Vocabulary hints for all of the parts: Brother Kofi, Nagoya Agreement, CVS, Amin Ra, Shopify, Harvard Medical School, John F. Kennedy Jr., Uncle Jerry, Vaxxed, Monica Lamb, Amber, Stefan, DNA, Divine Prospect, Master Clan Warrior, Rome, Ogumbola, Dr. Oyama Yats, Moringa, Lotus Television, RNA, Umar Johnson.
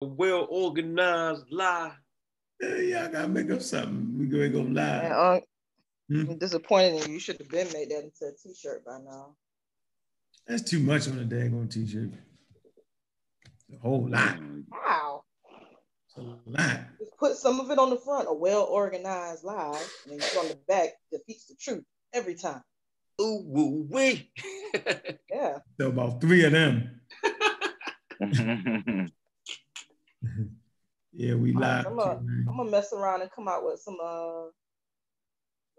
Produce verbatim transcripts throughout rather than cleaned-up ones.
a well-organized lie. Yeah, I gotta make up something. We gonna go live. And, uh, hmm? I'm disappointed in you. You should have been made that into a t-shirt by now. That's too much on a daggone t-shirt. A whole lot. Wow. It's a lot. Just put some of it on the front, a well-organized lie, and then on the back, defeats the truth every time. Ooh, woo, wee. Yeah. So about three of them. Yeah, we lied. I'm gonna mess around and come out with some. Uh,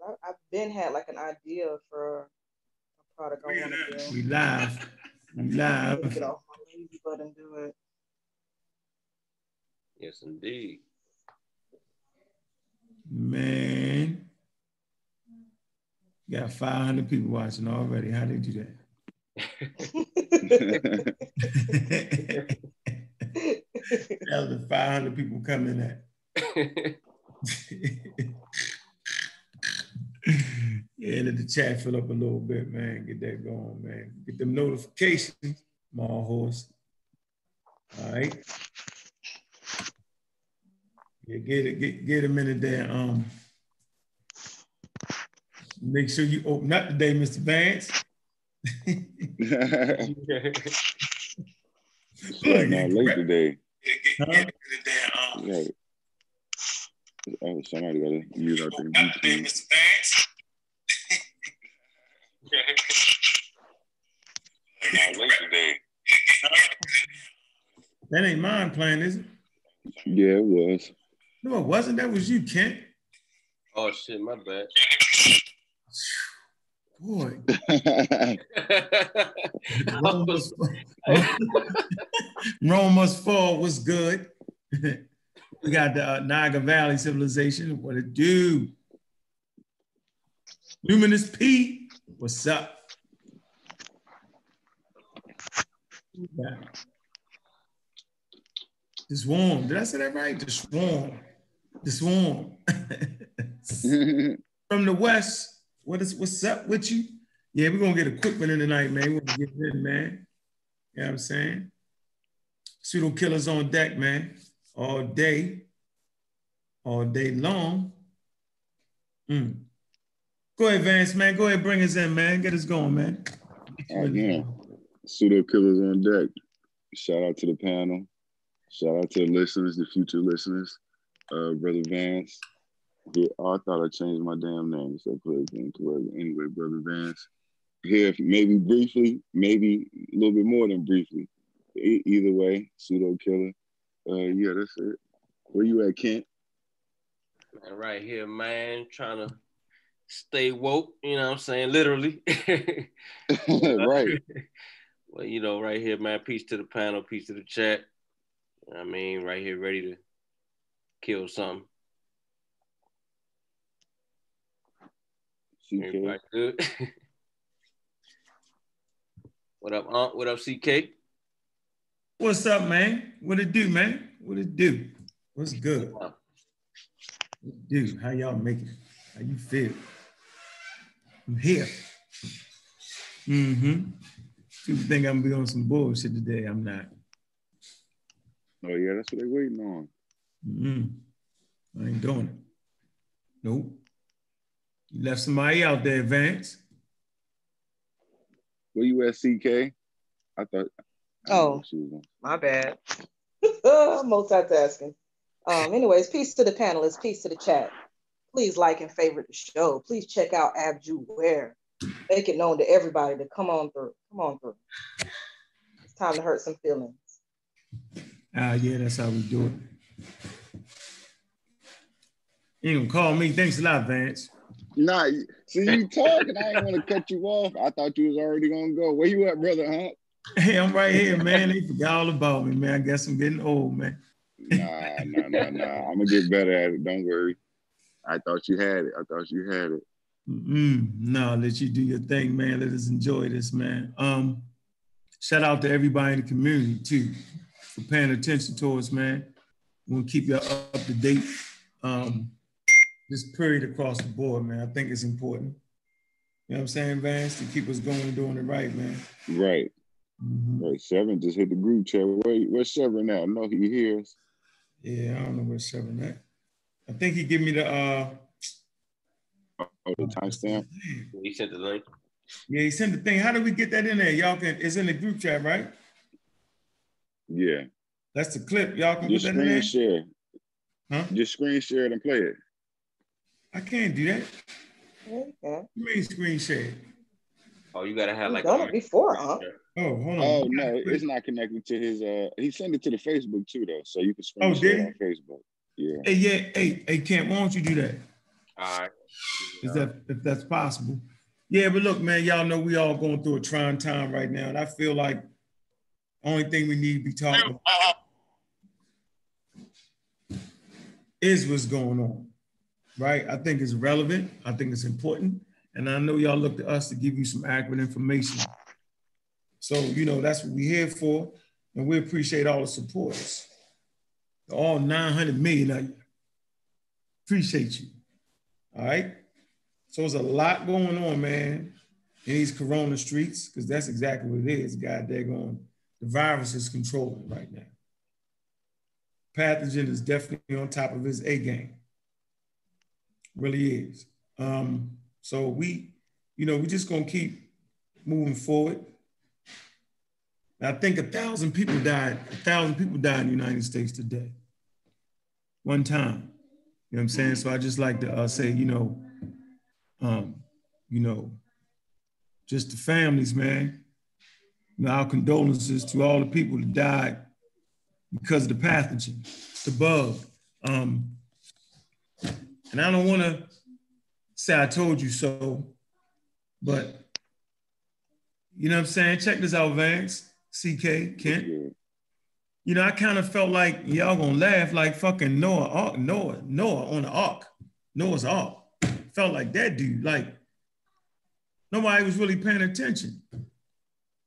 I, I've been had like an idea for a product. I want to do. We live. We live. Get off my lazy butt and do it. Yes, indeed. Man, you got five hundred people watching already. How did you do that? That was the five hundred people coming at. Yeah, let the chat fill up a little bit, man. Get that going, man. Get them notifications, my horse. All right. Yeah, get it, get get them in there. Um, make sure you open up today, Mister Vance. Look, not late today. Huh? Yeah. Oh, somebody gotta use our thing. Not late today. That ain't mine playing, is it? Yeah, it was. No, it wasn't. That was you, Kent. Oh shit, my bad. Boy. Rome, must Rome must fall was good. We got the uh, Niagara Valley Civilization. What it do? Luminous P, what's up? Yeah. The Swarm, did I say that right? The Swarm, the Swarm. From the West. What is what's up with you? Yeah, we're gonna get a quick one in tonight, man. We're gonna get in, man. You know what I'm saying? Pseudo Killers on deck, man. All day, all day long. Mm. Go ahead, Vance, man. Go ahead, bring us in, man. Get us going, man. Again, Pseudo Killers on deck. Shout out to the panel. Shout out to the listeners, the future listeners. Uh, Brother Vance. Yeah, I thought I changed my damn name, so I put it incorrect. Anyway, Brother Vance, here maybe briefly, maybe a little bit more than briefly. E either way, Pseudo Killer. Uh, yeah, that's it. Where you at, Kent? Right here, man. Trying to stay woke. You know what I'm saying? Literally. Right. Well, you know, right here, man. Peace to the panel. Peace to the chat. I mean, right here, ready to kill something. C K. Good. What up, Aunt? What up, C K? What's up, man? What it do, man? What it do? What's good? What it do? How y'all making? How you feel? I'm here. Mm-hmm. People think I'm gonna be on some bullshit today. I'm not. Oh yeah, that's what they waiting on. Mm-hmm. I ain't doing it. Nope. You left somebody out there, Vance. Where you at, C K? I thought. I oh, my bad. Multitasking. Um, anyways, peace to the panelists. Peace to the chat. Please like and favorite the show. Please check out Abju Ware. Make it known to everybody to come on through. Come on through. It's time to hurt some feelings. Ah, uh, yeah, that's how we do it. You can call me. Thanks a lot, Vance. Nah, see you talking. I didn't want to cut you off. I thought you was already gonna go. Where you at, brother? Huh? Hey, I'm right here, man. They forgot all about me, man. I guess I'm getting old, man. Nah, nah, nah, nah. I'm gonna get better at it. Don't worry. I thought you had it. I thought you had it. Mm-mm. No, let you do your thing, man. Let us enjoy this, man. Um, shout out to everybody in the community too for paying attention to us, man. We'll keep y'all up to date. Um. This period across the board, man. I think it's important. You know what I'm saying, Vance? To keep us going and doing it right, man. Right. Mm-hmm. All right, Seven just hit the group chat. Where, where's Seven now? No, he hears. Yeah, I don't know where Seven at. I think he gave me the uh oh, the timestamp. He sent the link. Yeah, he sent the thing. How do we get that in there? Y'all can. It's in the group chat, right? Yeah. That's the clip. Y'all can just put that in there. Share. Huh? Just screen share it and play it. I can't do that. Okay. You mean screen share? Oh, you gotta have like. Done it before, huh? Oh, hold on. Oh no, it's not connected to his. Uh, he sent it to the Facebook too, though, so you can screen oh, share it on Facebook. Yeah. Hey, yeah. Hey, hey, Kent, why don't you do that? All right. Is that if that's possible? Yeah, but look, man, y'all know we all going through a trying time right now, and I feel like the only thing we need to be talking about is what's going on, right? I think it's relevant. I think it's important. And I know y'all look to us to give you some accurate information. So, you know, that's what we're here for, and we appreciate all the supporters. All nine hundred million of you. Appreciate you. All right? So there's a lot going on, man, in these corona streets, because that's exactly what it is. God daggone, the virus is controlling right now. Pathogen is definitely on top of his A game. Really is. Um, so we, you know, we're just gonna keep moving forward. I think a thousand people died, a thousand people died in the United States today. One time. You know what I'm saying? So I just like to uh, say, you know, Um, you know, just the families, man. You know, our condolences to all the people that died because of the pathogen, the bug. Um, and I don't want to say I told you so, but you know what I'm saying? Check this out, Vance, C K, Kent. You know, I kind of felt like y'all gonna laugh like fucking Noah, Noah, Noah on the ark, Noah's ark. Felt like that dude, like nobody was really paying attention.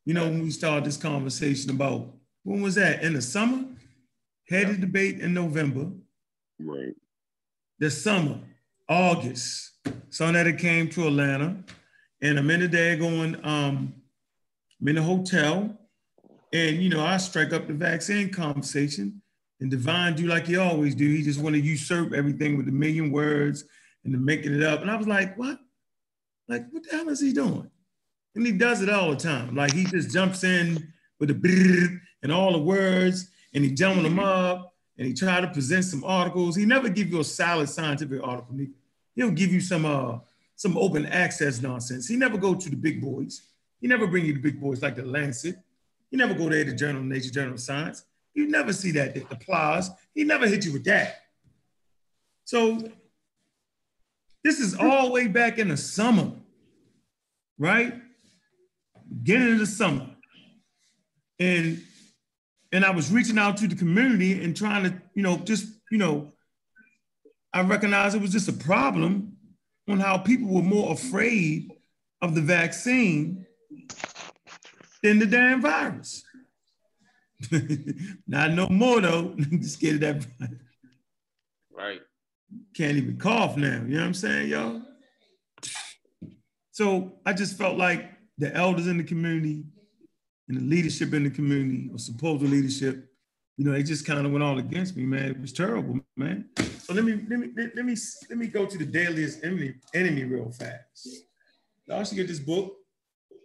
You know, when we started this conversation about, when was that? In the summer? Had a debate in November. Right. The summer, August, son that it came to Atlanta, and I'm in the day going, um, I'm in a hotel, and you know, I strike up the vaccine conversation, and Divine do like he always do. He just want to usurp everything with a million words, and to making it up. And I was like, what? Like, what the hell is he doing? And he does it all the time. Like he just jumps in with the and all the words and he jumping them up and he tried to present some articles. He never give you a solid scientific article. He, he'll give you some uh, some open access nonsense. He never go to the big boys. He never bring you the big boys like the Lancet. He never go there to Journal of Nature, Journal of Science. You never see that, the applause. He never hit you with that. So, this is all the way back in the summer, right? Beginning of the summer. And, and I was reaching out to the community and trying to, you know, just, you know, I recognized it was just a problem on how people were more afraid of the vaccine than the damn virus. Not no more though, I'm scared of that virus. Right. Can't even cough now, you know what I'm saying, y'all? So I just felt like the elders in the community and the leadership in the community, or supposed leadership, you know, they just kind of went all against me, man. It was terrible, man. So let me let me let me let me go to the deadliest enemy enemy real fast. Y'all should get this book.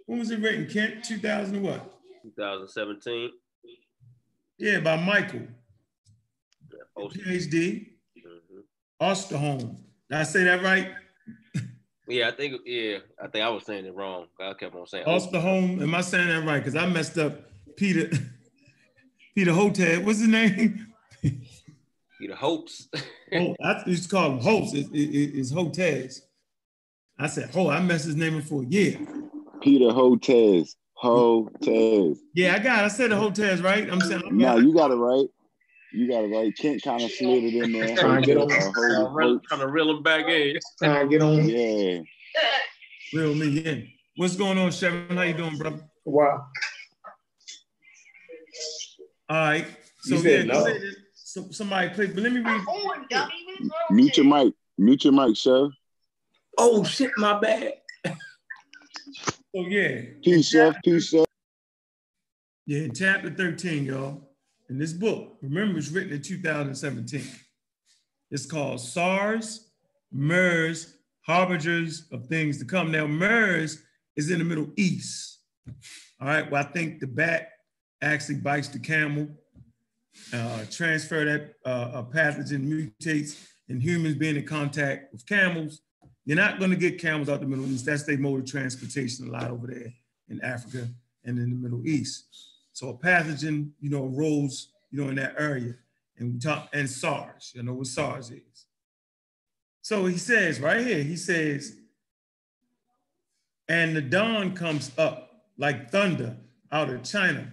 When was it written, Kent? two thousand what? two thousand seventeen. Yeah, by Michael. Yeah, PhD. Osterholm. Did I say that right? Yeah, I think, yeah, I think I was saying it wrong. I kept on saying Osterholm. Am I saying that right? Because I messed up Peter, Peter Hotez. What's his name? Peter Hopes. Oh, I used to call him Hopes. It, it, it, it's Hotez. I said, oh, I messed his name up for a year. Peter Hotez. Hotez. Yeah, I got it. I said the Hotez, right? I'm saying. No, you got it right. You got it right. Kent kind of slid it in there. Trying to kind of reel him back in. Trying to get on. Yeah. Reel me in. What's going on, Chevron? How you doing, brother? Wow. All right. So you said yeah, no. You said somebody please, but let me read. Mute your mic. Mute your mic, Chef. Oh shit, my bad. Oh yeah. Peace, Chef. Peace, Chef. You're in chapter thirteen, y'all. And this book, remember, was written in two thousand seventeen. It's called SARS, MERS, Harbingers of Things to Come. Now, MERS is in the Middle East. All right, well, I think the bat actually bites the camel, uh, transfer that uh, pathogen mutates in humans being in contact with camels. You're not gonna get camels out the Middle East. That's their mode of transportation a lot over there in Africa and in the Middle East. So a pathogen, you know, arose, you know, in that area. And we talk, and SARS, you know what SARS is. So he says right here, he says, and the dawn comes up like thunder out of China,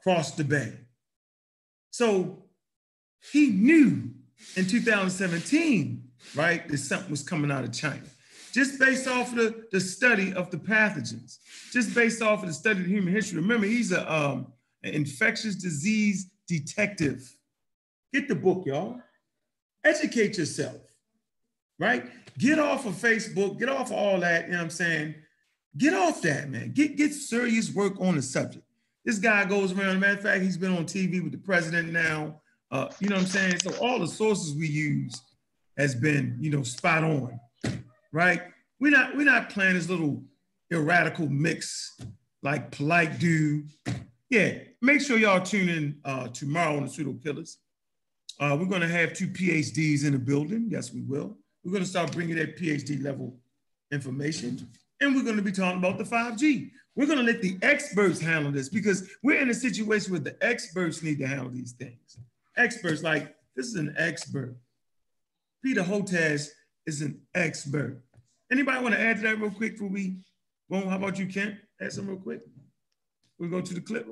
across the bay. So he knew in two thousand seventeen, right, that something was coming out of China. Just based off of the, the study of the pathogens, just based off of the study of human history. Remember, he's a, um, an infectious disease detective. Get the book, y'all. Educate yourself, right? Get off of Facebook, get off of all that, you know what I'm saying? Get off that, man. Get, get serious work on the subject. This guy goes around, matter of fact, he's been on T V with the president now, uh, you know what I'm saying? So all the sources we use has been, you know, spot on. Right? We're not, we're not playing this little erratical mix like Polite do. Yeah, make sure y'all tune in uh, tomorrow on the Pseudo Killers. Uh, we're gonna have two PhDs in the building. Yes, we will. We're gonna start bringing that PhD level information. And we're gonna be talking about the five G. We're gonna let the experts handle this because we're in a situation where the experts need to handle these things. Experts, like, this is an expert. Peter Hotez is an expert. Anybody want to add to that real quick before we, well, how about you, Kent? Add some real quick. We'll go to the clip.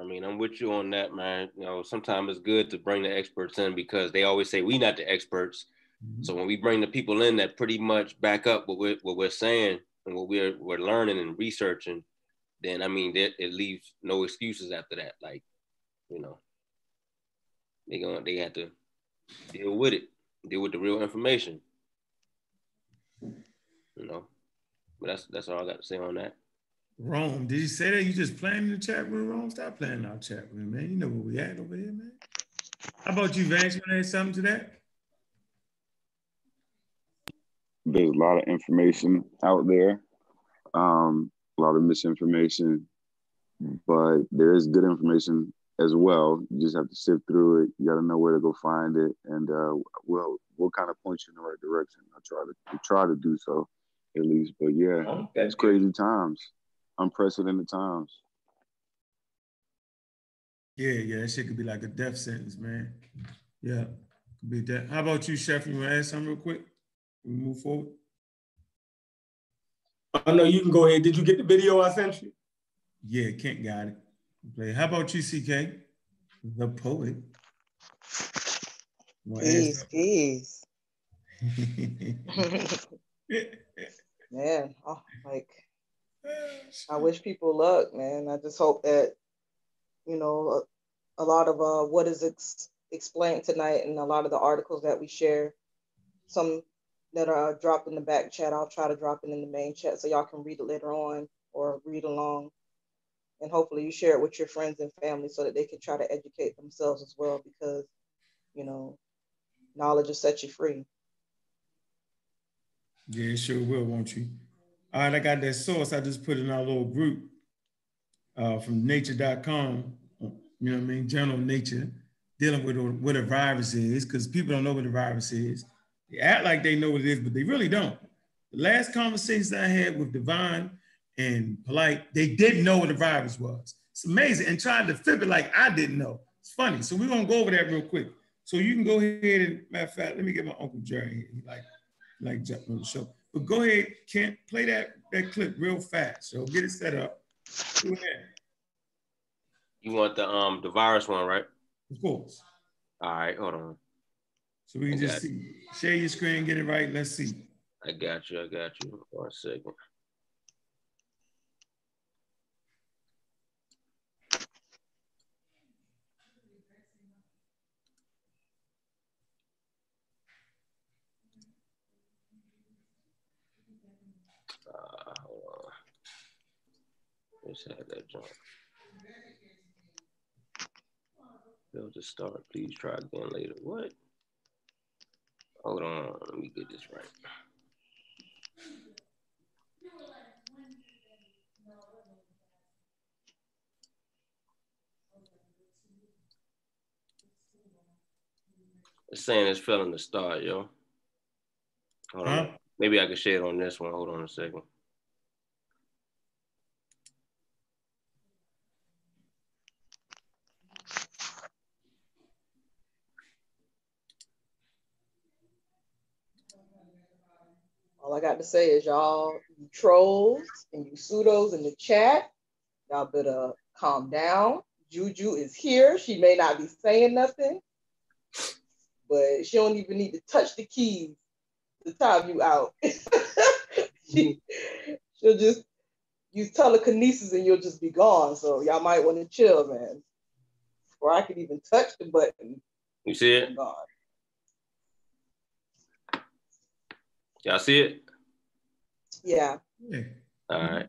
I mean, I'm with you on that, man. You know, sometimes it's good to bring the experts in because they always say we not the experts. Mm-hmm. So when we bring the people in that pretty much back up what we're, what we're saying and what we're, we're learning and researching, then, I mean, it, it leaves no excuses after that. Like, you know, they gonna, they have to deal with it, deal with the real information. You know, but that's that's all I got to say on that. Rome, did you say that? You just playing in the chat room, Rome? Stop playing in our chat room, man. You know where we at over here, man. How about you, Vance? You want to add something to that? There's a lot of information out there, um, a lot of misinformation, but there is good information as well. You just have to sift through it. You got to know where to go find it, and uh, well, we'll kind of point you in the right direction. I try to I try to do so, at least. But yeah, oh, it's crazy times, unprecedented times. Yeah, yeah, that shit could be like a death sentence, man. Yeah, could be that. How about you, Chef? You want to add something real quick? We move forward. I know you can go ahead. Did you get the video I sent you? Yeah, Kent got it. How about you, C K, the poet? Peace, peace. Man, oh, like, I wish people luck, man. I just hope that, you know, a, a lot of uh, what is ex explained tonight and a lot of the articles that we share, some that are dropped in the back chat, I'll try to drop it in the main chat so y'all can read it later on or read along. And hopefully you share it with your friends and family so that they can try to educate themselves as well, because, you know, knowledge will set you free. Yeah, it sure will, won't you? All right, I got that source I just put in our little group uh, from nature dot com, you know what I mean, Journal Nature, dealing with what a virus is, because people don't know what a virus is. They act like they know what it is, but they really don't. The last conversations I had with Divine and Polite, they didn't know what the virus was. It's amazing, and tried to flip it like I didn't know. It's funny, so we're gonna go over that real quick. So you can go ahead and, matter of fact, let me get my Uncle Jerry here. He like, like jumping on the show. But go ahead, Kent, play that, that clip real fast. So get it set up. Go ahead. You want the um the virus one, right? Of course. All right, hold on. So we can just see. Share your screen, get it right, let's see. I got you, I got you, one second. Let's have that jump. They'll just start. Please try again later. What? Hold on. Let me get this right. It's saying it's failing to start, yo. Hold on. Maybe I can share it on this one. Hold on a second. All I got to say is y'all, you trolls and you pseudos in the chat, y'all better calm down. Juju is here. She may not be saying nothing, but she don't even need to touch the keys to time you out. she, she'll just use telekinesis and you'll just be gone. So y'all might want to chill, man. Or I could even touch the button. You see it? I'm gone. Y'all see it? Yeah. yeah. All right.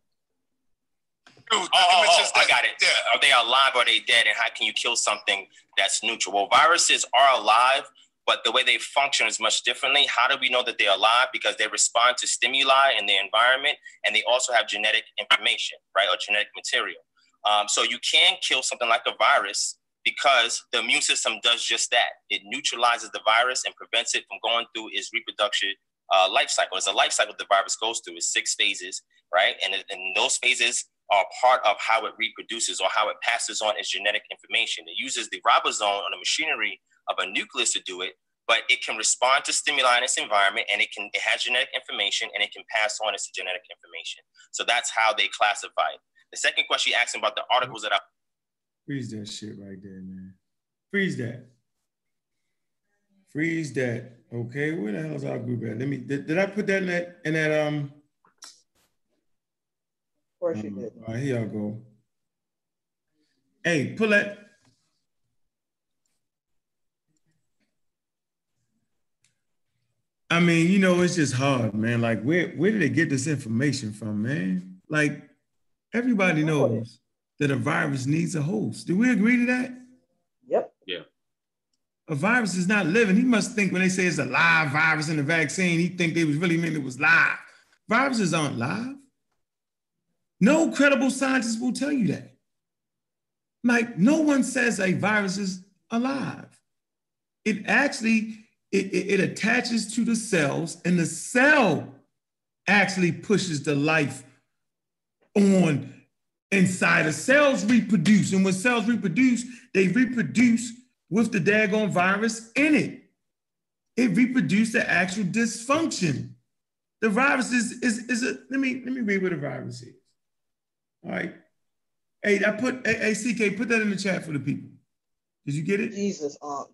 Dude, the oh, images oh, I got it. Yeah. Are they alive or are they dead? And how can you kill something that's neutral? Well, viruses are alive, but the way they function is much differently. How do we know that they're alive? Because they respond to stimuli in their environment, and they also have genetic information, right, or genetic material. Um, so you can kill something like a virus, because the immune system does just that. It neutralizes the virus and prevents it from going through its reproduction Uh, life cycle. It's a life cycle the virus goes through. It's six phases, right? And, and those phases are part of how it reproduces or how it passes on its genetic information. It uses the ribosome or the machinery of a nucleus to do it, but it can respond to stimuli in its environment, and it can it has genetic information, and it can pass on its genetic information. So that's how they classify it. The second question you asked him about the articles that I... Freeze that shit right there, man. Freeze that. Freeze that. Okay, where the hell is our group at? Let me, did, did I put that in that, in that, um? Of course you um, did. All right, here I go. Hey, pull that. I mean, you know, it's just hard, man. Like, where, where did they get this information from, man? Like, everybody knows that a virus needs a host. Do we agree to that? Yep. Yeah. A virus is not living. He must think when they say it's a live virus in the vaccine, he think they was really meant it was live. Viruses aren't live. No credible scientist will tell you that. Like, no one says a virus is alive. It actually, it, it, it attaches to the cells, and the cell actually pushes the life on inside. The cells reproduce, and when cells reproduce, they reproduce with the daggone virus in it. It reproduced the actual dysfunction. The virus is, is, is a, let me, let me read what the virus is. All right. Hey, I put, hey, C K, put that in the chat for the people. Did you get it? Jesus, Unc.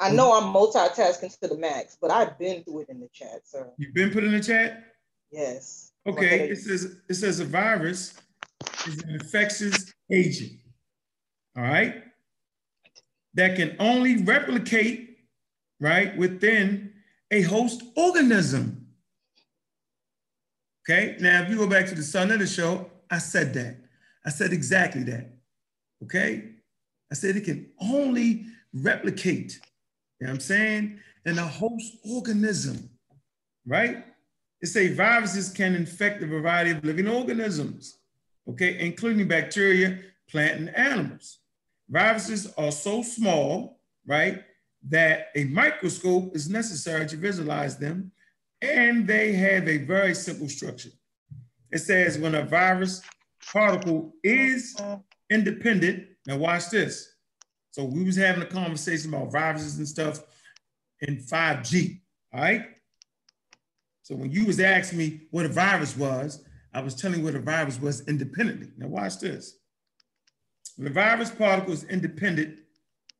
I know I'm multitasking to the max, but I've been through it in the chat, sir. You've been put in the chat? Yes. Okay, it says, it says a virus is an infectious agent, all right? That can only replicate, right, within a host organism. Okay, now if you go back to the sun of the show, I said that. I said exactly that, okay? I said it can only replicate, you know what I'm saying, in a host organism, right? It say viruses can infect a variety of living organisms, okay, including bacteria, plant, and animals. Viruses are so small, right, that a microscope is necessary to visualize them, and they have a very simple structure. It says when a virus particle is independent, now watch this. So we was having a conversation about viruses and stuff in five G, all right? So when you was asking me what a virus was, I was telling you what a virus was independently. Now watch this. When the virus particle is independent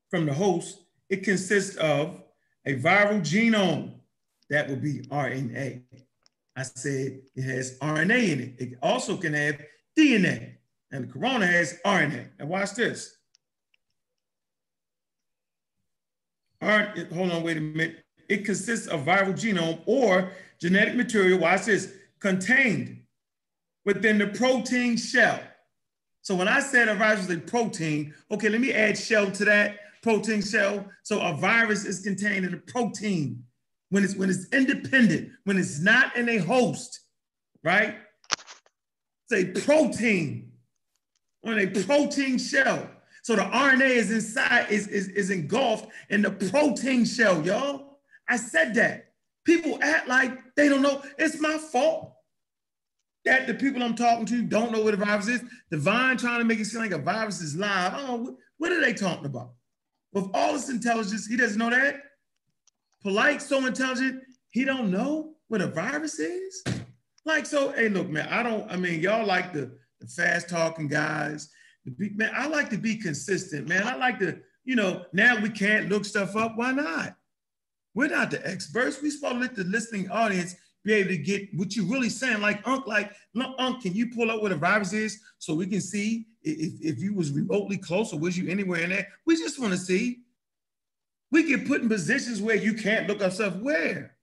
from the host, it consists of a viral genome. That would be R N A. I said it has R N A in it. It also can have D N A. And the corona has R N A. Now watch this. R N A, hold on, wait a minute. It consists of viral genome or genetic material, watch this, contained within the protein shell. So when I said a virus is a protein, okay, let me add shell to that. protein shell. So a virus is contained in a protein. When it's, when it's independent, when it's not in a host, right? It's a protein on a protein shell. So the R N A is inside, is, is, is engulfed in the protein shell, y'all. I said that. People act like they don't know. It's my fault that the people I'm talking to don't know what a virus is. Divine trying to make it seem like a virus is live. Oh, what are they talking about? With all this intelligence, he doesn't know that. Polite, so intelligent, he don't know what a virus is? Like, so, hey, look, man, I don't, I mean, y'all like the, the fast-talking guys. The big, man, I like to be consistent, man. I like to, you know, now we can't look stuff up. Why not? We're not the experts. We're supposed to let the listening audience be able to get what you're really saying. Like, Unc, like, Unc, can you pull up what a virus is so we can see if, if you was remotely close or was you anywhere in there? We just want to see. We get put in positions where you can't look up stuff where.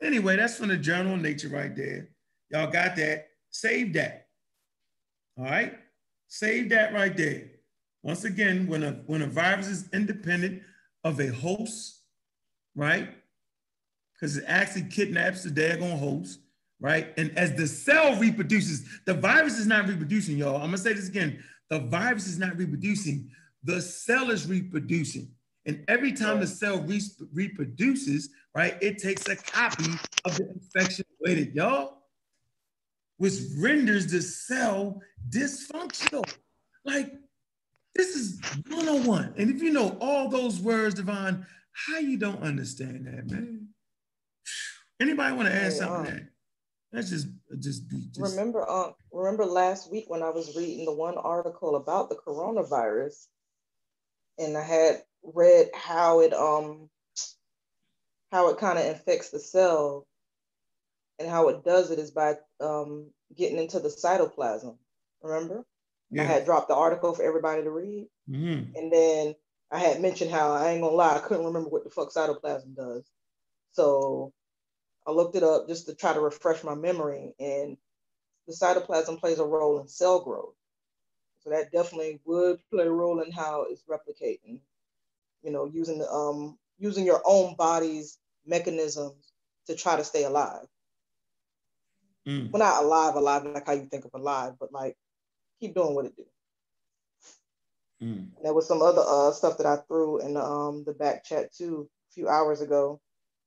Anyway, that's from the Journal of Nature right there. Y'all got that? Save that. All right? Save that right there. Once again, when a, when a virus is independent of a host, right? Because it actually kidnaps the daggone host, right? And as the cell reproduces, the virus is not reproducing, y'all. I'm gonna say this again. The virus is not reproducing. The cell is reproducing. And every time the cell re reproduces, right, it takes a copy of the infection weighted, y'all, which renders the cell dysfunctional. Like, this is one oh one. And if you know all those words, Divine, how you don't understand that, man? Anybody want to add hey, something? Um, that? That's just, just be. Just... Remember, um, remember last week when I was reading the one article about the coronavirus, and I had read how it um how it kind of infects the cell, and how it does it is by um getting into the cytoplasm. Remember, yeah. I had dropped the article for everybody to read, mm-hmm. and then I had mentioned how I ain't gonna lie, I couldn't remember what the fuck cytoplasm does, so I looked it up just to try to refresh my memory. And the cytoplasm plays a role in cell growth, so that definitely would play a role in how it's replicating. You know, using the um using your own body's mechanisms to try to stay alive. Mm. Well, not alive, alive, like how you think of alive, but like keep doing what it do. Mm. And there was some other uh stuff that I threw in the, um the back chat too a few hours ago.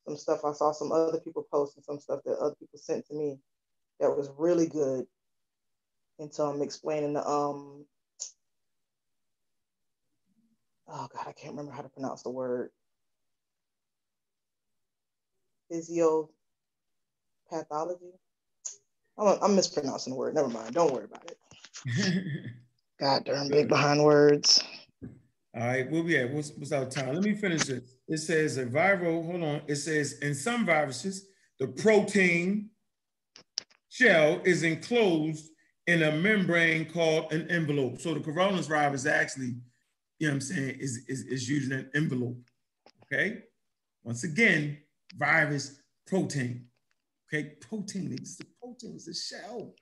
Some stuff I saw some other people post and some stuff that other people sent to me that was really good. And so I'm explaining the um. Oh God, I can't remember how to pronounce the word. Physiopathology? I'm, I'm mispronouncing the word. Never mind. Don't worry about it. God damn, big behind words. All right, we'll be at what's, what's our time? Let me finish this. It says a viral, hold on. It says in some viruses, the protein shell is enclosed in a membrane called an envelope. So the coronavirus is actually, you know what I'm saying, is, is, is using an envelope, okay? Once again, virus, protein, okay? Protein, it's the protein, it's the shell,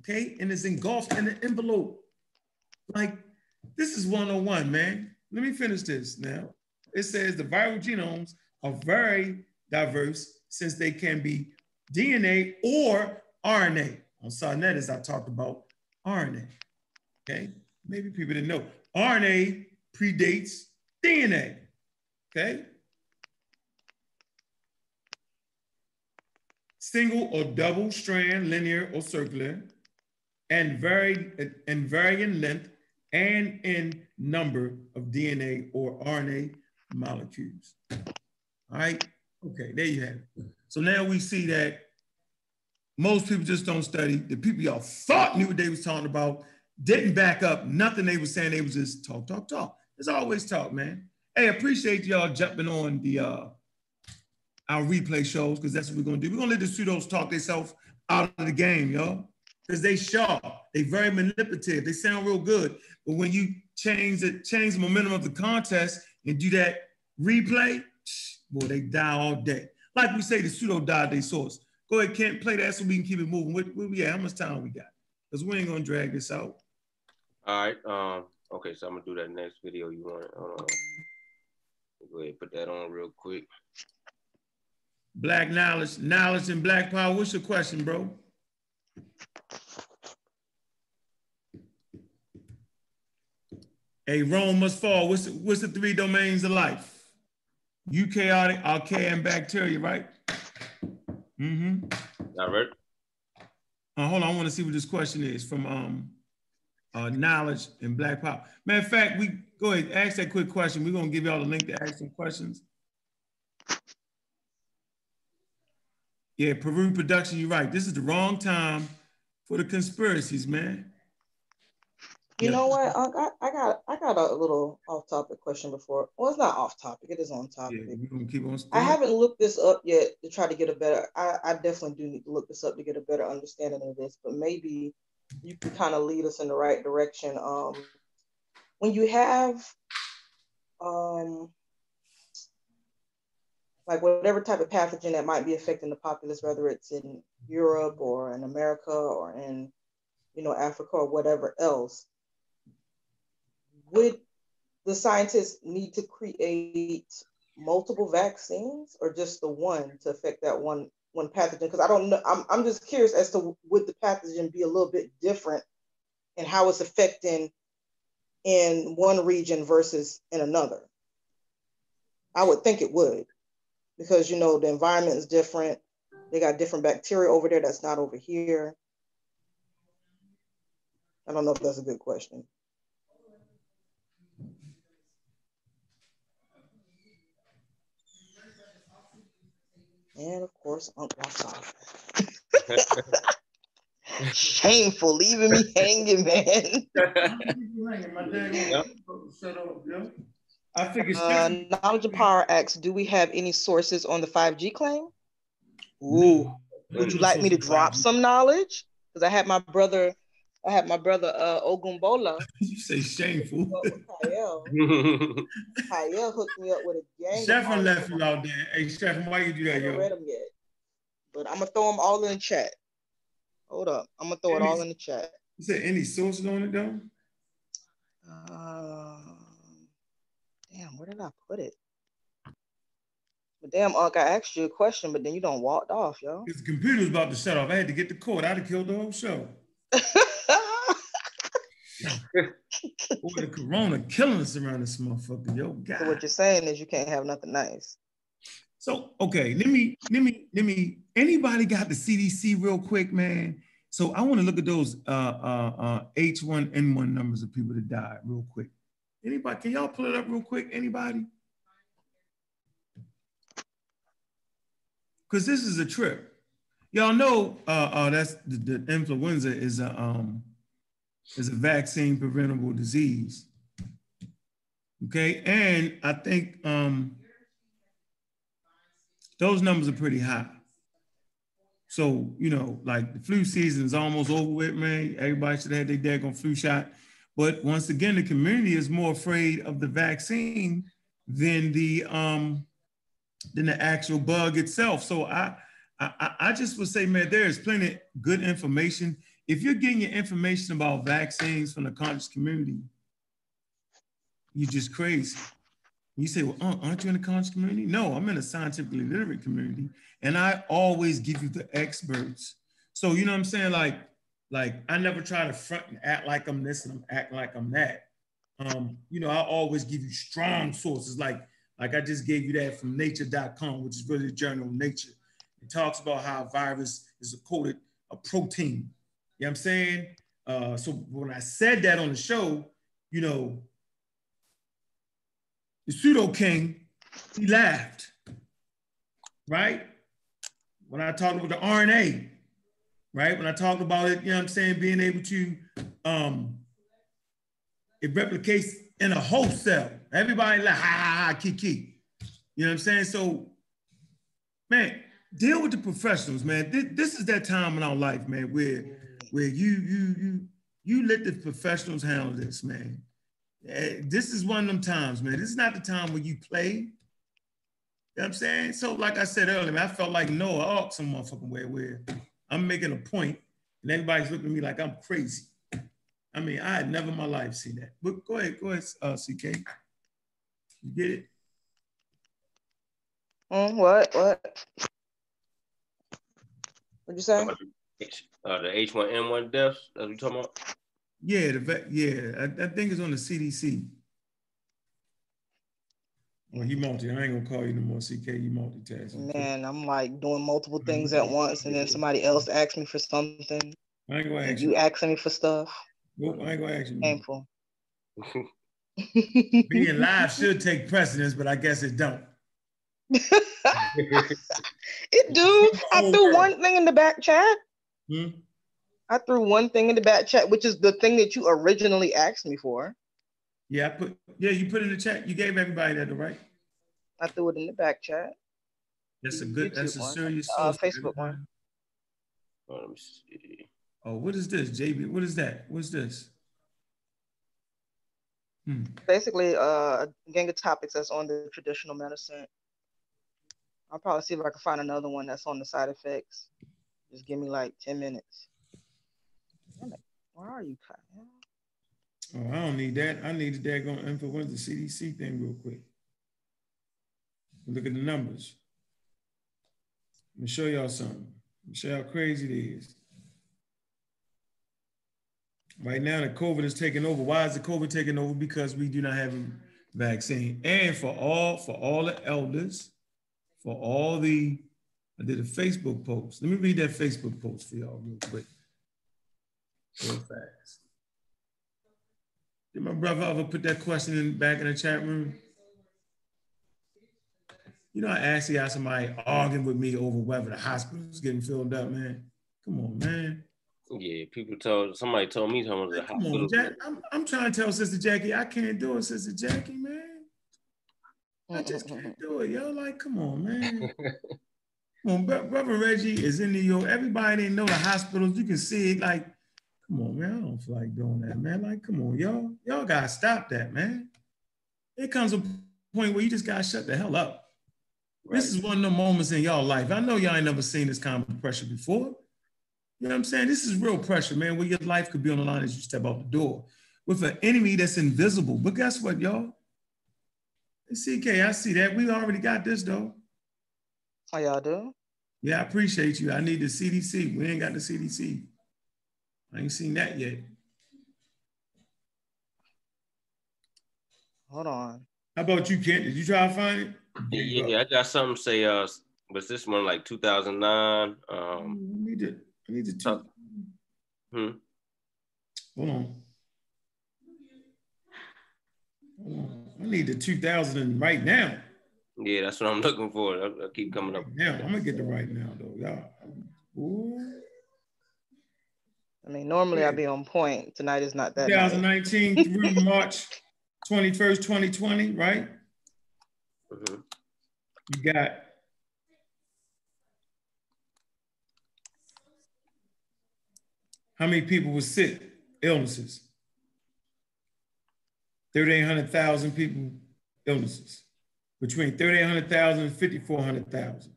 okay? And it's engulfed in an envelope. Like, this is one oh one, man. Let me finish this now. It says the viral genomes are very diverse since they can be D N A or R N A. On Sarnettes, I talked about R N A, okay? Maybe people didn't know. R N A predates D N A, okay? Single or double strand, linear or circular, and varied and vary in length and in number of D N A or R N A molecules. All right, okay, there you have it. So now we see that most people just don't study. The people y'all thought knew what they was talking about didn't back up nothing they were saying. They was just talk, talk, talk. There's always talk, man. Hey, appreciate y'all jumping on the uh, our replay shows, because that's what we're going to do. We're going to let the pseudos talk themselves out of the game, y'all, because they sharp. They very manipulative. They sound real good. But when you change the, change the momentum of the contest and do that replay, boy, they die all day. Like we say, the pseudo died their source. Go ahead, Kent, play that so we can keep it moving. Where, where we at? How much time we got? Because we ain't going to drag this out. All right, um, Okay, so I'm gonna do that next video. You want? Hold on. Go ahead, put that on real quick. Black knowledge, knowledge and black power. What's your question, bro? Hey, Rome must fall. What's the, what's the three domains of life? Eukaryotic, archaea, and bacteria, right? Mm-hmm. All right. Uh, hold on, I want to see what this question is from um, uh, knowledge and black power. Matter of fact, we go ahead, ask that quick question. We're going to give y'all a link to ask some questions. Yeah, Peru production, you're right. This is the wrong time for the conspiracies, man. You yeah. know what? I got, I got, I got a little off-topic question before. Well, it's not off-topic. It is on-topic. Yeah, we're gonna keep on I haven't looked this up yet to try to get a better. I, I definitely do need to look this up to get a better understanding of this. But maybe you can kind of lead us in the right direction. Um, when you have, um, like whatever type of pathogen that might be affecting the populace, whether it's in Europe or in America or in, you know, Africa or whatever else. Would the scientists need to create multiple vaccines or just the one to affect that one one pathogen? Because I don't know, I'm, I'm just curious as to would the pathogen be a little bit different and how it's affecting in one region versus in another? I would think it would because, you know, the environment is different. They got different bacteria over there that's not over here. I don't know if that's a good question. And of course, Uncle Oscar. Shameful, leaving me hanging, man. uh, knowledge of Power Acts, do we have any sources on the five G claim? Ooh, would you like me to drop some knowledge? Because I had my brother, I had my brother uh, Ogumbola. You say shameful. Kyle hooked me up with a gang. Stefan left you out there. Hey, Stefan, why you do that, I yo? I read them yet, but I'm gonna throw them all in the chat. Hold up, I'm gonna throw any, it all in the chat. You said any sources on it though? Uh, damn, where did I put it? But damn, Unc, I asked you a question, but then you done walked off, yo. His computer was about to shut off. I had to get the cord. I'd have killed the whole show. Boy, the corona killing us around this motherfucker, yo. God. So what you're saying is you can't have nothing nice. So okay, let me, let me, let me. Anybody got the C D C real quick, man? So I want to look at those uh, uh, uh, H one N one numbers of people that died real quick. Anybody? Can y'all pull it up real quick? Anybody? Because this is a trip. Y'all know uh, uh, that's the, the influenza is a um, is a vaccine preventable disease. Okay, and I think um, those numbers are pretty high. So you know, like the flu season is almost over with, man. Everybody should have their daggone flu shot. But once again, the community is more afraid of the vaccine than the um, than the actual bug itself. So I. I, I just would say, man, there is plenty of good information. If you're getting your information about vaccines from the conscious community, you're just crazy. You say, well, aren't you in the conscious community? No, I'm in a scientifically literate community, and I always give you the experts. So, you know what I'm saying? Like, like I never try to front and act like I'm this and I'm act like I'm that. Um, you know, I always give you strong sources. Like, like I just gave you that from nature dot com, which is really the journal of Nature. It talks about how a virus is a coded a protein. You know what I'm saying? Uh, so when I said that on the show, you know, the pseudo king, he laughed, right? When I talked about the R N A, right? When I talked about it, you know what I'm saying, being able to, um, it replicates in a whole cell. Everybody like, ha, ha, ha, kiki. You know what I'm saying? So, man, deal with the professionals, man. This is that time in our life, man, where where you you you you let the professionals handle this, man. This is one of them times, man. This is not the time where you play. You know what I'm saying? So like I said earlier, man, I felt like Noah Ark some motherfucking way where I'm making a point and everybody's looking at me like I'm crazy. I mean, I had never in my life seen that. But go ahead, go ahead, uh, C K. You get it? Mm, what? What? What'd you say? Uh, the H one N one deaths that we talking about? Yeah, the yeah, I, I think it's on the C D C. Well, he multi. I ain't gonna call you no more, C K. You multitasking. Man, I'm like doing multiple things at once, and then somebody else asks me for something. I ain't gonna ask you. You asking me for stuff. Nope, I ain't gonna ask you. Painful. Being live should take precedence, but I guess it don't. It do. I threw one thing in the back chat. Hmm? I threw one thing in the back chat, which is the thing that you originally asked me for. Yeah, I put. Yeah, you put it in the chat. You gave everybody that, right? I threw it in the back chat. That's a good. YouTube that's a serious. Uh, Facebook one. Oh, let me see. Oh, what is this, J B? What is that? What's this? Hmm. Basically, uh, a gang of topics that's on the traditional medicine. I'll probably see if I can find another one that's on the side effects. Just give me like ten minutes. Damn it. Where are you, Kyle? Oh, I don't need that. I need the daggone influenza C D C thing real quick. Look at the numbers. Let me show y'all something. Let me show you how crazy it is. Right now, the COVID is taking over. Why is the COVID taking over? Because we do not have a vaccine. And for all, for all the elders, for all the, I did a Facebook post. Let me read that Facebook post for y'all real quick, real fast. Did my brother ever put that question in, back in the chat room? You know, I asked y'all somebody arguing with me over whether the hospital's getting filled up, man. Come on, man. Yeah, people told, somebody told me someone was at the Come hospital. On, Jack, I'm, I'm trying to tell Sister Jackie, I can't do it, Sister Jackie, man. I just can't do it, y'all. Like, come on, man. Come on, Brother Reggie is in New York. Everybody didn't know the hospitals. You can see it. Like, come on, man. I don't feel like doing that, man. Like, come on, y'all. Y'all gotta stop that, man. It comes a point where you just gotta shut the hell up. Right. This is one of the moments in y'all life. I know y'all ain't never seen this kind of pressure before. You know what I'm saying? This is real pressure, man, where your life could be on the line as you step out the door with an enemy that's invisible. But guess what, y'all? C K, I see that. We already got this, though. Oh, y'all do? Yeah, I appreciate you. I need the C D C. We ain't got the C D C. I ain't seen that yet. Hold on. How about you, Kent? Did you try to find it? Yeah, yeah, I got something to say. Uh, was this one like two thousand nine? Um, I need to, I need to talk. Hmm. Hold on. Hold on. I need the two thousand right now. Yeah, that's what I'm looking for. I, I keep coming up. Yeah, I'm gonna get the right now though, y'all. I mean, normally yeah. I'd be on point. Tonight is not that. twenty nineteen through March twenty-first, twenty twenty, right? Mm-hmm. You got how many people were sick? Illnesses. thirty-eight hundred thousand people, illnesses. Between thirty-eight hundred thousand and fifty-four hundred thousand.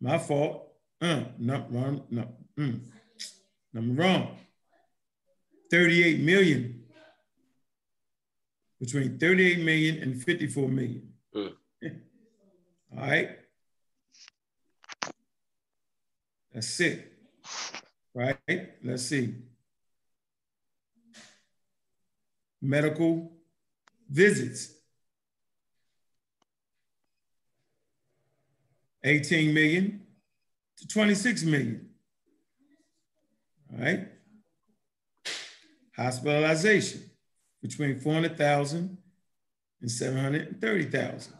My fault. Uh, no, wrong, no, mm. I'm wrong. thirty-eight million. Between thirty-eight million and fifty-four million. Mm. All right. That's it. Right? Let's see. Medical visits, eighteen million to twenty-six million, all right? Hospitalization, between four hundred thousand and seven hundred thirty thousand.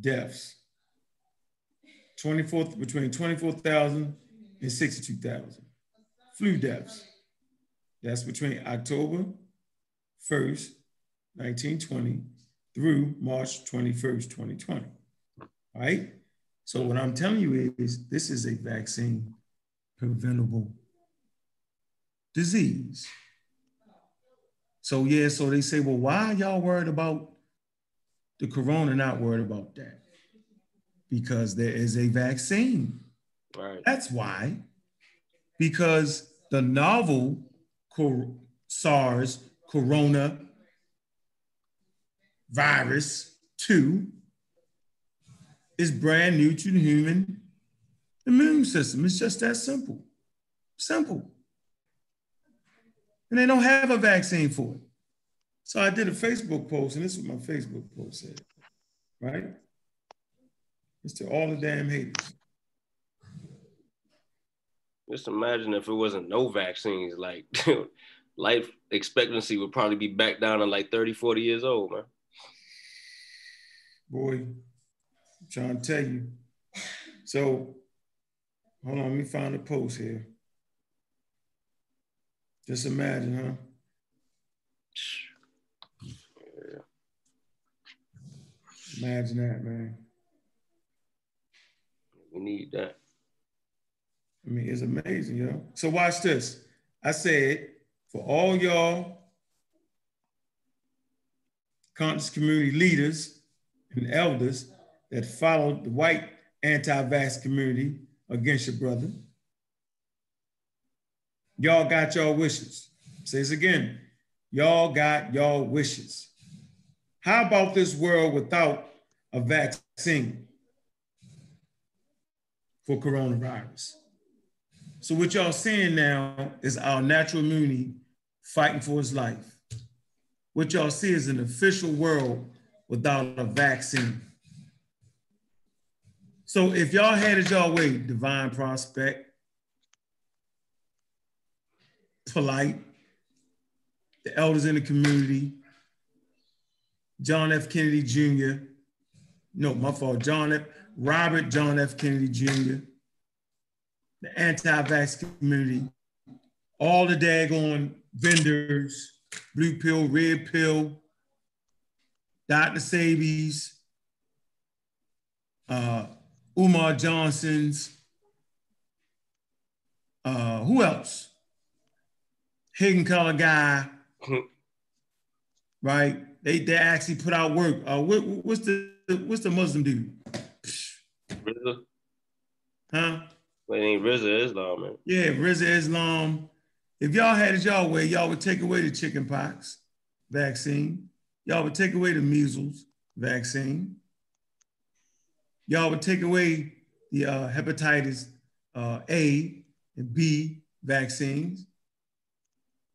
Deaths, twenty-four between twenty-four thousand and sixty-two thousand. Flu deaths. That's between October first, nineteen twenty through March twenty-first, twenty twenty, all right? So what I'm telling you is this is a vaccine preventable disease. So yeah, so they say, well, why are y'all worried about the corona, not worried about that? Because there is a vaccine. Right. That's why. because the novel SARS corona virus two is brand new to the human immune system. It's just that simple, simple. And they don't have a vaccine for it. So I did a Facebook post, and this is what my Facebook post said, right? It's to all the damn haters. Just imagine if it wasn't no vaccines, like, dude, life expectancy would probably be back down to like thirty, forty years old, man. Boy, I'm trying to tell you. So, hold on, let me find a post here. Just imagine, huh? Imagine that, man. We need that. I mean, it's amazing, yo. So watch this. I said, for all y'all conscious community leaders and elders that followed the white anti-vax community against your brother, y'all got y'all wishes. Say this again. Y'all got y'all wishes. How about this world without a vaccine for coronavirus? So what y'all seeing now is our natural immunity fighting for its life. What y'all see is an official world without a vaccine. So if y'all had it y'all way, Divine Prospect, Polite, the elders in the community, John F. Kennedy Junior No, my fault, John F. Robert John F. Kennedy Junior, the anti-vax community, all the daggone vendors, blue pill, red pill, Doctor Sebi's, uh, Umar Johnson's, uh, who else? Hidden color guy, right? They they actually put out work. Uh, what, what's the what's the Muslim dude? Rizza, huh? Well, it ain't Rizza Islam, man. Yeah, Rizza Islam. If y'all had it y'all way, y'all would take away the chickenpox vaccine. Y'all would take away the measles vaccine. Y'all would take away the uh, hepatitis uh, A and B vaccines.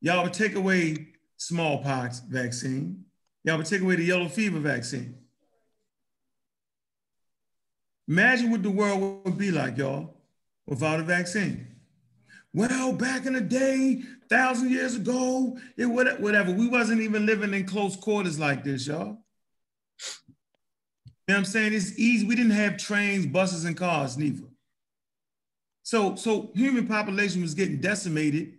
Y'all would take away smallpox vaccine. Y'all would take away the yellow fever vaccine. Imagine what the world would be like, y'all, without a vaccine. Well, back in the day, thousand years ago, it would, whatever, we wasn't even living in close quarters like this, y'all. You know what I'm saying? It's easy. We didn't have trains, buses, and cars, neither. So, so human population was getting decimated,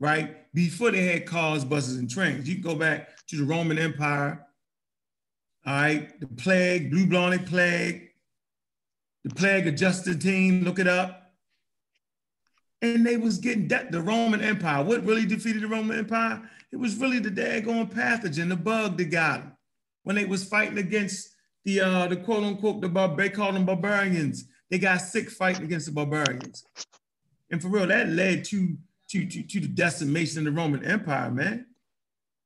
right? Before they had cars, buses, and trains. You can go back to the Roman Empire, all right? The plague, blue bubonic plague, the plague of Justinian, look it up. And they was getting that, the Roman Empire. What really defeated the Roman Empire? It was really the daggone pathogen, the bug that got them. When they was fighting against the, uh, the quote unquote, the bar they called them barbarians. They got sick fighting against the barbarians. And for real, that led to To, to, to the decimation of the Roman Empire, man.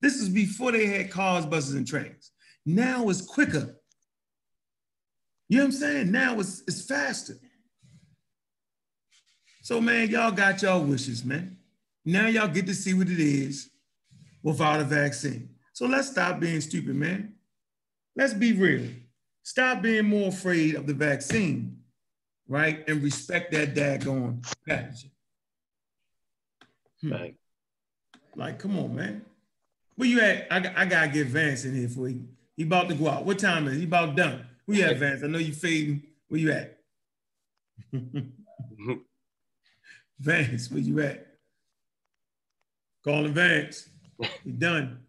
This is before they had cars, buses, and trains. Now it's quicker. You know what I'm saying? Now it's, it's faster. So, man, y'all got y'all wishes, man. Now y'all get to see what it is without a vaccine. So let's stop being stupid, man. Let's be real. Stop being more afraid of the vaccine, right? And respect that daggone pathogen. Hmm. Like, like, come on, man. Where you at? I, I gotta get Vance in here for you. He about to go out. What time is it? He about done. Where you at, Vance? I know you fading. Where you at? Vance, where you at? Calling Vance. He done.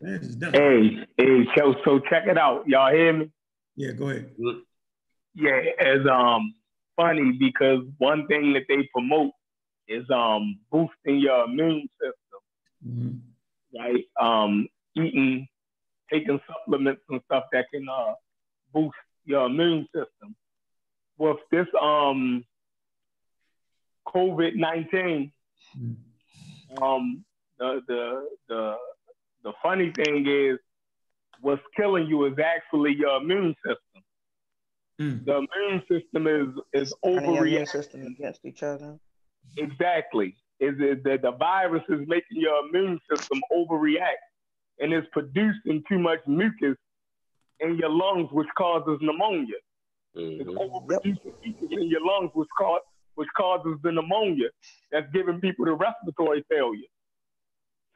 Vance is done. Hey, hey, so, so check it out. Y'all hear me? Yeah, go ahead. Yeah, it's um funny because one thing that they promote is um boosting your immune system, mm-hmm. right? Um, eating, taking supplements and stuff that can uh, boost your immune system. With this um COVID nineteen. Um, the, the, the, the funny thing is, what's killing you is actually your immune system. Mm. The immune system is, is overreacting. Your system against each other. Exactly. Is it that the virus is making your immune system overreact, and it's producing too much mucus in your lungs, which causes pneumonia. Mm-hmm. It's overproducing mucus in your lungs, which cause, which causes the pneumonia that's giving people the respiratory failure.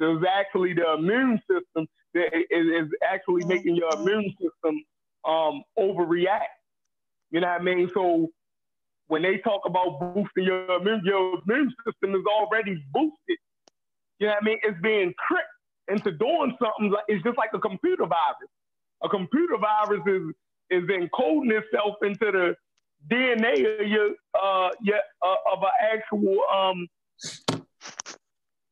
So it's actually the immune system that is actually making your immune system um, overreact. You know what I mean? So when they talk about boosting your immune, your immune system is already boosted. You know what I mean? It's being tricked into doing something. Like, it's just like a computer virus. A computer virus is is encoding itself into the D N A of your uh your, uh, of an actual um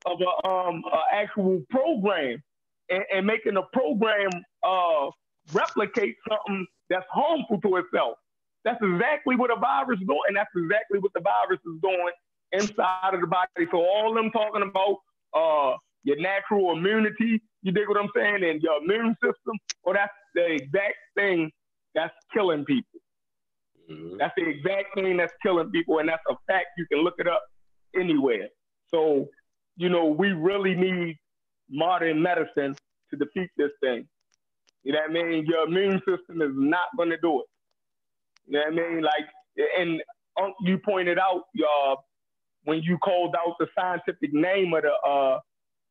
of a um uh, actual program, and, and making the program uh replicate something that's harmful to itself. That's exactly what a virus is doing, and that's exactly what the virus is doing inside of the body. So all them talking about uh your natural immunity, you dig what I'm saying, and your immune system, well, that's the exact thing that's killing people. Mm-hmm. That's the exact thing that's killing people, and that's a fact. You can look it up anywhere. So, you know, we really need modern medicine to defeat this thing. You know what I mean? Your immune system is not going to do it. You know what I mean? Like, and um, you pointed out, uh, when you called out the scientific name of the uh,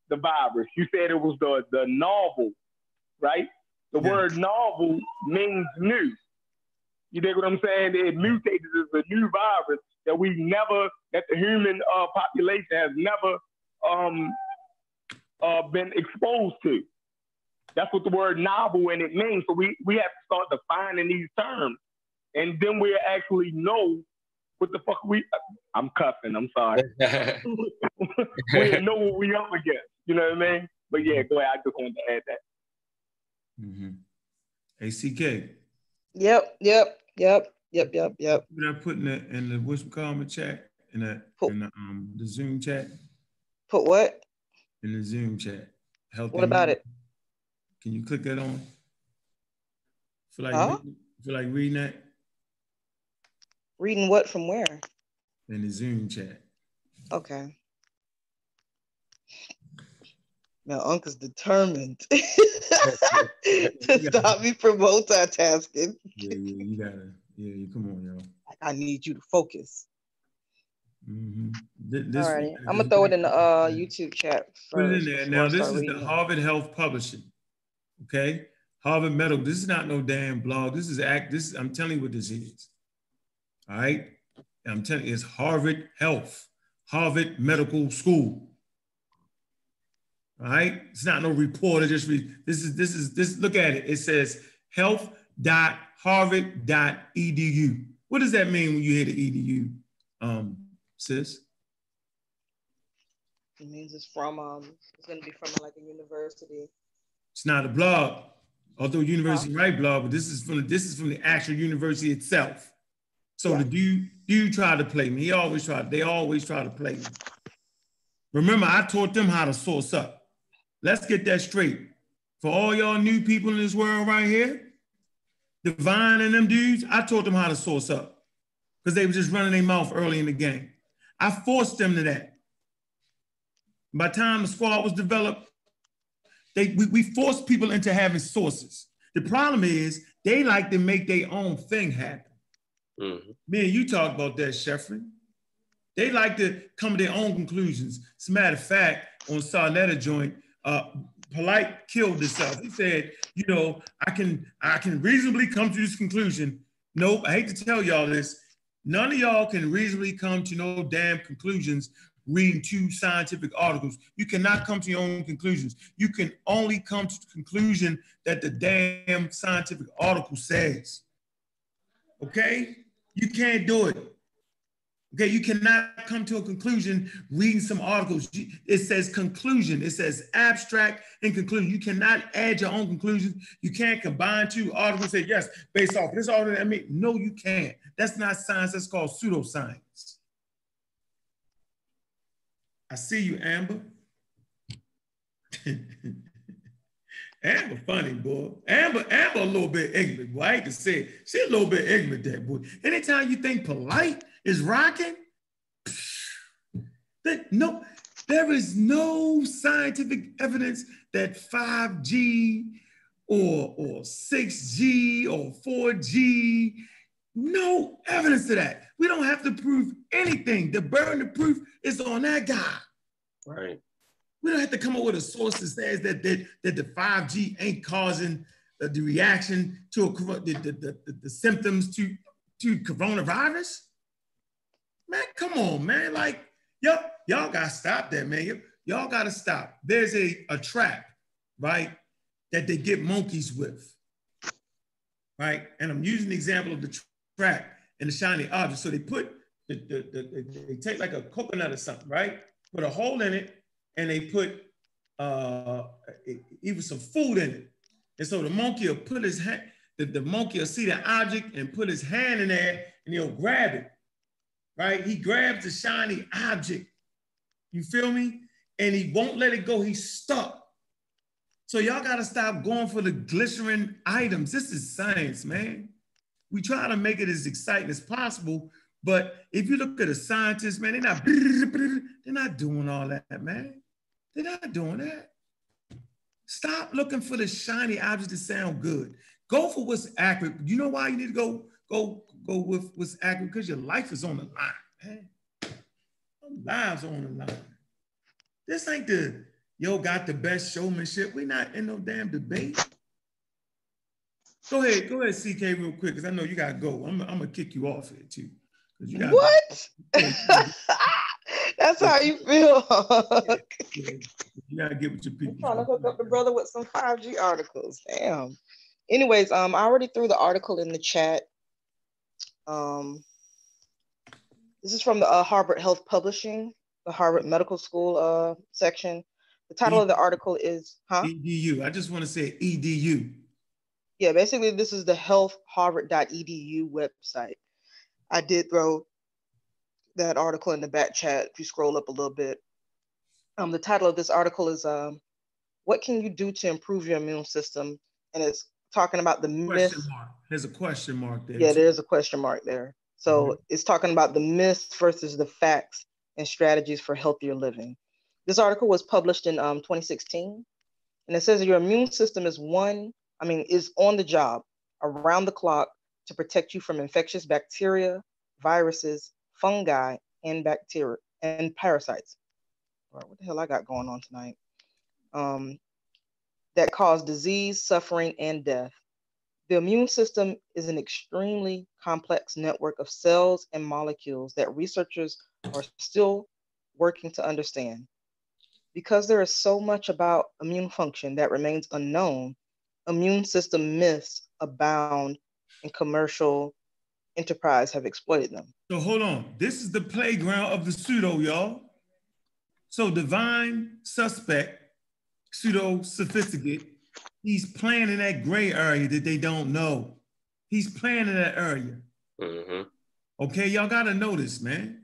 the virus, you said it was the, the novel, right? The yeah. word novel means new. You dig what I'm saying? It mutated as a new virus that we never, that the human uh, population has never um, uh, been exposed to. That's what the word novel and it means. So we, we have to start defining these terms. And then we actually know what the fuck we, I'm cuffing, I'm sorry. We know what we up against, you know what I mean? But yeah, go ahead, I just wanted to add that. Mm-hmm. Hey, C K. Yep, yep, yep, yep, yep, yep. Did I put in the, in the what's called the chat? In the, put, in the, um, the Zoom chat? Put what? In the Zoom chat. Health what about it? Can you click that on? Feel like, huh? reading, feel like reading that? Reading what from where? In the Zoom chat. Okay. Now, Uncle's determined to stop me from multitasking. Yeah, yeah, you gotta, yeah, you come on, y'all. I need you to focus. Mm-hmm. This, all right, I'm gonna throw it in the uh, YouTube chat first. Put it in there. Now, this is the Harvard Health Publishing, okay? Harvard Medical. This is not no damn blog. This is act. This is, I'm telling you what this is. All right, I'm telling you, it's Harvard Health, Harvard Medical School. All right, it's not no reporter. Just read. This is this is this. Look at it. It says health dot harvard dot e d u. What does that mean when you hear the E D U, um, sis? It means it's from. Um, it's going to be from like a university. It's not a blog, although university huh? write blog. But this is from this is from the actual university itself. So yeah. the dude, dude tried to play me. He always tried. They always try to play me. Remember, I taught them how to source up. Let's get that straight. For all y'all new people in this world right here, Divine and them dudes, I taught them how to source up because they were just running their mouth early in the game. I forced them to that. By the time the squad was developed, they, we, we forced people into having sources. The problem is they like to make their own thing happen. Mm-hmm. Me and you talked about that, Sheffrin. They like to come to their own conclusions. As a matter of fact, on Sarnetta joint, Uh, Polite killed himself. He said, you know, I can I can reasonably come to this conclusion. Nope, I hate to tell y'all this. None of y'all can reasonably come to no damn conclusions reading two scientific articles. You cannot come to your own conclusions. You can only come to the conclusion that the damn scientific article says. Okay? You can't do it. Okay, you cannot come to a conclusion reading some articles. It says conclusion. It says abstract and conclusion. You cannot add your own conclusion. You can't combine two articles and say, yes, based off this article. I mean, no, you can't. That's not science. That's called pseudoscience. I see you, Amber. Amber funny, boy. Amber, Amber a little bit ignorant, boy. I hate to say it. She a little bit ignorant, that boy. Anytime you think Polite is rocking, that, no, there is no scientific evidence that five G or, or six G or four G, no evidence to that. We don't have to prove anything. The burden of proof is on that guy. Right. We don't have to come up with a source that says that, that, that the five G ain't causing the, the reaction to a, the, the, the, the symptoms to, to coronavirus. Man, come on, man. Like, yep, y'all got to stop that, man. Y'all got to stop. There's a, a trap, right, that they get monkeys with, right? And I'm using the example of the trap and the shiny object. So they put, the, the, the, they take like a coconut or something, right? Put a hole in it, and they put uh, even some food in it. And so the monkey will put his hand, the, the monkey will see the object and put his hand in there and he'll grab it, right? He grabs the shiny object, you feel me? And he won't let it go, he's stuck. So y'all gotta stop going for the glycerin items. This is science, man. We try to make it as exciting as possible, but if you look at a scientist, man, they're not, they're not doing all that, man. They're not doing that. Stop looking for the shiny objects that sound good. Go for what's accurate. You know why you need to go, go, go with what's accurate? Because your life is on the line, man. Your lives are on the line. This ain't the, yo, got the best showmanship. We're not in no damn debate. Go ahead, go ahead, C K, real quick, because I know you gotta go. I'm, I'm gonna kick you off here too. You gotta what? That's how you feel. You gotta get with your people. I'm trying to hook up the brother with some five G articles. Damn. Anyways, um, I already threw the article in the chat. Um, this is from the uh, Harvard Health Publishing, the Harvard Medical School uh section. The title of the article is, huh? E D U, I just want to say E D U. Yeah, basically this is the health harvard dot E D U website. I did throw that article in the back chat if you scroll up a little bit. Um, the title of this article is, um, what can you do to improve your immune system? And it's talking about the myth. There's a question mark there. Yeah, there's a question mark there. So mm-hmm. It's talking about the myths versus the facts and strategies for healthier living. This article was published in um, twenty sixteen, and it says that your immune system is one, I mean, is on the job around the clock to protect you from infectious bacteria, viruses, fungi, and bacteria and parasites. All right, what the hell I got going on tonight? Um, that cause disease, suffering, and death. The immune system is an extremely complex network of cells and molecules that researchers are still working to understand. Because there is so much about immune function that remains unknown, immune system myths abound and commercial enterprise have exploited them. So hold on, this is the playground of the pseudo, y'all. So divine suspect, pseudo sophisticate, he's playing in that gray area that they don't know. He's playing in that area. Mm-hmm. Okay, y'all gotta know this, man.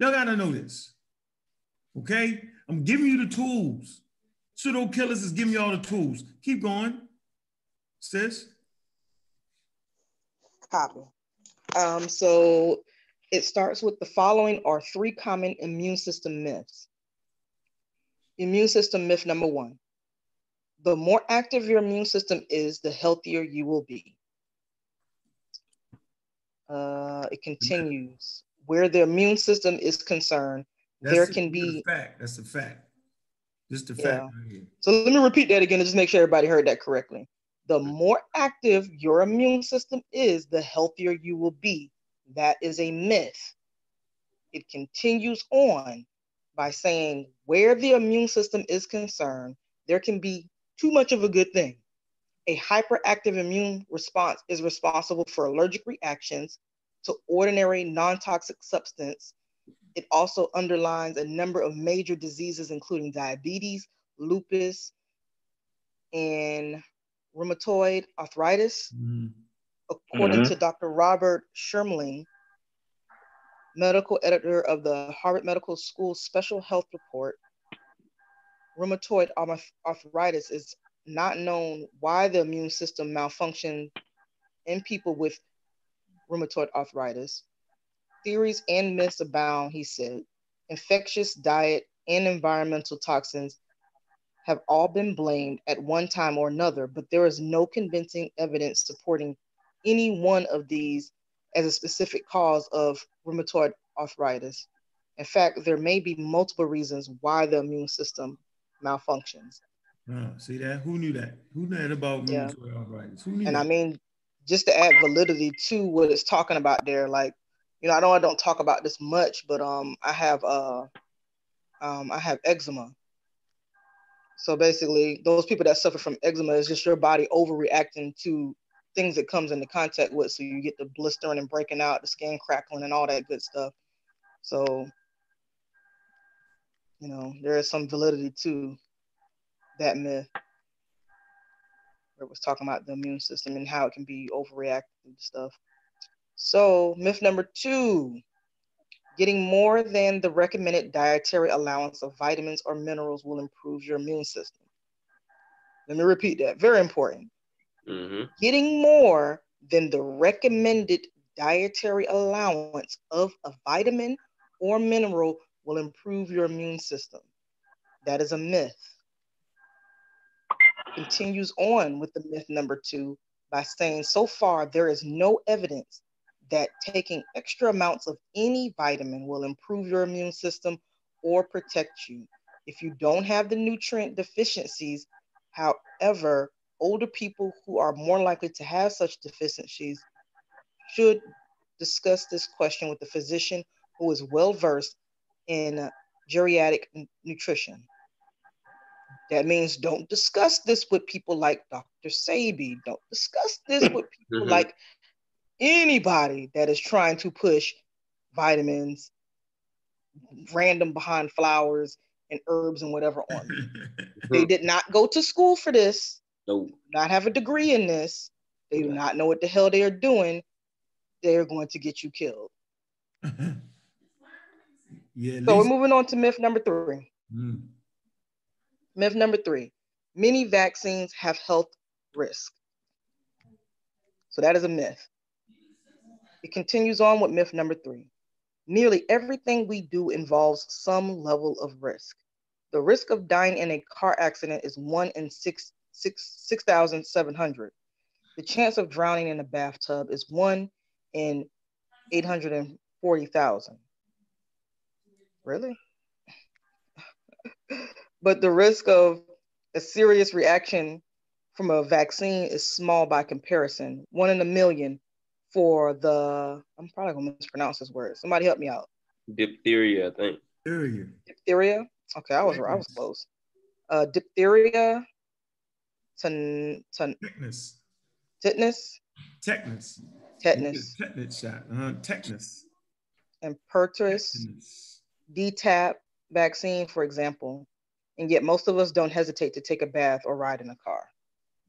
Y'all gotta know this, okay? I'm giving you the tools. Pseudo Killers is giving you all the tools. Keep going, sis. Copy. Um, so it starts with the following are three common immune system myths. Immune system myth number one. The more active your immune system is, the healthier you will be. Uh, it continues. Where the immune system is concerned, That's there can a, be a fact. That's a fact. Just a yeah. fact. So let me repeat that again to just make sure everybody heard that correctly. The more active your immune system is, the healthier you will be. That is a myth. It continues on by saying where the immune system is concerned, there can be too much of a good thing. A hyperactive immune response is responsible for allergic reactions to ordinary non-toxic substance. It also underlines a number of major diseases, including diabetes, lupus, and rheumatoid arthritis. Mm-hmm. According mm-hmm. to Doctor Robert Shermling, medical editor of the Harvard Medical School Special Health Report, rheumatoid arthritis is not known why the immune system malfunctions in people with rheumatoid arthritis. Theories and myths abound, he said. Infectious diet and environmental toxins have all been blamed at one time or another, but there is no convincing evidence supporting any one of these as a specific cause of rheumatoid arthritis. In fact, there may be multiple reasons why the immune system malfunctions. Uh, see that? Who knew that? Who knew that about yeah. rheumatoid arthritis? Who knew and that? I mean, just to add validity to what it's talking about there, like, you know, I know I don't talk about this much, but um, I have uh, um, I have eczema. So basically, those people that suffer from eczema is just your body overreacting to things it comes into contact with. So you get the blistering and breaking out, the skin crackling and all that good stuff. So, you know, there is some validity to that myth where it was talking about the immune system and how it can be overreactive and stuff. So myth number two, getting more than the recommended dietary allowance of vitamins or minerals will improve your immune system. Let me repeat that, very important. Mm-hmm. Getting more than the recommended dietary allowance of a vitamin or mineral will improve your immune system. That is a myth. Continues on with the myth number two by saying, so far there is no evidence that taking extra amounts of any vitamin will improve your immune system or protect you. If you don't have the nutrient deficiencies, however, older people who are more likely to have such deficiencies should discuss this question with a physician who is well-versed in geriatric nutrition. That means don't discuss this with people like Doctor Sebi. Don't discuss this with people mm-hmm. like anybody that is trying to push vitamins, random behind flowers and herbs and whatever on them. They did not go to school for this. No. Not have a degree in this. They do not know what the hell they are doing. They are going to get you killed. yeah, so we're moving on to myth number three. Mm. Myth number three, many vaccines have health risk. So that is a myth. It continues on with myth number three. Nearly everything we do involves some level of risk. The risk of dying in a car accident is one in six Six six thousand seven hundred. The chance of drowning in a bathtub is one in eight hundred and forty thousand. Really? But the risk of a serious reaction from a vaccine is small by comparison. One in a million for the I'm probably gonna mispronounce this word. Somebody help me out. Diphtheria, I think. Diphtheria. Diphtheria. Okay, I was I was close. Uh, diphtheria. Ten, ten, tetanus. Tetanus. Tetanus. Tetanus. Tetanus shot. Uh, tetanus. And pertussis, D T A P vaccine, for example. And yet most of us don't hesitate to take a bath or ride in a car.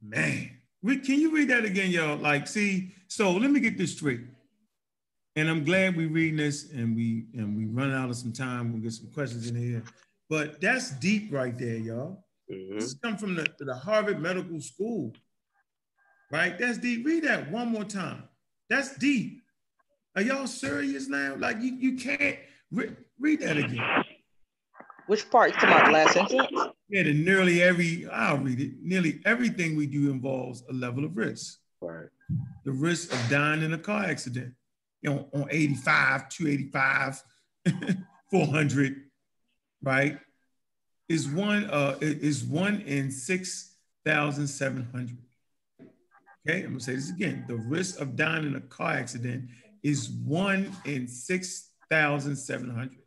Man, we, can you read that again, y'all? Like, see, so let me get this straight. And I'm glad we're reading this and we and we run out of some time. We'll get some questions in here. But that's deep right there, y'all. Mm-hmm. This comes from the, the Harvard Medical School, right? That's deep. Read that one more time. That's deep. Are y'all serious now? Like, you, you can't re- read that again. Which part? To my last sentence? Yeah, the nearly every, I'll read it. Nearly everything we do involves a level of risk. Right. The risk of dying in a car accident, you know, on eighty-five, two eighty-five, four hundred, right? Is one uh is one in six thousand seven hundred. Okay, I'm gonna say this again. The risk of dying in a car accident is one in six thousand seven hundred.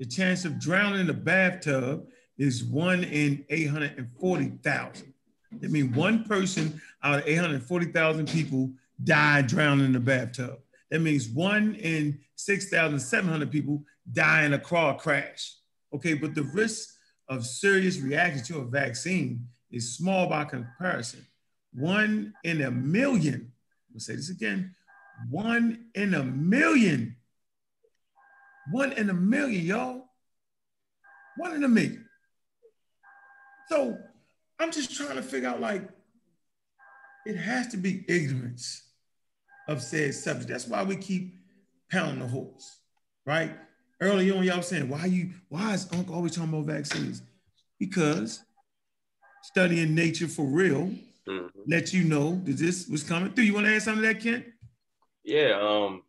The chance of drowning in a bathtub is one in eight hundred and forty thousand. I mean, one person out of eight hundred forty thousand people died drowning in a bathtub. That means one in six thousand seven hundred people die in a car crash. Okay, but the risk of serious reaction to a vaccine is small by comparison. One in a million, I'm gonna say this again, one in a million One in a million, y'all. One in a million. So I'm just trying to figure out, like, it has to be ignorance of said subject. That's why we keep pounding the horse, right? Early on, y'all saying, why you, why is Unc always talking about vaccines? Because studying nature for real mm-hmm. lets you know that this was coming through. You want to add something to that, Kent? Yeah, um,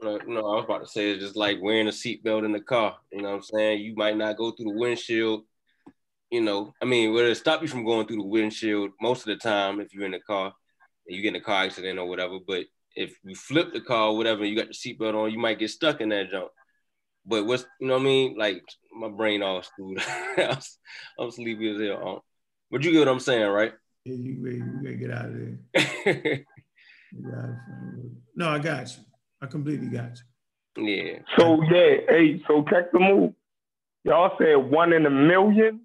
no, no, I was about to say, it's just like wearing a seatbelt in the car. You know what I'm saying? You might not go through the windshield. You know, I mean, will it stop you from going through the windshield most of the time if you're in the car and you get in a car accident or whatever? But if you flip the car or whatever, you got the seatbelt on, you might get stuck in that junk. But what's, you know what I mean? Like, my brain all screwed up. I'm sleepy as hell. But you get what I'm saying, right? Yeah, you ready, you ready to get out of there. Get out of there. No, I got you. I completely got you. Yeah. So, yeah, hey, so check the move. Y'all said one in a million?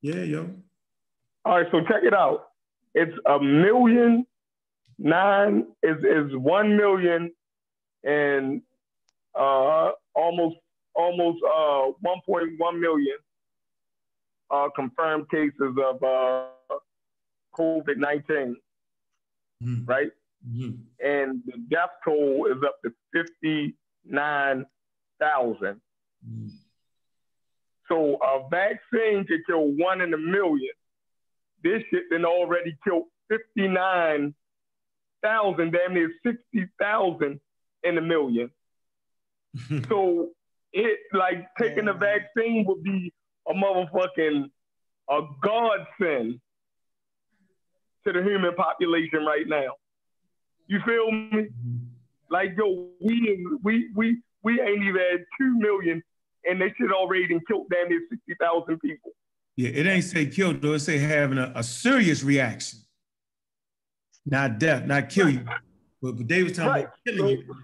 Yeah, yo. All right, so check it out. It's a million, nine is, is one million and uh, almost almost uh, one point one million uh, confirmed cases of uh, COVID nineteen, mm-hmm. right? Mm-hmm. And the death toll is up to fifty-nine thousand. Mm-hmm. So a vaccine could kill one in a million. This shit then already killed fifty-nine thousand, damn near sixty thousand in a million. So it, like, taking yeah. a vaccine would be a motherfucking, a godsend to the human population right now. You feel me? Like, yo, we, we, we, we ain't even had two million and they should already killed damn near sixty thousand people. Yeah, it ain't say killed, though. It say having a, a serious reaction. Not death, not kill you. But, but they was talking right. about killing you.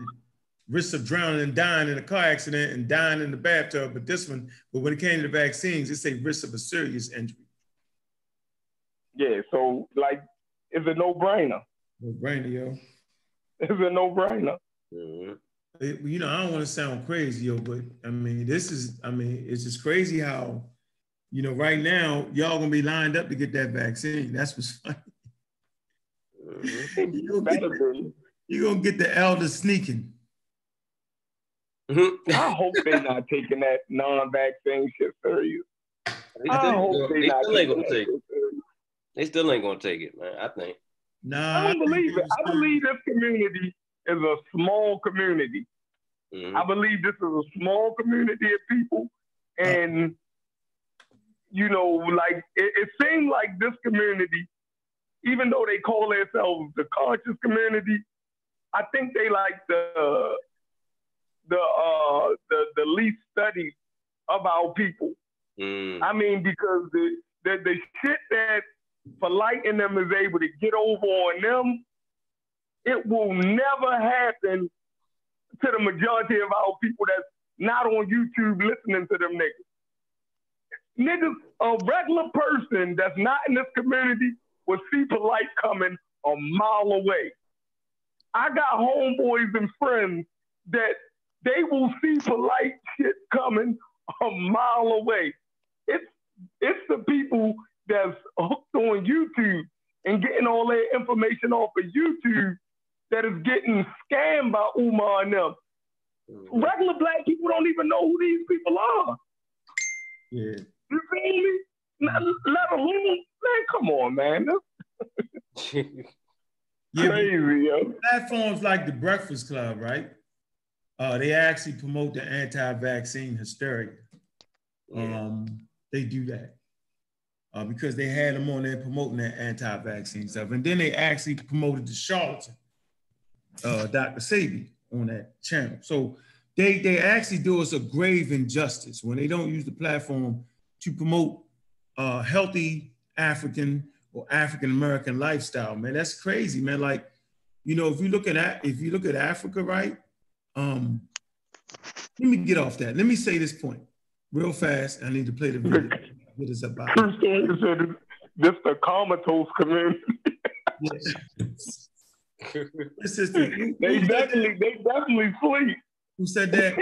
Risk of drowning and dying in a car accident and dying in the bathtub, but this one, but when it came to the vaccines, it say risk of a serious injury. Yeah, so, like, it's a no-brainer. No-brainer, yo. It's a no-brainer. Yeah. It, you know, I don't want to sound crazy, yo, but I mean, this is, I mean, it's just crazy how, you know, right now, y'all gonna be lined up to get that vaccine. That's what's funny. Mm-hmm. You're gonna, get the, you're gonna get the elder sneaking. Mm-hmm. I hope they're not taking that non-vaccine shit serious. I hope they, they not still ain't gonna take it. They still ain't gonna take it, man, I think. Nah, I don't believe it. I believe this community is a small community. Mm-hmm. I believe this is a small community of people. And, you know, like, it, it seems like this community, even though they call themselves the conscious community, I think they like the the uh, the, the least studied of our people. Mm. I mean, because the, the, the shit that Polite and them is able to get over on them, it will never happen to the majority of our people that's not on YouTube listening to them niggas. Niggas, a regular person that's not in this community will see Polite coming a mile away. I got homeboys and friends that they will see Polite shit coming a mile away. It's, it's the people that's hooked on YouTube and getting all their information off of YouTube that is getting scammed by Umar and them. Regular black people don't even know who these people are. Yeah. You feel me? Not, let alone, man, come on, man. Yeah, crazy, yo. Platforms like The Breakfast Club, right? Uh, they actually promote the anti-vaccine hysteria. Yeah. Um, they do that uh, because they had them on there promoting that anti-vaccine stuff. And then they actually promoted the charlatan, uh, Doctor Sebi, on that channel. So they, they actually do us a grave injustice when they don't use the platform to promote uh, healthy African or African-American lifestyle, man. That's crazy, man. Like, you know, if you look at, if you look at Africa, right? Um, let me get off that. Let me say this point real fast. I need to play the video. What is about? This the comatose community. Yes. This is the, they definitely, they definitely sleep. Who said that?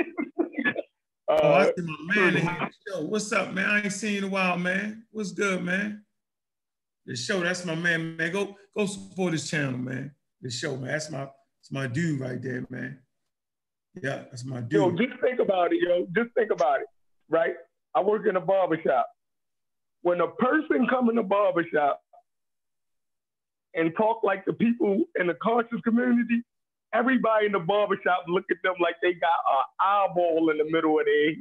Uh, oh, I see my man in here. Yo, what's up, man? I ain't seen you in a while, man. What's good, man? The show, that's my man, man. Go, go support this channel, man. The show, man. That's my, that's my dude right there, man. Yeah, that's my dude. Yo, just think about it, yo. Just think about it, right? I work in a barbershop. When a person come in the barbershop and talk like the people in the conscious community, everybody in the barbershop look at them like they got an eyeball in the middle of their head.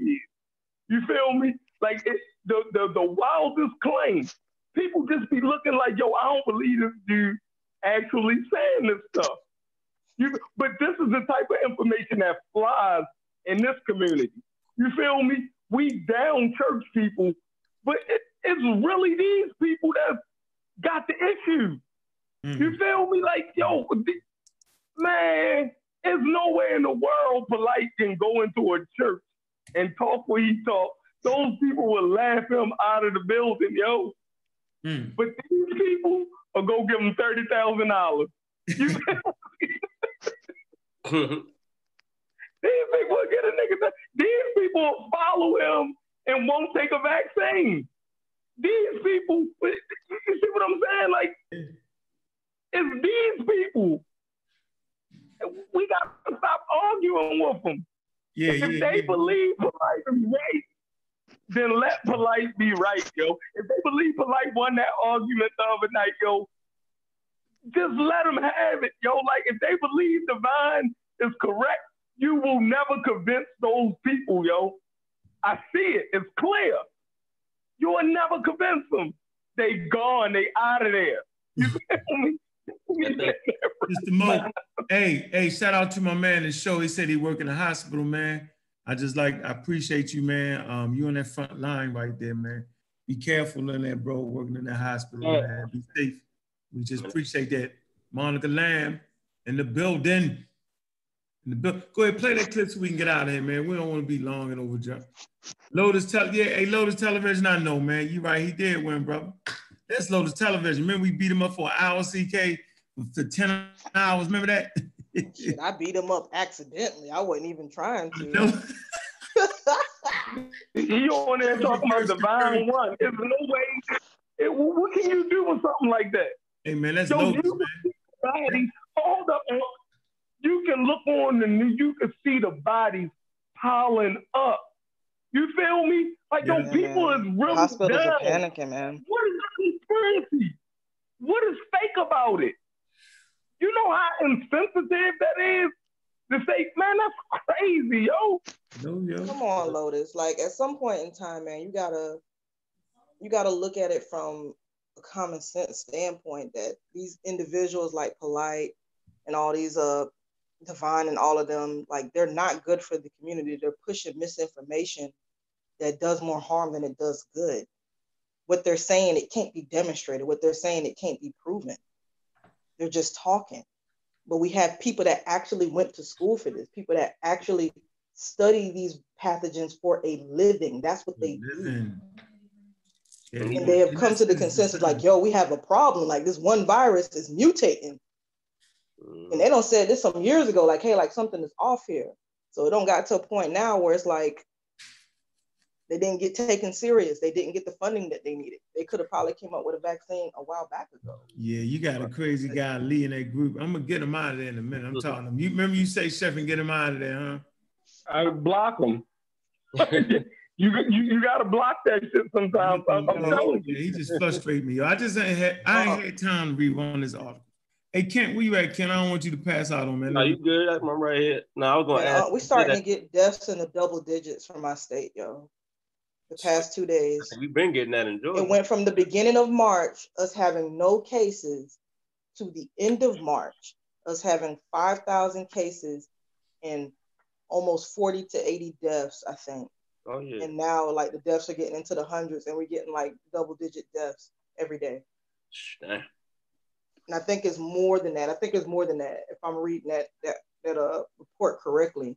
You feel me? Like it's the, the, the wildest claim. People just be looking like, yo, I don't believe this dude actually saying this stuff. You, but this is the type of information that flies in this community. You feel me? We down church people, but it, it's really these people that got the issue. Mm. You feel me? Like, yo, man, there's no way in the world Polite can go into a church and talk what he talk. Those people will laugh him out of the building, yo. Mm. But these people will go give him thirty thousand dollars. These people will get a nigga. These people will follow him and won't take a vaccine. These people, you see what I'm saying? Like, it's these people. We got to stop arguing with them. Yeah, if yeah, they yeah. believe Polite is right, then let Polite be right, yo. If they believe Polite won that argument the other night, yo, just let them have it, yo. Like, if they believe Divine is correct, you will never convince those people, yo. I see it. It's clear. You will never convince them. They gone. They out of there. You feel me? Mister Mo, hey, hey, shout out to my man that show. He said he work in the hospital, man. I just like, I appreciate you, man. Um, you on that front line right there, man. Be careful in that, bro, working in the hospital, yeah. man. Be safe. We just appreciate that. Monica Lamb in the building. In the bu Go ahead, play that clip so we can get out of here, man. We don't want to be long and overjump. Lotus Television, yeah, hey, Lotus Television, I know, man. You right, he did win, brother. That's Lotus Television. Remember we beat him up for an hour, C K, for ten hours. Remember that? Shit, I beat him up accidentally. I wasn't even trying to. He on there talking about Divine One. There's no way. It, what can you do with something like that? Hey, man, that's so Lotus, you man. Bodies, all the, you can look on and you can see the bodies piling up. You feel me? Like, yeah, those people man. Is really hospitals down. Are panicking, man. What is conspiracy? What is fake about it? You know how insensitive that is? To say, man, that's crazy, yo. No, yo. Come on, Lotus. Like, at some point in time, man, you gotta, you gotta look at it from a common sense standpoint that these individuals like Polite and all these uh Divine and all of them, like, they're not good for the community. They're pushing misinformation that does more harm than it does good. What they're saying, it can't be demonstrated. What they're saying, it can't be proven. They're just talking. But we have people that actually went to school for this, people that actually study these pathogens for a living. That's what they do. And they have come to the consensus like, yo, we have a problem. Like, this one virus is mutating. And they don't say this some years ago, like, hey, like something is off here. So it don't got to a point now where it's like, they didn't get taken serious. They didn't get the funding that they needed. They could have probably came up with a vaccine a while back ago. Yeah, you got a crazy guy, Lee, in that group. I'm going to get him out of there in a minute. I'm talking to him. You remember you say, Chef, and get him out of there, huh? I block him. you you, you got to block that shit sometimes. I'm, I'm telling you. He just frustrates me. I just ain't had, I ain't had time to rerun this article. Hey, Kent, where you at, Kent? I don't want you to pass out on me. No, you good? I'm right here. No, I was going to ask. We're starting to get deaths in the double digits from my state, yo. The past two days. We've been getting that in Georgia. It went from the beginning of March, us having no cases, to the end of March, us having five thousand cases and almost forty to eighty deaths, I think. Oh, yeah. And now, like, the deaths are getting into the hundreds, and we're getting, like, double-digit deaths every day. Damn. And I think it's more than that. I think it's more than that, if I'm reading that that, that uh, report correctly.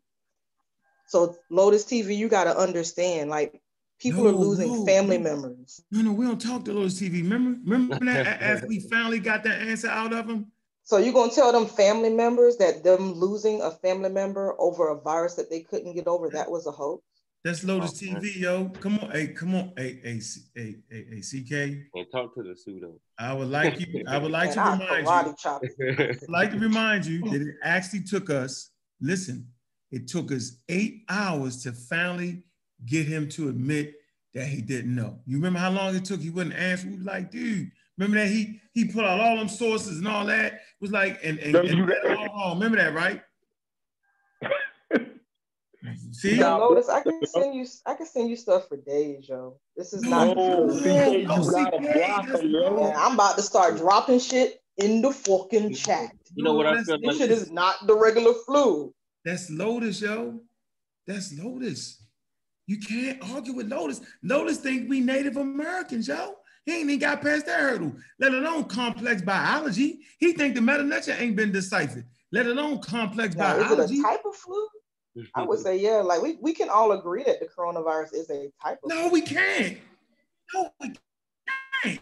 So Lotus T V, you got to understand, like, people no, are losing no, family no. members. No, no, we don't talk to Lotus T V. Remember, remember that after we finally got that answer out of them? So you're going to tell them family members that them losing a family member over a virus that they couldn't get over, that was a hoax? That's Lotus oh, T V, yo. Come on, hey, come on, hey, hey, hey, hey, hey, C K. And talk to the pseudo. I would like you. I would like to remind you. I would like to remind you that it actually took us. Listen, it took us eight hours to finally get him to admit that he didn't know. You remember how long it took? He wouldn't answer. We were like, dude. Remember that he he put out all them sources and all that. It was like and and, and, and oh, remember that, right? See, now, Lotus, I can send you. I can send you stuff for days, yo. This is no, not. Man, no, C K, I'm about to start dropping shit in the fucking chat. You know what I feel? This shit is not the regular flu. That's Lotus, yo. That's Lotus. You can't argue with Lotus. Lotus think we Native Americans, yo. He ain't even got past that hurdle. Let alone complex biology. He think the metanetia ain't been deciphered. Let alone complex now, biology. Is it a type of flu? I would say, yeah, like we, we can all agree that the coronavirus is a type of. No, we can't. No, we can't.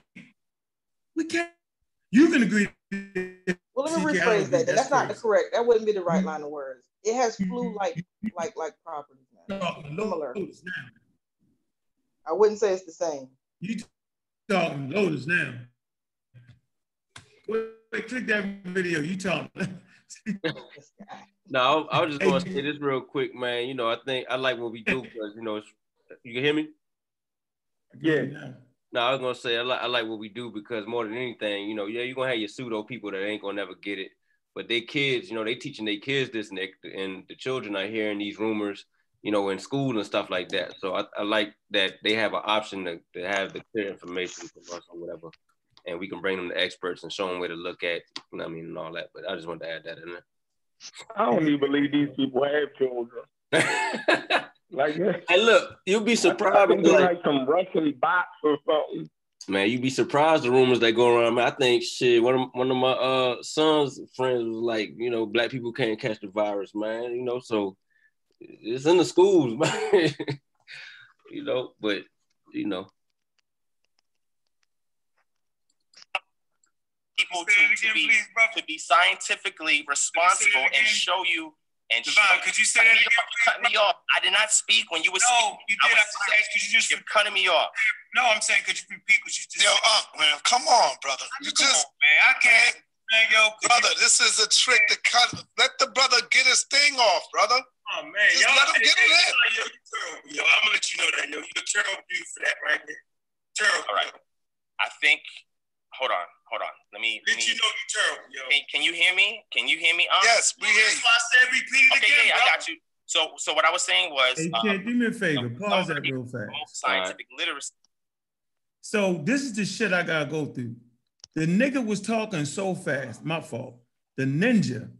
We can't. You can agree. Well, let me rephrase that. That's not the correct. That wouldn't be the right line of words. It has flu-like, like, like properties. Similar. I wouldn't say it's the same. You talking Lotus now? Wait, wait, click that video. You talking? No, I, I was just going to say this real quick, man. You know, I think I like what we do because, you know, it's, you can hear me? Yeah. No, I was going to say I, li I like what we do because more than anything, you know, yeah, you're going to have your pseudo people that ain't going to never get it. But they kids, you know, they teaching their kids this and, they, and the children are hearing these rumors, you know, in school and stuff like that. So I, I like that they have an option to, to have the clear information from us or whatever. And we can bring them to experts and show them where to look at, you know what I mean, and all that. But I just wanted to add that in there. I don't even believe these people have children. Like that. Hey, look, you'll be surprised. Like, like some Russian bots or something. Man, you'd be surprised the rumors that go around. I think, shit, one of, one of my uh, son's friends was like, you know, black people can't catch the virus, man. You know, so it's in the schools, man. You know, but, you know. To, again, to, be, please, to be scientifically responsible and show you and Divine, show could you say that again, cut me off. I did not speak when you were no, speaking. You did. I, I was asked, could you just you're cutting me off. No, I'm saying could you repeat what you just yo, said? Yo, man, come on, brother. I mean, you just on, man, I can't. Man, yo, brother, this is a trick to cut. Let the brother get his thing off, brother. Oh man, just let him get it in. Yo, yo, I'm gonna let you know that. Yo, you're terrible dude for that right there. Terrible. All right. I think. Hold on. Hold on. Let me. Let me, you know you terrible, yo. Can, can you hear me? Can you hear me? Um, yes, we hear you. That's why I said repeat it okay, again, yeah, bro. I got you. So, so what I was saying was. Hey, um, kid, do me a favor. Pause that real fast. Scientific right. literacy. So this is the shit I gotta go through. The nigga was talking so fast. My fault. The ninja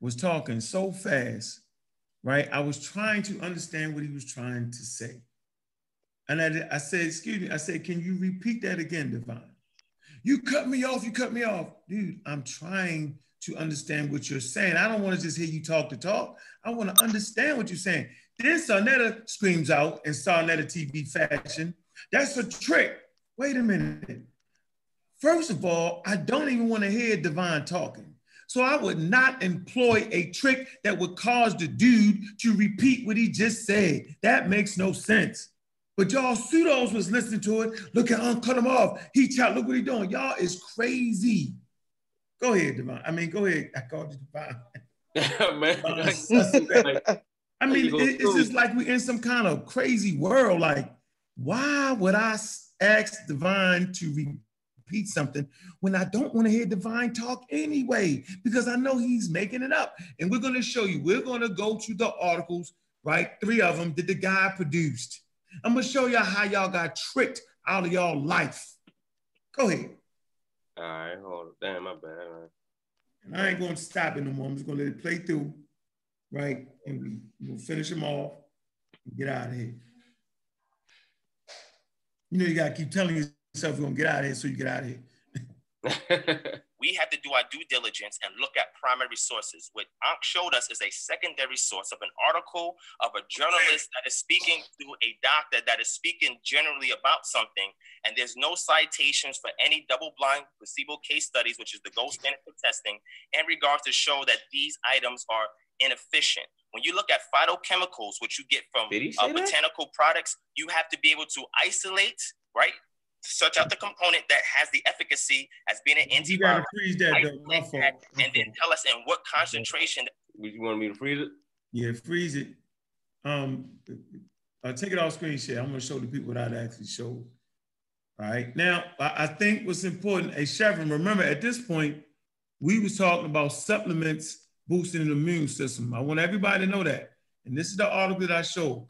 was talking so fast, right? I was trying to understand what he was trying to say, and I, I said, "Excuse me." I said, "Can you repeat that again, Divine?" You cut me off, you cut me off. Dude, I'm trying to understand what you're saying. I don't want to just hear you talk to talk. I want to understand what you're saying. Then Sarnetta screams out in Sarnetta T V fashion, that's a trick. Wait a minute. First of all, I don't even want to hear Divine talking. So I would not employ a trick that would cause the dude to repeat what he just said. That makes no sense. But y'all pseudos was listening to it. Look at him, cut him off. He child, look what he doing. Y'all is crazy. Go ahead, Devon. I mean, go ahead. I called you Devon. Man, like, I mean, it, it's just like we're in some kind of crazy world. Like, why would I ask Divine to repeat something when I don't want to hear Divine talk anyway? Because I know he's making it up. And we're going to show you. We're going to go to the articles, right? Three of them that the guy produced. I'm gonna show y'all how y'all got tricked out of y'all life. Go ahead. All right, hold on. Damn, my bad. Man. And I ain't gonna stop it no more. I'm just gonna let it play through, right? And we'll finish them off and get out of here. You know, you gotta keep telling yourself you're gonna get out of here so you get out of here. We have to do our due diligence and look at primary sources. What Ankh showed us is a secondary source of an article of a journalist that is speaking to a doctor that is speaking generally about something, and there's no citations for any double-blind placebo case studies, which is the gold standard for testing, in regards to show that these items are inefficient. When you look at phytochemicals, which you get from uh, botanical products, you have to be able to isolate, right? Search out the component that has the efficacy as being an antiviral. You gotta freeze that, though. My fault. And then tell us in what concentration. Would you want me to freeze it? Yeah, freeze it. Um, uh, take it off screen share. I'm gonna show the people what I'd actually show. All right. Now, I think what's important, a hey, Chevron, remember at this point, we was talking about supplements boosting the immune system. I want everybody to know that. And this is the article that I showed.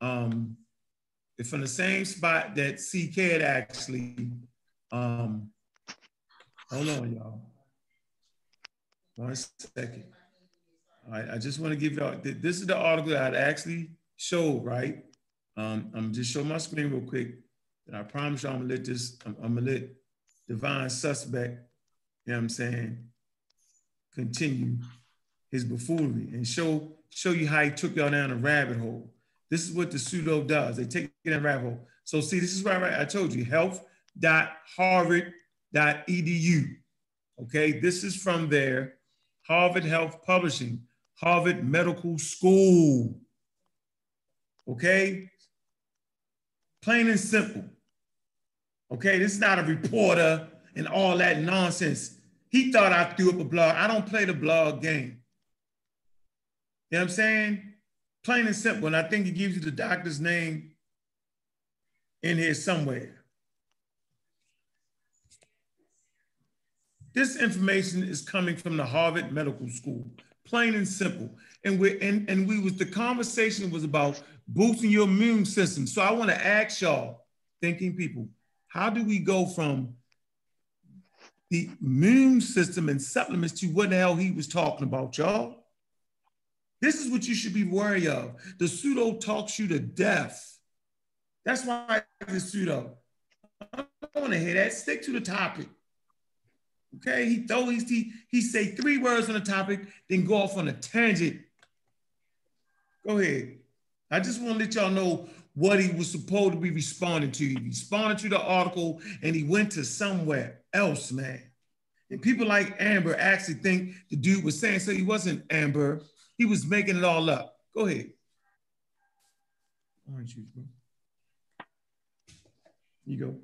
Um, it's from the same spot that C K had actually, um, hold on y'all, one second. All right, I just wanna give y'all, this is the article that I'd actually showed, right? Um, I'm just showing my screen real quick. And I promise y'all I'm gonna let this, I'm, I'm gonna let Divine Suspect, you know what I'm saying, continue his buffoonery and show, show you how he took y'all down a rabbit hole. This is what the pseudo does. They take you down a rabbit hole. So see, this is right, right. I told you, health dot harvard dot e d u. Okay, this is from there, Harvard Health Publishing, Harvard Medical School. Okay, plain and simple. Okay, this is not a reporter and all that nonsense. He thought I threw up a blog. I don't play the blog game. You know what I'm saying? Plain and simple. And I think it gives you the doctor's name in here somewhere. This information is coming from the Harvard Medical School, plain and simple. And we and, and we was the conversation was about boosting your immune system. So I want to ask y'all, thinking people, how do we go from the immune system and supplements to what the hell he was talking about, y'all? This is what you should be worried of. The pseudo talks you to death. That's why the pseudo. I don't want to hear that. Stick to the topic. Okay, he throw his he, he say three words on the topic, then go off on a tangent. Go ahead. I just want to let y'all know what he was supposed to be responding to. He responded to the article and he went to somewhere else, man. And people like Amber actually think the dude was saying, so he wasn't Amber. He was making it all up. Go ahead. All right, you go. You go.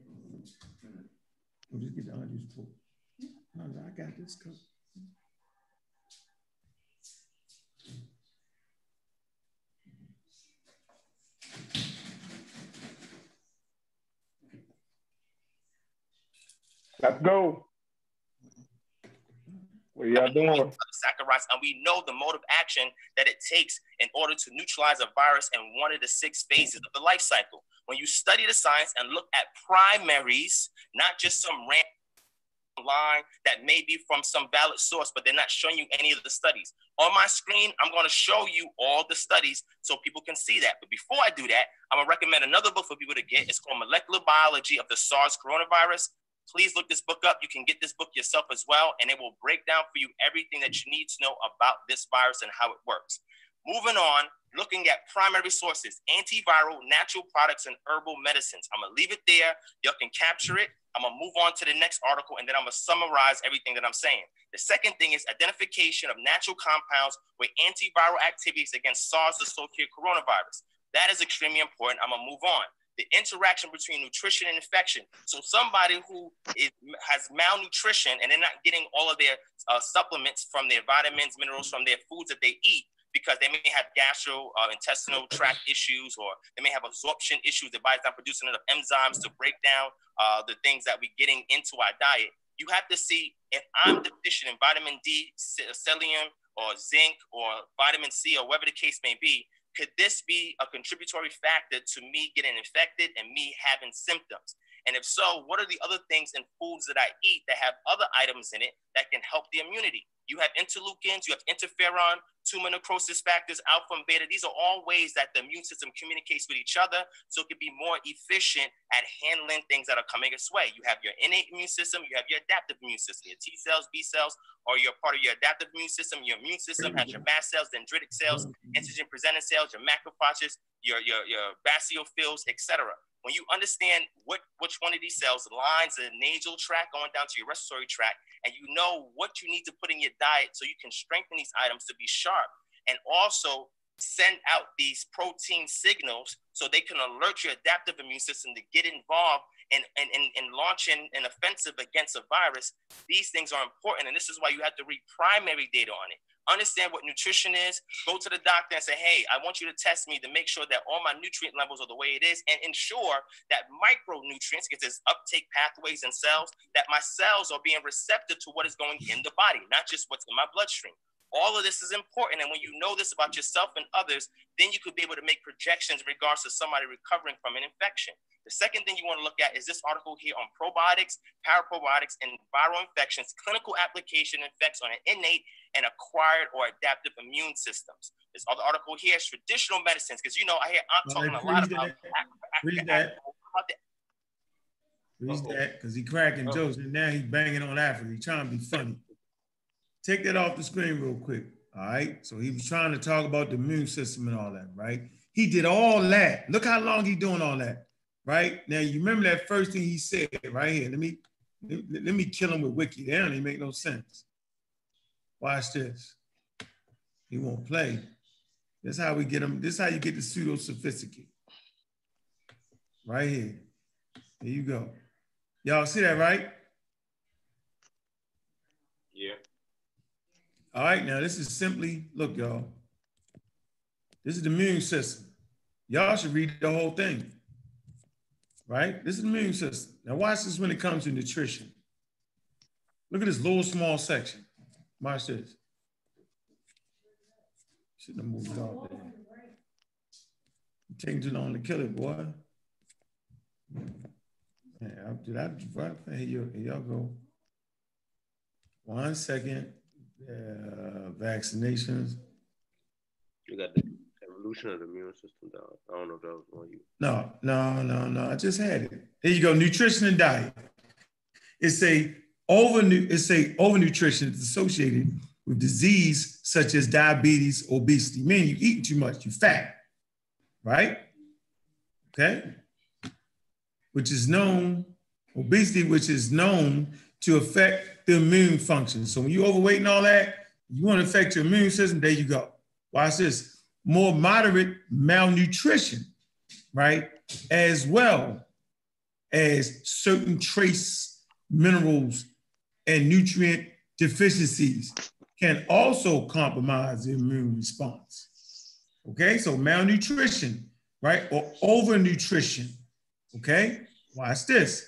We'll just get the audio support. I got this covered. Let's go. What are y'all doing? Saccharides, and we know the mode of action that it takes in order to neutralize a virus in one of the six phases of the life cycle. When you study the science and look at primaries, not just some random line that may be from some valid source, but they're not showing you any of the studies. On my screen, I'm going to show you all the studies so people can see that. But before I do that, I'm going to recommend another book for people to get. It's called Molecular Biology of the SARS Coronavirus. Please look this book up. You can get this book yourself as well, and it will break down for you everything that you need to know about this virus and how it works. Moving on, looking at primary sources, antiviral, natural products, and herbal medicines. I'm going to leave it there. Y'all can capture it. I'm going to move on to the next article, and then I'm going to summarize everything that I'm saying. The second thing is identification of natural compounds with antiviral activities against SARS-associated coronavirus. That is extremely important. I'm going to move on. The interaction between nutrition and infection. So somebody who is, has malnutrition and they're not getting all of their uh, supplements from their vitamins, minerals, from their foods that they eat, because they may have gastrointestinal uh, tract issues, or they may have absorption issues. The body's not producing enough enzymes to break down uh, the things that we're getting into our diet. You have to see, if I'm deficient in vitamin D, selenium, or zinc, or vitamin C, or whatever the case may be, could this be a contributory factor to me getting infected and me having symptoms? And if so, what are the other things and foods that I eat that have other items in it that can help the immunity? You have interleukins, you have interferon, tumor necrosis factors, alpha and beta. These are all ways that the immune system communicates with each other so it can be more efficient at handling things that are coming its way. You have your innate immune system, you have your adaptive immune system, your T cells, B cells, or you're part of your adaptive immune system. Your immune system has your mast cells, dendritic cells, antigen-presenting cells, your macrophages, your, your, your basophils, et cetera. When you understand what, which one of these cells lines the nasal tract going down to your respiratory tract, and you know what you need to put in your diet so you can strengthen these items to be sharp and also send out these protein signals so they can alert your adaptive immune system to get involved and, and, and, and launching an offensive against a virus, these things are important. And this is why you have to read primary data on it. Understand what nutrition is, go to the doctor and say, hey, I want you to test me to make sure that all my nutrient levels are the way it is, and ensure that micronutrients, because there's uptake pathways in cells, that my cells are being receptive to what is going in the body, not just what's in my bloodstream. All of this is important. And when you know this about yourself and others, then you could be able to make projections in regards to somebody recovering from an infection. The second thing you want to look at is this article here on probiotics, paraprobiotics, and viral infections, clinical application effects on an innate and acquired or adaptive immune systems. This other article here is traditional medicines, because you know, I hear I'm talking well, a lot about Africa. Read that, because he cracking jokes and now he's banging on Africa. He's trying to be funny. Take that off the screen real quick, all right? So he was trying to talk about the immune system and all that, right? He did all that. Look how long he's doing all that, right? Now, you remember that first thing he said right here. Let me, let, let me kill him with wiki. That don't even make no sense. Watch this. He won't play. That's how we get him. This is how you get the pseudo-sophisticated. Right here. There you go. Y'all see that, right? Yeah. All right, now this is simply, look, y'all. This is the immune system. Y'all should read the whole thing, right? This is the immune system. Now watch this when it comes to nutrition. Look at this little small section. Watch this. Shouldn't have moved off there. Taking too long to kill it, boy. Man, did I, here y'all go. One second. Yeah, vaccinations. You got the evolution of the immune system down. I don't know if that was on you. No, no, no, no. I just had it. Here you go. Nutrition and diet. It's a over. It's a overnutrition. It's associated with disease such as diabetes, obesity. Meaning you eating too much. You fat, right? Okay. Which is known obesity, which is known to affect the immune function. So when you're overweight and all that, you want to affect your immune system, there you go. Watch this. More moderate malnutrition, right? As well as certain trace minerals and nutrient deficiencies can also compromise the immune response. Okay, so malnutrition, right? Or overnutrition, okay? Watch this.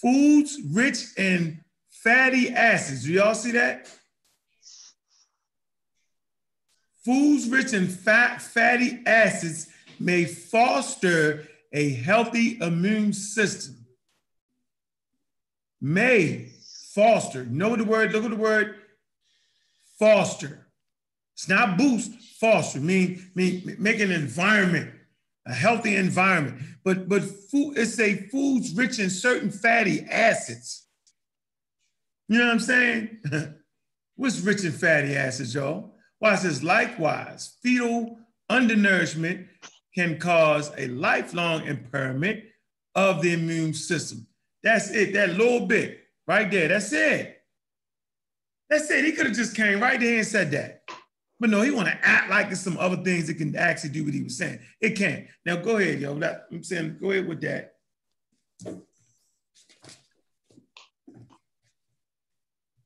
Foods rich in fatty acids, do y'all see that? Foods rich in fat, fatty acids may foster a healthy immune system. May foster, know the word, look at the word, foster. It's not boost, foster, mean, mean make an environment, a healthy environment. But, but food, it's a foods rich in certain fatty acids. You know what I'm saying? What's rich in fatty acids, y'all? Watch this. Likewise, fetal undernourishment can cause a lifelong impairment of the immune system. That's it. That little bit right there. That's it. That's it. He could have just came right there and said that. But no, he want to act like there's some other things that can actually do what he was saying. It can't. Now, go ahead, yo. I'm saying go ahead with that.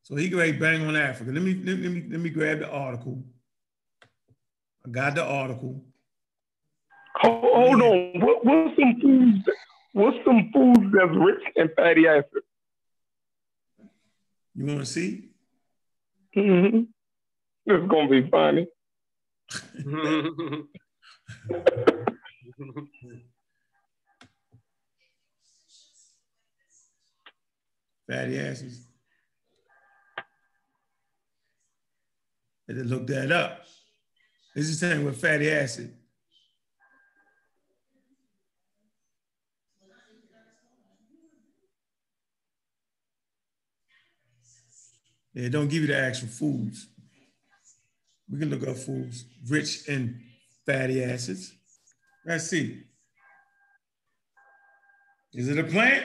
So he great bang on Africa. Let me, let me, let me grab the article. I got the article. Hold, hold on. What, what's some foods? What's some foods that's rich in fatty acids? You want to see? Mm-hmm. This is gonna be funny. Fatty acids. I just looked that up. This is saying with fatty acid. Yeah, don't give you the actual foods. We can look up foods rich in fatty acids. Let's see. Is it a plant?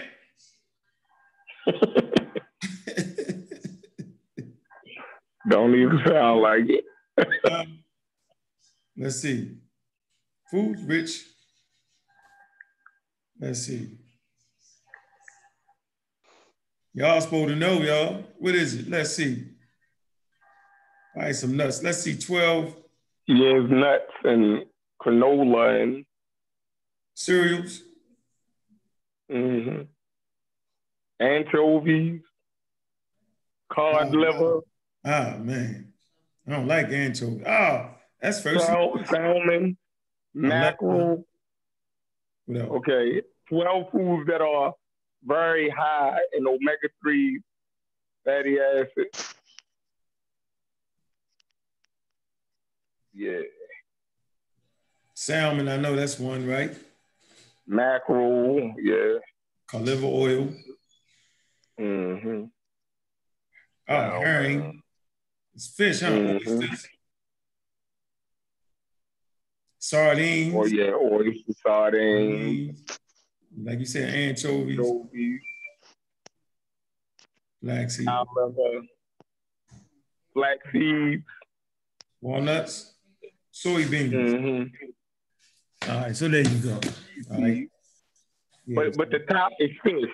Don't even sound like it. uh, let's see. Food rich. Let's see. Y'all supposed to know, y'all. What is it? Let's see. All right, some nuts. Let's see, twelve. Yeah, nuts and granola and cereals. Mm-hmm. Anchovies, cod oh, liver. Ah, oh, man. I don't like anchovies. Oh, that's first. Salt, salmon, mackerel. Okay, twelve foods that are very high in omega three fatty acids. Yeah. Salmon, I know that's one, right? Mackerel, yeah. Olive oil. Mm-hmm. Oh, wow. Herring. It's fish, huh? Mm-hmm. What is this? Sardines. Oh, yeah, oyster sardines. sardines. Like you said, anchovies. anchovies. Black seeds. Black seeds. Walnuts. Soybeans. Mm-hmm. All right, so there you go. All right. Yeah, but but the top is fish.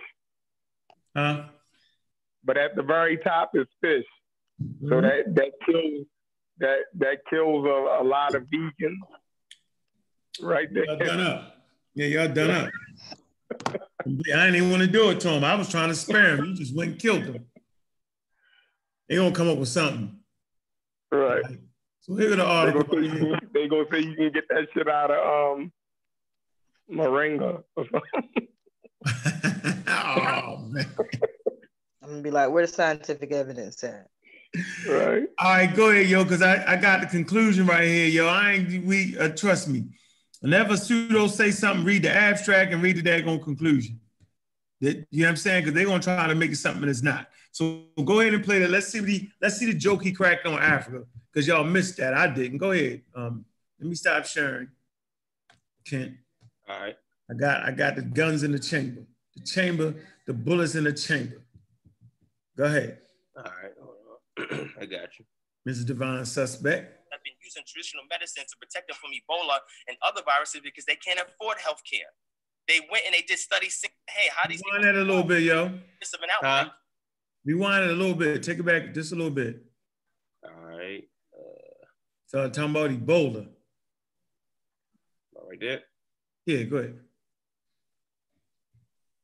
Huh? But at the very top is fish. Mm-hmm. So that, that kills that that kills a, a lot of vegans. Right there. Y'all done up. Yeah, y'all done up. I didn't even want to do it to him. I was trying to spare him. You just went and killed him. They gonna come up with something. Right. Like, so here the article. They gonna, you, they gonna say you can get that shit out of um Moringa. Oh man. I'm gonna be like, where's the scientific evidence at? Right. All right, go ahead, yo, because I, I got the conclusion right here, yo. I ain't we uh, trust me. Whenever pseudo say something, read the abstract and read the daggone conclusion. That, you know what I'm saying? Because they're gonna try to make it something that's not. So go ahead and play that. Let's see what he let's see the joke he cracked on Africa. Because y'all missed that. I didn't. Go ahead. Um, let me stop sharing. Kent. All right. I got I got the guns in the chamber. The chamber, the bullets in the chamber. Go ahead. All right, hold on. I got you. Missus Divine Suspect. I've been using traditional medicine to protect them from Ebola and other viruses because they can't afford health care. They went and they did studies. Hey, how these Rewind that a little bit, yo. It's of an outbreak. Huh? Rewind it a little bit. Take it back just a little bit. All right. Uh, so I'm talking about Ebola. Right there. Yeah, go ahead.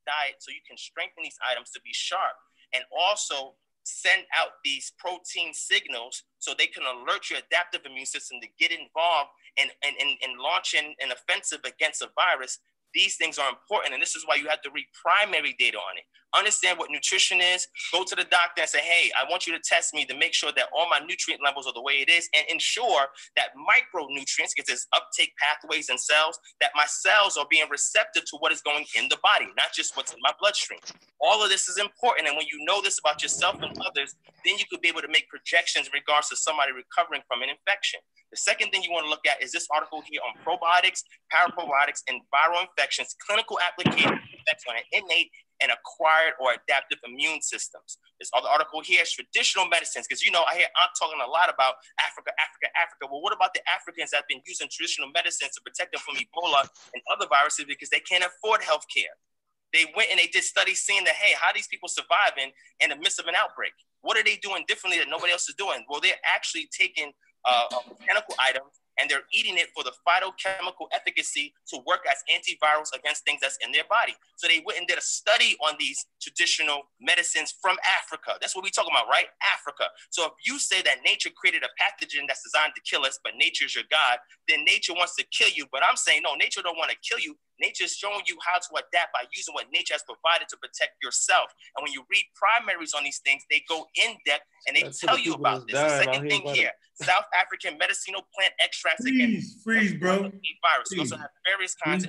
Diet, so you can strengthen these items to be sharp and also send out these protein signals so they can alert your adaptive immune system to get involved and and, and, and launching an offensive against a virus. These things are important, and this is why you have to read primary data on it. Understand what nutrition is, go to the doctor and say, hey, I want you to test me to make sure that all my nutrient levels are the way it is, and ensure that micronutrients, because there's uptake pathways in cells, that my cells are being receptive to what is going in the body, not just what's in my bloodstream. All of this is important, and when you know this about yourself and others, then you could be able to make projections in regards to somebody recovering from an infection. The second thing you want to look at is this article here on probiotics, paraprobiotics, and viral infections, clinical application effects on an innate and acquired or adaptive immune systems. This other article here is traditional medicines, because you know, I hear I'm talking a lot about Africa, Africa, Africa. Well, what about the Africans that have been using traditional medicines to protect them from Ebola and other viruses because they can't afford health care? They went and they did studies seeing that, hey, how are these people surviving in the midst of an outbreak? What are they doing differently that nobody else is doing? Well, they're actually taking Uh, a mechanical item, and they're eating it for the phytochemical efficacy to work as antivirals against things that's in their body. So they went and did a study on these traditional medicines from Africa. That's what we're talking about, right? Africa. So if you say that nature created a pathogen that's designed to kill us, but nature's your God, then nature wants to kill you. But I'm saying, no, nature don't want to kill you. Nature's showing you how to adapt by using what nature has provided to protect yourself. And when you read primaries on these things, they go in depth and they That's tell you about this. The second thing here, South African medicinal plant extracts against freeze, bro. Virus. Please. We also have various kinds.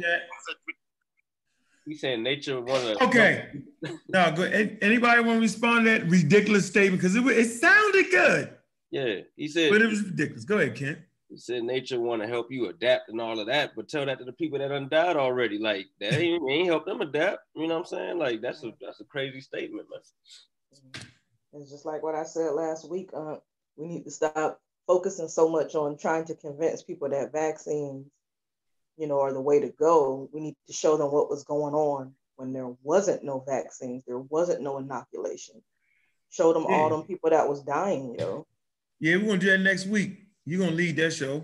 We saying nature wanted. Okay. Now, go. Anybody want to respond to that ridiculous statement? Because it, it sounded good. Yeah, he said. But it was ridiculous. Go ahead, Kent. You said nature want to help you adapt and all of that, but tell that to the people that done died already. Like that ain't, ain't help them adapt. You know what I'm saying? Like that's a that's a crazy statement, man. It's just like what I said last week. Uh, we need to stop focusing so much on trying to convince people that vaccines, you know, are the way to go. We need to show them what was going on when there wasn't no vaccines, there wasn't no inoculation. Show them yeah. all them people that was dying, yo. Know? Yeah, we're gonna do that next week. You're gonna lead that show.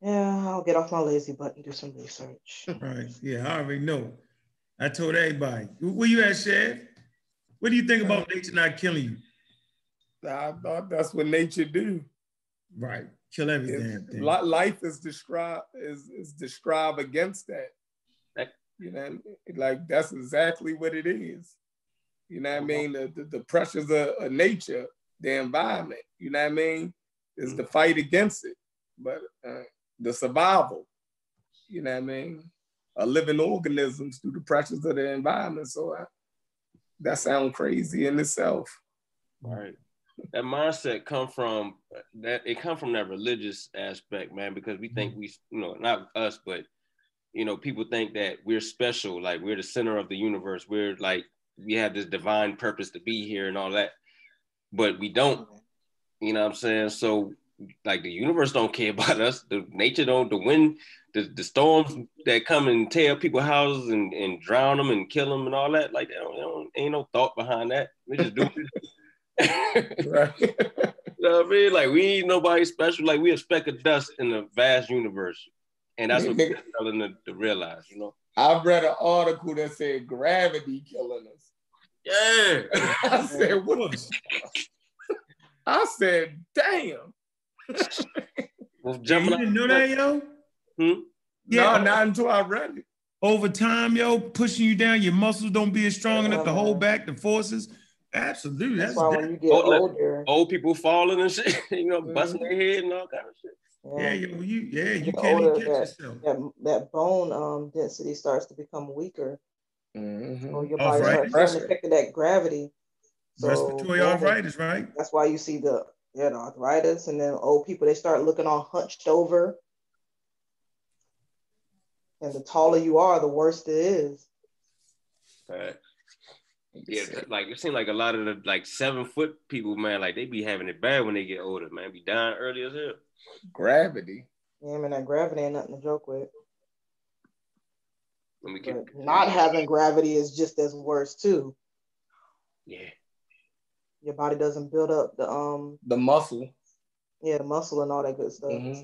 Yeah, I'll get off my lazy butt and do some research. Right, yeah, I already know. I told everybody. Where you at, Chef? What do you think about nature not killing you? I thought that's what nature do. Right, kill everything. Life is described is, is described against that. that. You know, like that's exactly what it is. You know what I mean? The, the, the pressures of, of nature, the environment, you know what I mean? Is the fight against it, but uh, the survival, you know what I mean? Of living organisms through the pressures of the environment. So I, that sounds crazy in itself. Right. That mindset come from that it come from that religious aspect, man, because we think we, you know, not us, but you know, people think that we're special, like we're the center of the universe. We're like, we have this divine purpose to be here and all that, but we don't, you know what I'm saying? So like the universe don't care about us. The nature don't, the wind, the, the storms that come and tear people houses and, and drown them and kill them and all that. Like they don't, they don't, ain't no thought behind that. We just do it. Right. You know what I mean? Like we ain't nobody special. Like we a speck of dust in the vast universe, and that's what we're telling them to realize. You know. I've read an article that said gravity killing us. Yeah. I said what? I said, damn. Well, you didn't know that, yo? Hmm? Yeah. No, not until I read it. Over time, yo, pushing you down, your muscles don't be as strong enough to hold back the forces. Absolutely. That's, that's why when you get old, older. Old people falling and shit, you know, mm-hmm. busting their head and all kind of shit. Yeah, yeah, you, yeah, you can't even catch yourself. That, that bone um, density starts to become weaker. Mm-hmm. So your body right. starts being affected at gravity. So, respiratory yeah, arthritis, right? That's why you see the, yeah, the arthritis, and then old people, they start looking all hunched over. And the taller you are, the worse it is. Right. Yeah, like it seems like a lot of the like seven foot people, man, like they be having it bad when they get older, man. Be dying early as hell. Gravity. Yeah, I mean that gravity ain't nothing to joke with. Let me get... Not having gravity is just as worse too. Yeah. Your body doesn't build up the um the muscle. Yeah, the muscle and all that good stuff. Mm-hmm.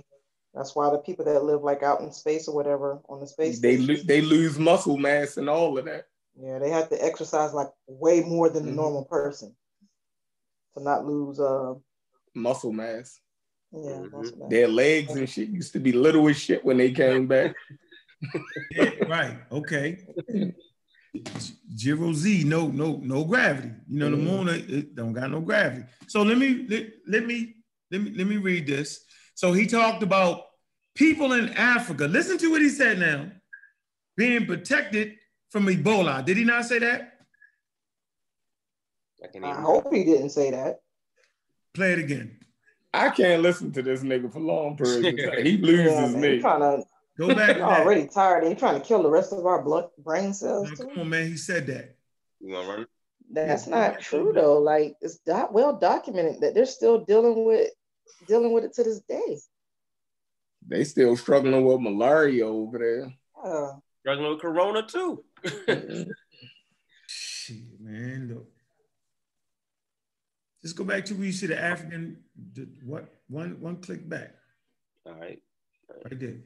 That's why the people that live like out in space or whatever on the space they lo they lose muscle mass and all of that. Yeah, they have to exercise like way more than the mm-hmm. normal person to not lose uh muscle mass. Yeah, mm-hmm. muscle mass. Their legs and shit used to be little as shit when they came back. Yeah, right. Okay. Zero Z, no, no, no gravity. You know, mm-hmm. the moon it don't got no gravity. So let me let, let me let me let me read this. So he talked about people in Africa. Listen to what he said now, being protected from Ebola. Did he not say that? I, I hope he didn't say that. Play it again. I can't listen to this nigga for long periods. He loses yeah, man, me. Trying to, go back. I'm already tired. He's trying to kill the rest of our blood brain cells. Now, too. Come on, man. He said that. You want to run? That's yeah. not true though. Like it's not well documented that they're still dealing with dealing with it to this day. They still struggling with malaria over there. Yeah. Struggling with corona too. Shit, man, look. Just go back to where you see the African. What one one click back? All right, right there.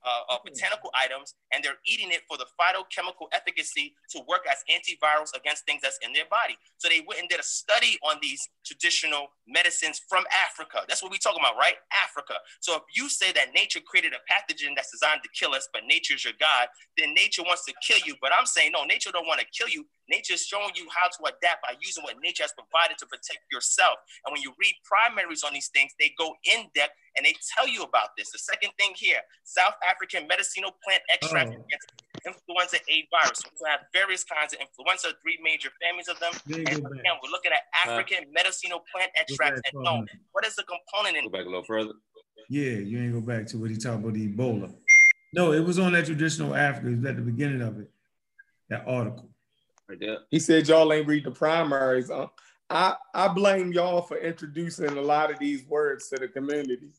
Uh, uh, botanical items, and they're eating it for the phytochemical efficacy to work as antivirals against things that's in their body. So they went and did a study on these traditional medicines from Africa. That's what we're talking about, right? Africa. So if you say that nature created a pathogen that's designed to kill us, but nature's your God, then nature wants to kill you. But I'm saying, no, nature don't want to kill you. Nature's showing you how to adapt by using what nature has provided to protect yourself. And when you read primaries on these things, they go in depth And they tell you about this. The second thing here, South African medicinal plant extract oh. against influenza A virus. We have various kinds of influenza, three major families of them. Very and again, we're looking at African uh, medicinal plant extract at home. What is the component in? Go back a little further. Yeah, you ain't go back to what he talked about, the Ebola. No, it was on that traditional Africa. It was at the beginning of it, that article. Right. He said y'all ain't read the primaries. Uh, I, I blame y'all for introducing a lot of these words to the community.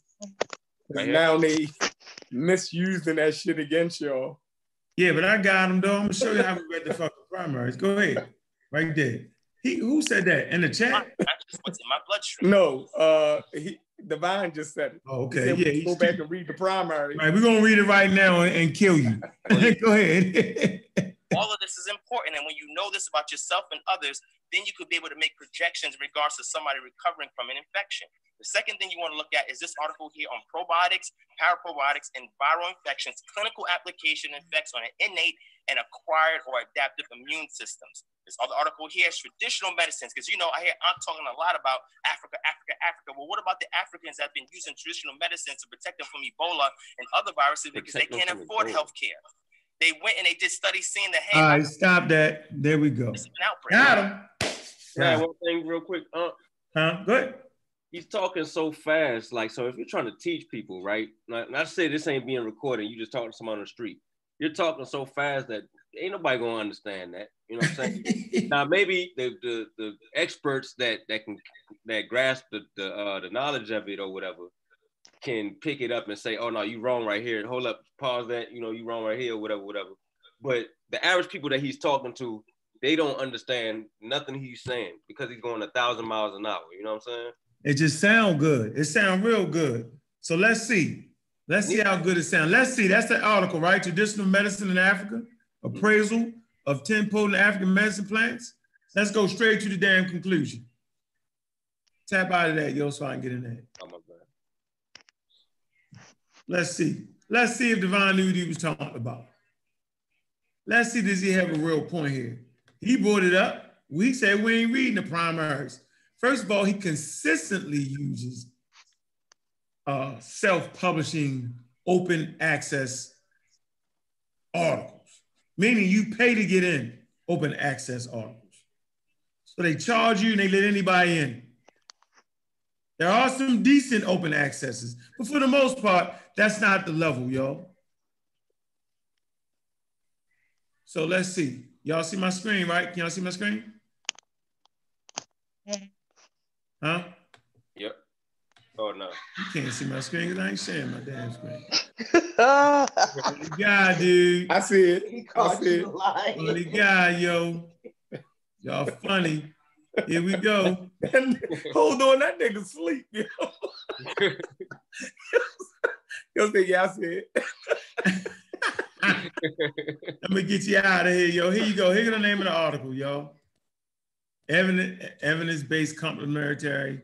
Right. Now they misusing that shit against y'all. Yeah, but I got him though. I'm gonna show you how we read the fucking primaries. Go ahead, right there. He who said that in the chat? That's just what's in my bloodstream. No, uh, he, Divine just said it. Oh, okay, he said, yeah. Go back and read the primaries. Right, we're gonna read it right now and, and kill you. Go ahead. All of this is important, and when you know this about yourself and others, then you could be able to make projections in regards to somebody recovering from an infection. The second thing you want to look at is this article here on probiotics, paraprobiotics, and viral infections, clinical application effects on an innate and acquired or adaptive immune systems. This other article here is traditional medicines, because, you know, I hear I'm talking a lot about Africa, Africa, Africa. Well, what about the Africans that have been using traditional medicines to protect them from Ebola and other viruses because they can't afford health care? They went and they did studies seeing the hand. All right, stop that. There we go. It's an outbreak. Got him. Yeah, one thing real quick. Uh, huh? Go ahead. He's talking so fast. Like, so if you're trying to teach people, right? Not, not to say this ain't being recorded, you just talking to someone on the street. You're talking so fast that ain't nobody going to understand that. You know what I'm saying? Now, maybe the, the the experts that that can that grasp the the, uh, the knowledge of it or whatever can pick it up and say, oh, no, you wrong right here. Hold up, pause that. You know, you wrong right here, whatever, whatever. But the average people that he's talking to, they don't understand nothing he's saying because he's going a thousand miles an hour. You know what I'm saying? It just sound good. It sound real good. So let's see. Let's see how good it sounds. Let's see. That's the article, right? Traditional medicine in Africa, appraisal of ten potent African medicine plants. Let's go straight to the damn conclusion. Tap out of that, yo, so I can get in there. Oh, my God. Let's see. Let's see if Divine knew what he was talking about. Let's see, does he have a real point here? He brought it up. We said we ain't reading the primaries. First of all, he consistently uses uh, self-publishing open access articles, meaning you pay to get in open access articles. So they charge you and they let anybody in. There are some decent open accesses, but for the most part, that's not the level, y'all. So let's see. Y'all see my screen, right? Can y'all see my screen? Huh? Yep. Oh, no. You can't see my screen because I ain't sharing my damn screen. Holy God, dude. I see it. He caught you lying. Holy God, yo. Y'all funny. Here we go. Hold on, that nigga sleep, yo. Yo, think y'all see it. I'm gonna get you out of here, yo. Here you go. Here's the name of the article, yo. Evidence-based complementary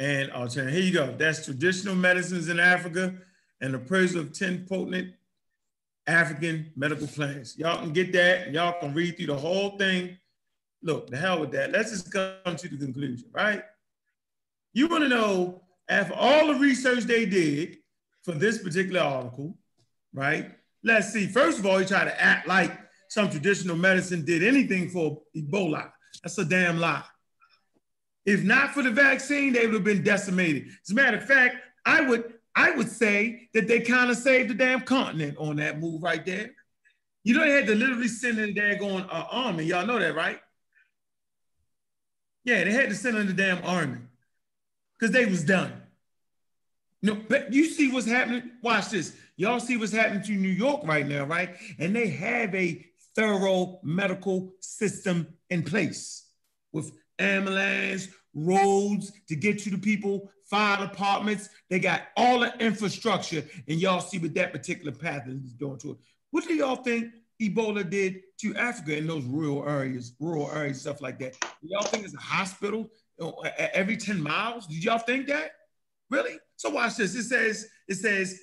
and alternative. Here you go. That's traditional medicines in Africa and appraisal of ten potent African medical plants. Y'all can get that. Y'all can read through the whole thing. Look, the hell with that. Let's just come to the conclusion, right? You want to know, after all the research they did for this particular article, right? Let's see. First of all, he tried to act like some traditional medicine did anything for Ebola. That's a damn lie. If not for the vaccine, they would have been decimated. As a matter of fact, I would, I would say that they kind of saved the damn continent on that move right there. You know, they had to literally send in there going uh, army. Y'all know that, right? Yeah, they had to send in the damn army because they was done. No, but you see what's happening? Watch this. Y'all see what's happening to New York right now, right? And they have a thorough medical system in place with ambulance, roads to get to the people, fire departments. They got all the infrastructure. And y'all see what that particular path is doing to it. What do y'all think Ebola did to Africa in those rural areas, rural areas, stuff like that? Y'all think it's a hospital every ten miles? Did y'all think that? Really? So watch this. It says, it says,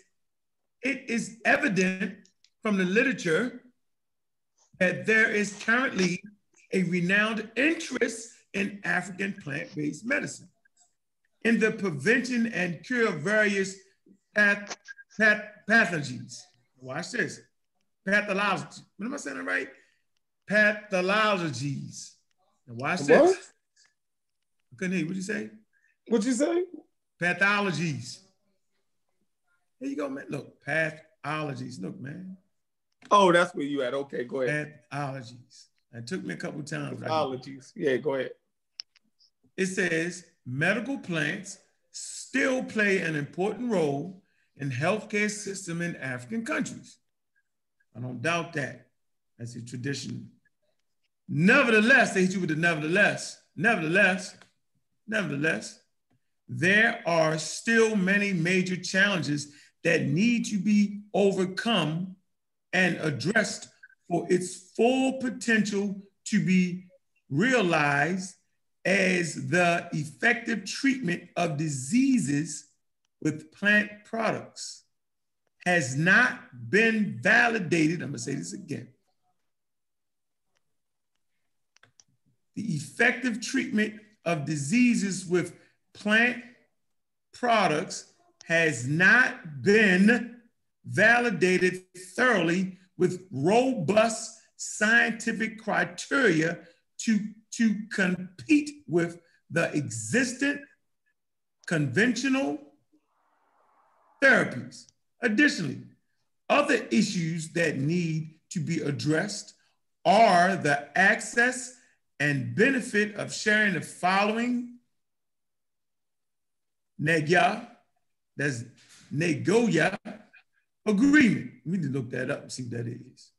it is evident from the literature that there is currently a renowned interest in African plant-based medicine. in the prevention and cure of various path, path, pathogens. Watch this. Pathology. What am I saying that right? Pathologies. Now watch this. What? I couldn't hear you. What'd you say? What'd you say? Pathologies. There you go, man. Look, pathologies. Look, man. Oh, that's where you at. Okay, go ahead. Pathologies. It took me a couple times. Pathologies. Right? Yeah, go ahead. It says medical plants still play an important role in healthcare system in African countries. I don't doubt that. That's a tradition. Nevertheless, they hit you with the nevertheless. Nevertheless, nevertheless, there are still many major challenges that need to be overcome and addressed for its full potential to be realized as the effective treatment of diseases with plant products has not been validated. I'm gonna say this again. The effective treatment of diseases with plant products has not been validated thoroughly with robust scientific criteria to, to compete with the existent conventional therapies. Additionally, other issues that need to be addressed are the access and benefit of sharing the following Nagoya, that's Nagoya Agreement. We need to look that up and see what that is.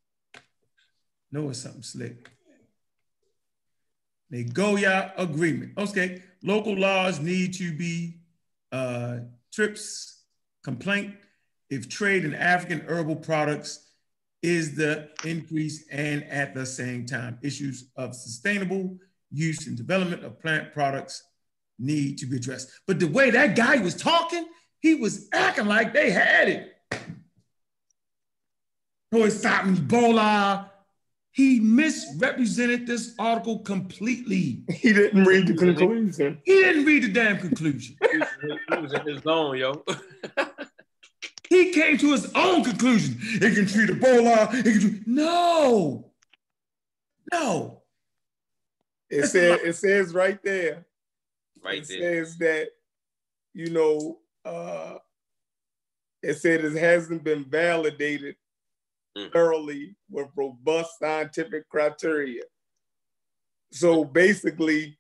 No, it's something slick. Nagoya Agreement. Okay, local laws need to be uh, TRIPS complaint if trade in African herbal products is the increase and at the same time, issues of sustainable use and development of plant products need to be addressed. But the way that guy was talking, he was acting like they had it. So it's not Ebola. He misrepresented this article completely. He didn't read the conclusion. He didn't read the damn conclusion. He was in his zone, yo. He came to his own conclusion. It can treat Ebola. It can treat... No. No. It says, it says right there. Right it there. says that, you know, uh, it said it hasn't been validated mm. thoroughly with robust scientific criteria. So basically,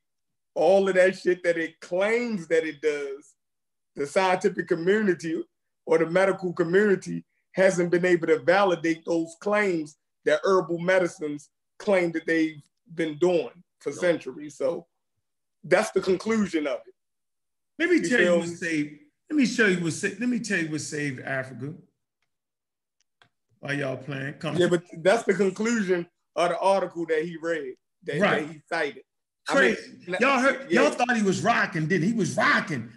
all of that shit that it claims that it does, the scientific community or the medical community hasn't been able to validate those claims that herbal medicines claim that they've been doing for no. centuries. So that's the conclusion of it. Let me you tell you what saved, let me show you what saved, let me tell you what saved Africa. While y'all playing, come Yeah, but that's the conclusion of the article that he read, that, right. that he cited. Crazy. I mean, y'all heard, yeah. y'all thought he was rocking, didn't he? He was rocking.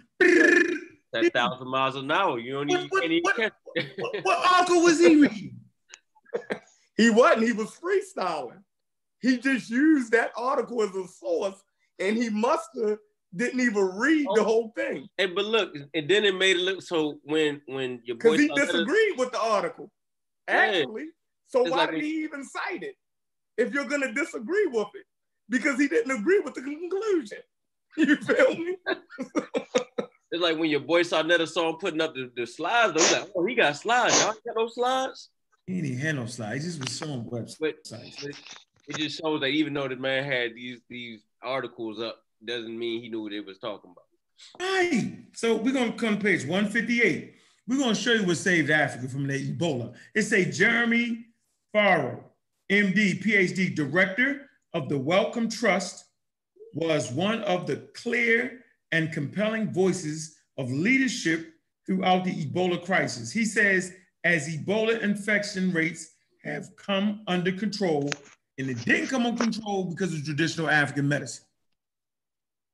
That thousand miles an hour. You don't need any. What, what, what, what article was he reading? He wasn't. He was freestyling. He just used that article as a source, and he must have didn't even read oh. the whole thing. And but look, and then it made it look so when when your boy because he disagreed us, with the article, actually. Yeah. So it's why like did he even cite it if you're gonna disagree with it? Because he didn't agree with the conclusion. You feel me? It's like when your boy Sarnetta saw him putting up the, the slides, though, he's like, oh, he got slides. Y'all got no slides? He didn't have no slides. He just was showing websites. But it, it just shows that even though the man had these, these articles up, doesn't mean he knew what they was talking about. Right. So we're going to come to page one fifty-eight. We're going to show you what saved Africa from the Ebola. It says Jeremy Farrow, M D, P H D, director of the Wellcome Trust, was one of the clear and compelling voices of leadership throughout the Ebola crisis. He says, as Ebola infection rates have come under control, and it didn't come under control because of traditional African medicine.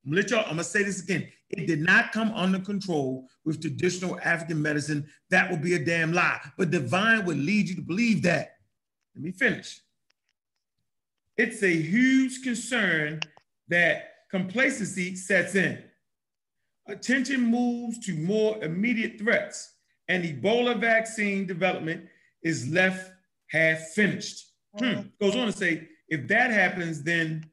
I'm gonna, let y'all, I'm gonna say this again. It did not come under control with traditional African medicine. That would be a damn lie, but Divine would lead you to believe that. Let me finish. It's a huge concern that complacency sets in. attention moves to more immediate threats, and Ebola vaccine development is left half finished. Hmm. Goes on to say, if that happens, then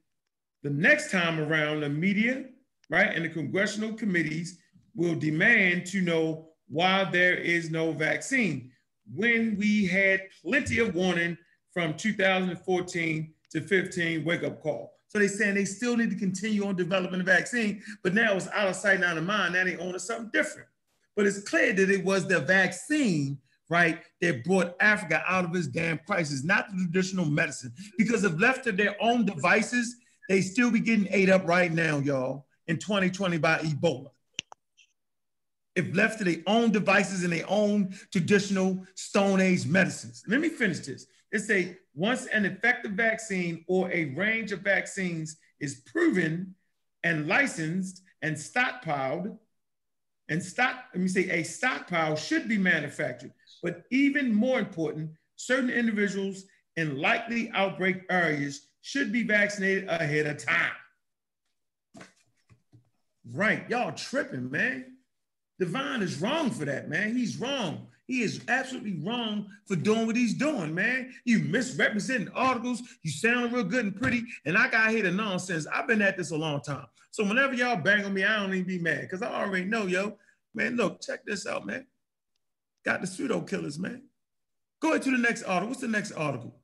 the next time around, the media, right, and the congressional committees will demand to know why there is no vaccine, when we had plenty of warning from two thousand fourteen to fifteen wake-up call. So they're saying they still need to continue on developing the vaccine, but now it's out of sight and out of mind. Now they own to something different. But it's clear that it was the vaccine, right, that brought Africa out of its damn crisis, not the traditional medicine. Because if left to their own devices, they still be getting ate up right now, y'all, in twenty twenty by Ebola. If left to their own devices and their own traditional Stone Age medicines. Let me finish this. It says, once an effective vaccine or a range of vaccines is proven and licensed and stockpiled, and stock, let me say a stockpile should be manufactured, but even more important, certain individuals in likely outbreak areas should be vaccinated ahead of time. Right, y'all tripping, man. Divine is wrong for that, man. He's wrong. He is absolutely wrong for doing what he's doing, man. You misrepresenting articles. You sound real good and pretty. And I got hit of nonsense. I've been at this a long time. So whenever y'all bang on me, I don't even be mad because I already know, yo. Man, look, check this out, man. Got the pseudo killers, man. Go ahead to the next article. What's the next article?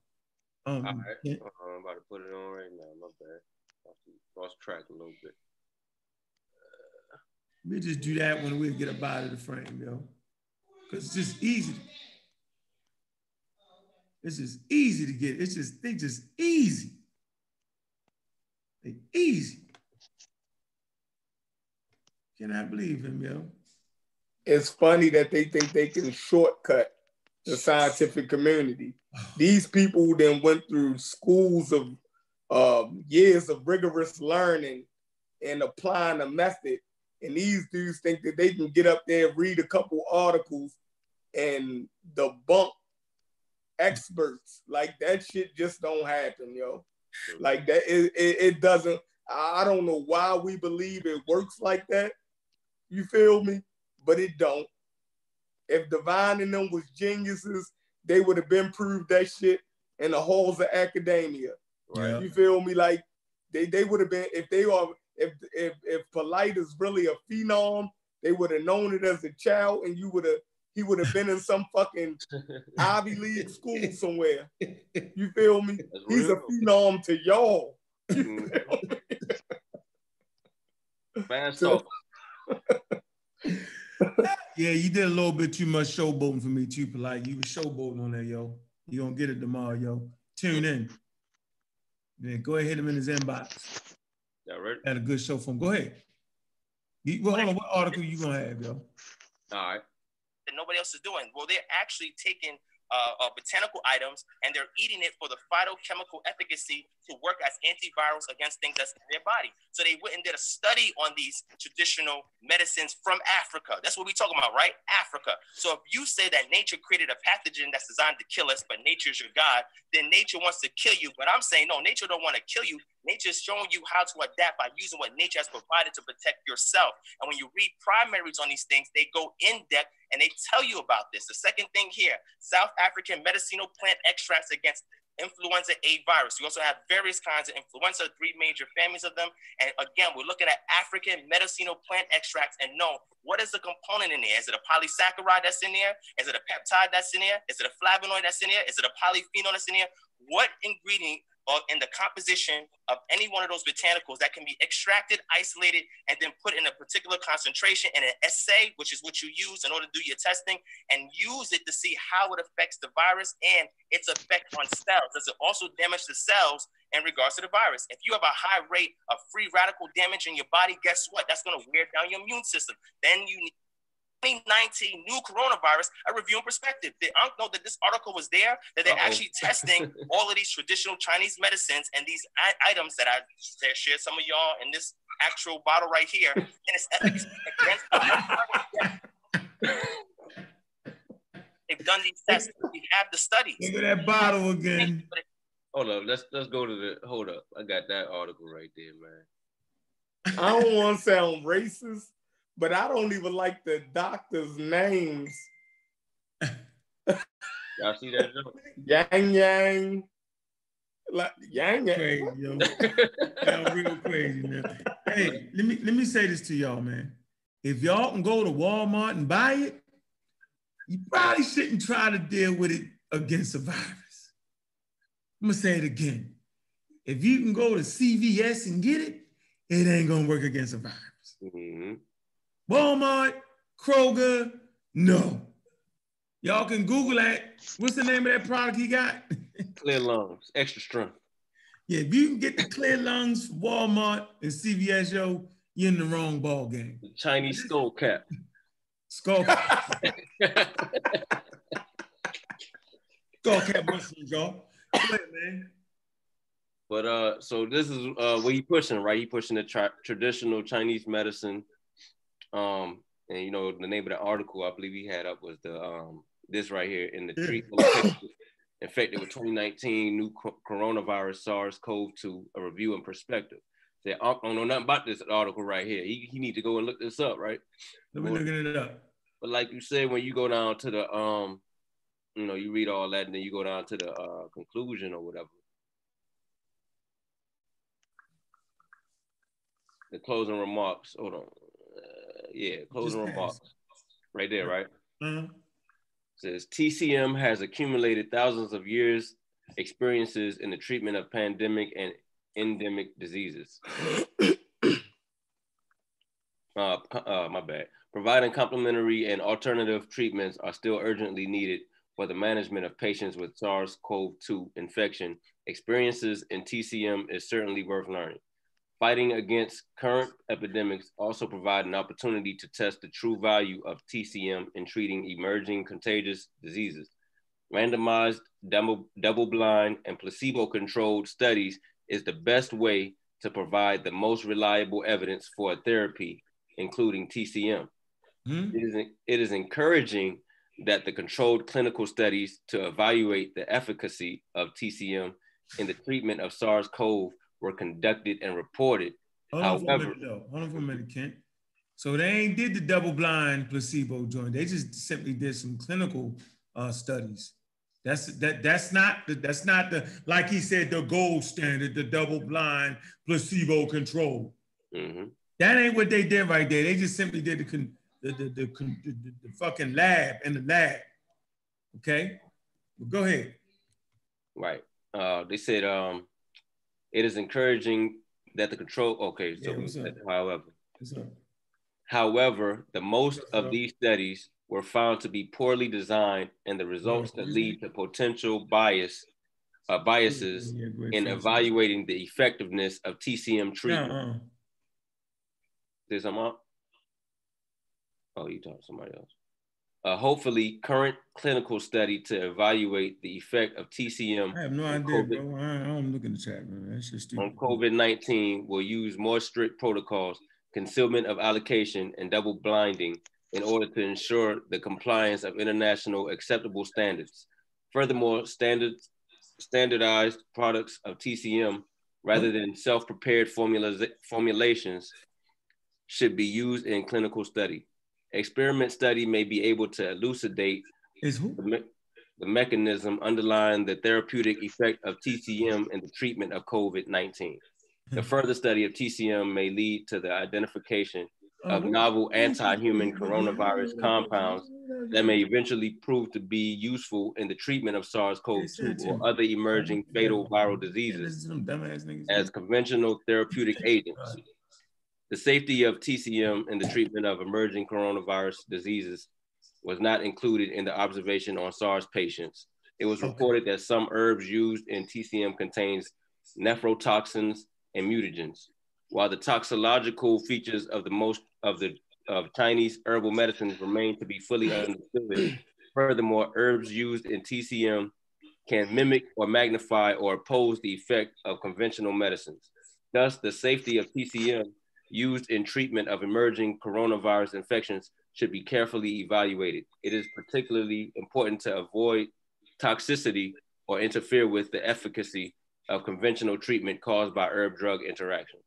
Um, All right. Yeah. Uh-huh. I'm about to put it on right now. My bad. Lost track a little bit. We just do that when we get up out of the frame, yo. Because it's just easy. It's just easy to get. It's just, they just easy. They easy. Cannot believe him, yo. It's funny that they think they can shortcut the scientific community. These people then went through schools of uh, years of rigorous learning and applying a method. And these dudes think that they can get up there, read a couple articles, and debunk experts. Like, that shit just don't happen, yo. Like, that it, it, it doesn't. I don't know why we believe it works like that. You feel me? But it don't. If Divine and them was geniuses, they would have been proved that shit in the halls of academia. Right. You feel me? Like, they, they would have been, if they are... If, if if Polite is really a phenom, they would have known it as a child, and you would have he would have been in some fucking Ivy League school somewhere. You feel me? That's He's real. a phenom to y'all. Mm. Fast so, yeah, you did a little bit too much showboating for me too, Polite. You were showboating on there, yo. You gonna get it tomorrow, yo. Tune in. Then go ahead and hit him in his inbox. That right? Had a good show for him. Go ahead. You, well, hold on. What article you gonna have, yo? All right. That nobody else is doing. Well, they're actually taking uh, uh, botanical items and they're eating it for the phytochemical efficacy to work as antivirals against things that's in their body. So they went and did a study on these traditional medicines from Africa. That's what we're talking about, right? Africa. So if you say that nature created a pathogen that's designed to kill us, but nature's your God, then nature wants to kill you. But I'm saying, no, nature don't want to kill you. Nature's showing you how to adapt by using what nature has provided to protect yourself. And when you read primaries on these things, they go in depth and they tell you about this. The second thing here, South African medicinal plant extracts against influenza A virus. You also have various kinds of influenza, three major families of them. And again, we're looking at African medicinal plant extracts and know what is the component in there? Is it a polysaccharide that's in there? Is it a peptide that's in there? Is it a flavonoid that's in there? Is it a polyphenol that's in there? What ingredient or in the composition of any one of those botanicals that can be extracted, isolated, and then put in a particular concentration in an assay, which is what you use in order to do your testing, and use it to see how it affects the virus and its effect on cells. Does it also damage the cells in regards to the virus? If you have a high rate of free radical damage in your body, guess what? That's gonna wear down your immune system. Then you need twenty nineteen new coronavirus, a review and perspective. They don't know that this article was there, that they're Uh-oh. actually testing all of these traditional Chinese medicines and these items that I shared some of y'all in this actual bottle right here. And it's ethics against They've done these tests. We have the studies. Look at that bottle again. Hold up. Let's, let's go to the, hold up. I got that article right there, man. I don't want to sound racist, but I don't even like the doctors' names. Y'all see that joke? Yang Yang. Like, Yang Yang. Crazy, yo. Y'all real crazy, man. Hey, let me, let me say this to y'all, man. If y'all can go to Walmart and buy it, you probably shouldn't try to deal with it against a virus. I'm gonna say it again. If you can go to C V S and get it, it ain't gonna work against a virus. Mm-hmm. Walmart, Kroger, no. Y'all can Google that. What's the name of that product he got? Clear Lungs, extra strength. Yeah, if you can get the Clear Lungs from Walmart and C V S, yo, you're in the wrong ball game. The Chinese skull cap. Skull cap. Skull cap mushrooms, y'all. Go ahead, man. But uh, so this is uh, what he pushing, right? He pushing the tra traditional Chinese medicine. Um, and you know, the name of the article I believe he had up was the um, this right here, in the treat infected with twenty nineteen new co coronavirus SARS CoV two, a review and perspective. They, I don't know nothing about this article right here. He, he need to go and look this up, right? Let me look it up. But like you said, when you go down to the, um, you know, you read all that and then you go down to the uh, conclusion or whatever. The closing remarks, hold on. Uh, yeah, closing remarks. Right there, right? Mm-hmm. Says, T C M has accumulated thousands of years experiences in the treatment of pandemic and endemic diseases. uh, uh, my bad. Providing complementary and alternative treatments are still urgently needed for the management of patients with SARS CoV two infection. Experiences in T C M is certainly worth learning. Fighting against current epidemics also provide an opportunity to test the true value of T C M in treating emerging contagious diseases. Randomized, double, double-blind, and placebo-controlled studies is the best way to provide the most reliable evidence for a therapy, including T C M. Mm-hmm. It is, it is encouraging that the controlled clinical studies to evaluate the efficacy of T C M in the treatment of SARS CoV were conducted and reported. Hold on However, for a minute, though. Hold on for a minute, Kent. So they ain't did the double-blind placebo joint. They just simply did some clinical uh, studies. That's that. That's not. The, that's not the. Like he said, the gold standard, the double-blind placebo control. Mm-hmm. That ain't what they did right there. They just simply did the con, the, the, the, con, the, the the fucking lab in the lab. Okay, well, go ahead. Right. Uh, they said. Um, It is encouraging that the control, okay, so yeah, however, however, the most of these studies were found to be poorly designed and the results that lead to potential bias, uh, biases in evaluating the effectiveness of T C M treatment. Uh -uh. There's some up? Oh, you talking to somebody else. Uh, hopefully, current clinical study to evaluate the effect of T C M. I have no idea, COVID, bro. I, I don't look in the chat, man. That's just stupid. On COVID nineteen, we'll use more strict protocols, concealment of allocation, and double blinding in order to ensure the compliance of international acceptable standards. Furthermore, standard, standardized products of T C M, rather than self-prepared formulations, should be used in clinical study. Experiment study may be able to elucidate Is who? The, me the mechanism underlying the therapeutic effect of T C M in the treatment of COVID nineteen. The further study of T C M may lead to the identification of novel anti-human coronavirus compounds that may eventually prove to be useful in the treatment of SARS CoV two or other emerging fatal viral diseases as conventional therapeutic agents. The safety of T C M in the treatment of emerging coronavirus diseases was not included in the observation on SARS patients. It was reported that some herbs used in T C M contains nephrotoxins and mutagens. While the toxicological features of the most of the of Chinese herbal medicines remain to be fully understood, furthermore, herbs used in T C M can mimic or magnify or oppose the effect of conventional medicines. Thus, the safety of T C M used in treatment of emerging coronavirus infections should be carefully evaluated. It is particularly important to avoid toxicity or interfere with the efficacy of conventional treatment caused by herb-drug interaction.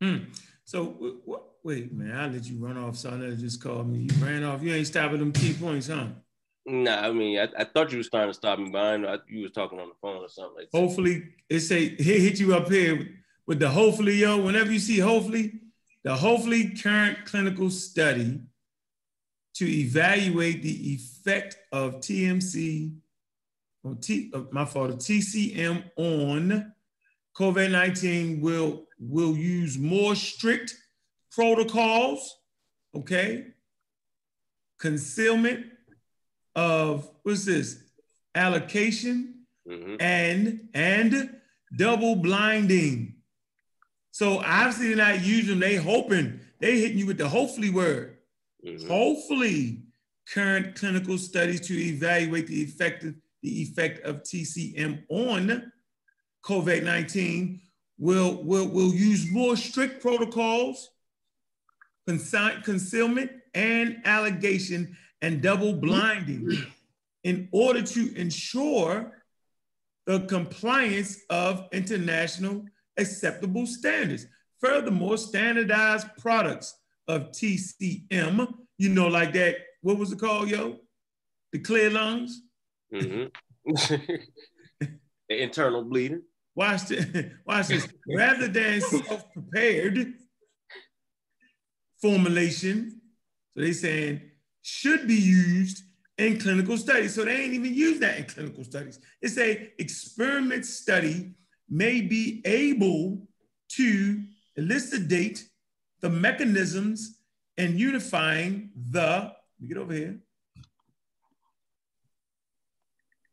Mm. So what, wait, man, I let you run off. So I just called me. You ran off. You ain't stopping them key points, huh? Nah, I mean, I, I thought you was trying to stop me, but I know you was talking on the phone or something like that. Hopefully, it say he hit you up here with, with the hopefully, yo. Whenever you see hopefully, the hopefully current clinical study to evaluate the effect of T M C, or T, my fault, of T C M on COVID nineteen will will use more strict protocols, okay? Concealment of, what's this? Allocation mm-hmm. and and double blinding. So obviously they're not using them, they hoping, they hitting you with the hopefully word. Mm-hmm. Hopefully current clinical studies to evaluate the effect of, the effect of T C M on COVID nineteen will, will, will use more strict protocols, concealment and allegation and double blinding in order to ensure the compliance of international acceptable standards. Furthermore, standardized products of T C M, you know, like that, what was it called, yo? The clear lungs? Mm-hmm. The internal bleeding. Watch this, watch this. Rather than self-prepared formulation, so they saying should be used in clinical studies. So they ain't even use that in clinical studies. They say experiment study may be able to elucidate the mechanisms and unifying the, let me get over here,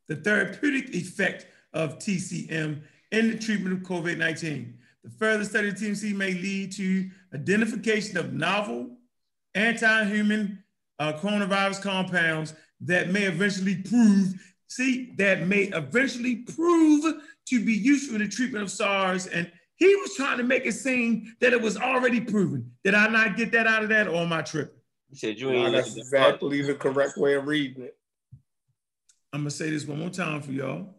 the therapeutic effect of T C M in the treatment of COVID nineteen. The further study of T M C may lead to identification of novel anti-human uh, coronavirus compounds that may eventually prove, see, that may eventually prove to be useful in the treatment of SARS. And he was trying to make it seem that it was already proven. Did I not get that out of that, or am I tripping? You said you ain't. Well, that's exactly the correct way of reading it. I'm gonna say this one more time for y'all.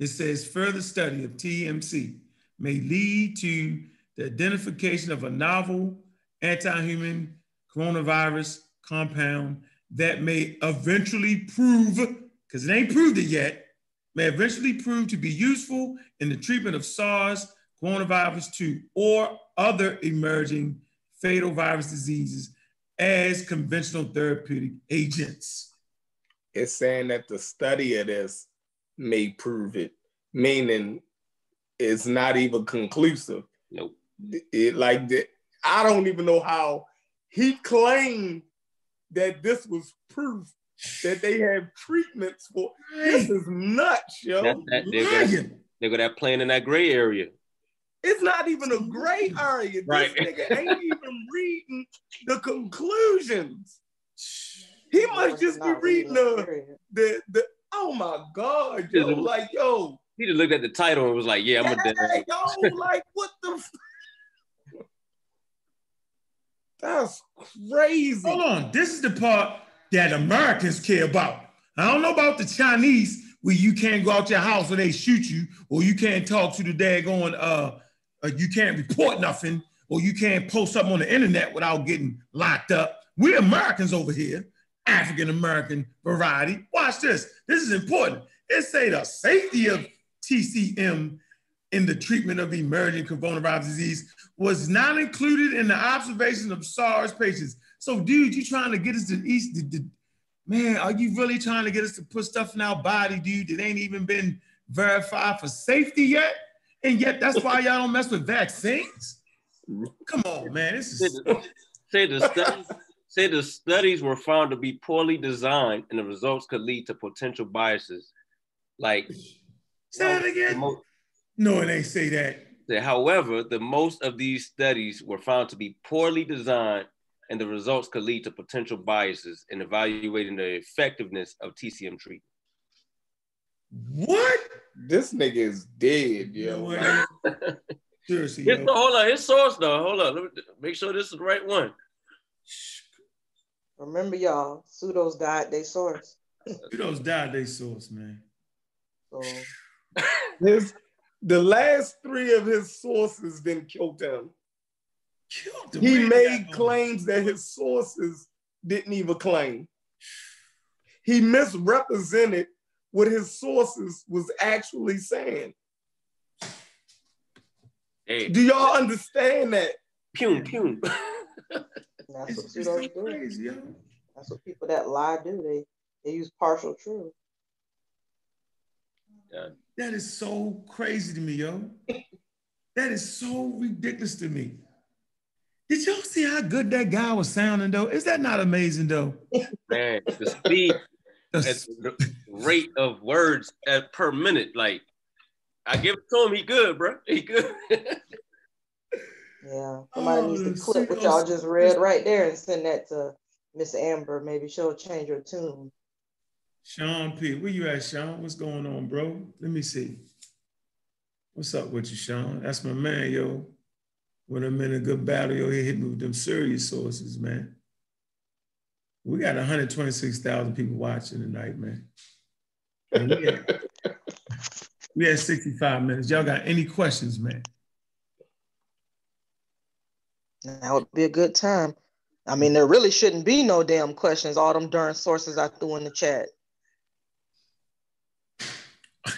It says further study of T M C may lead to the identification of a novel anti-human coronavirus compound that may eventually prove, because it ain't proved it yet, may eventually prove to be useful in the treatment of SARS, coronavirus two, or other emerging fatal virus diseases as conventional therapeutic agents. It's saying that the study of this may prove it, meaning it's not even conclusive. Nope. It, like the, I don't even know how he claimed that this was proof that they have treatments for. This is nuts, yo. That, that, they're, gonna, they're gonna have playing in that gray area. It's not even a gray area. Right. This nigga ain't even reading the conclusions. He must just be reading the, the, the, oh my God, yo, like, yo. He just looked at the title and was like, yeah, I'm a dead. Yo, like, what the? F That's crazy. Hold on, this is the part that Americans care about. I don't know about the Chinese, where you can't go out your house or they shoot you, or you can't talk to the daggone, uh, or you can't report nothing, or you can't post something on the internet without getting locked up. We're Americans over here. African-American variety. Watch this. This is important. It say the safety of T C M in the treatment of emerging coronavirus disease was not included in the observation of SARS patients. So, dude, you trying to get us to East? To, to, man, are you really trying to get us to put stuff in our body, dude, that ain't even been verified for safety yet? And yet that's why y'all don't mess with vaccines? Come on, man. This is... Say the stuff. Say the studies were found to be poorly designed and the results could lead to potential biases. Like, say it again. No, it ain't say that. However, the most of these studies were found to be poorly designed and the results could lead to potential biases in evaluating the effectiveness of T C M treatment. What? This nigga is dead, yo. Seriously. It's, yo. Hold on, his source though. Hold on. Let me make sure this is the right one. Remember, y'all, pseudos died they source. Pseudos died they source, man. So. His, the last three of his sources then killed him. Killed the he made that claims that his sources didn't even claim. He misrepresented what his sources was actually saying. Hey. Do y'all understand that? Pew, pew. That's what pseudos do. Crazy, yeah. That's what people that lie do. They they use partial truth. Yeah. That is so crazy to me, yo. That is so ridiculous to me. Did y'all see how good that guy was sounding, though? Is that not amazing, though? Man, the speed, the rate of words at per minute, like, I give it to him, he good, bro. He good. Yeah, somebody oh, needs to clip what y'all just read right there and send that to Miss Amber. Maybe she'll change her tune. Sean P, where you at, Sean? What's going on, bro? Let me see. What's up with you, Sean? That's my man, yo. When I'm in a good battle, yo, he hit me with them serious sources, man. We got one hundred twenty-six thousand people watching tonight, man. And we, had, we had sixty-five minutes. Y'all got any questions, man? That would be a good time. I mean, there really shouldn't be no damn questions. All them darn sources I threw in the chat.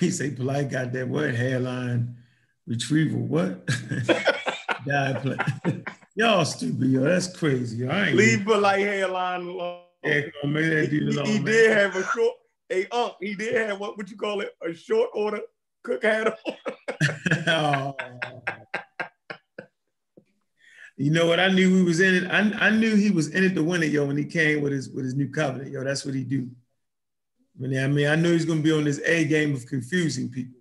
He say Polite got that word hairline retrieval. What? Y'all stupid, yo. That's crazy. Yo. I ain't leave Polite hairline alone. Yeah, on, man, that dude alone, he, he did man. have a short. Hey, Unc, he did have what? What you call it? A short order cook hat on. You know what? I knew he was in it. I, I knew he was in it to win it, yo, when he came with his with his new covenant. Yo, that's what he do. I mean, I mean, I knew he's gonna be on this A game of confusing people.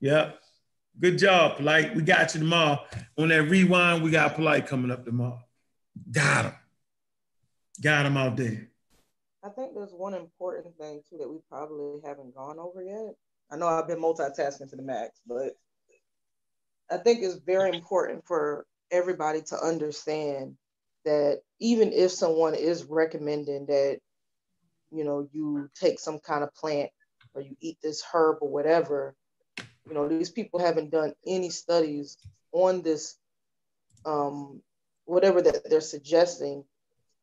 Yeah. Good job, Polite. We got you tomorrow. On that rewind, we got Polite coming up tomorrow. Got him. Got him out there. I think there's one important thing too that we probably haven't gone over yet. I know I've been multitasking to the max, but I think it's very important for everybody to understand that even if someone is recommending that, you know, you take some kind of plant or you eat this herb or whatever, you know, these people haven't done any studies on this, um, whatever that they're suggesting,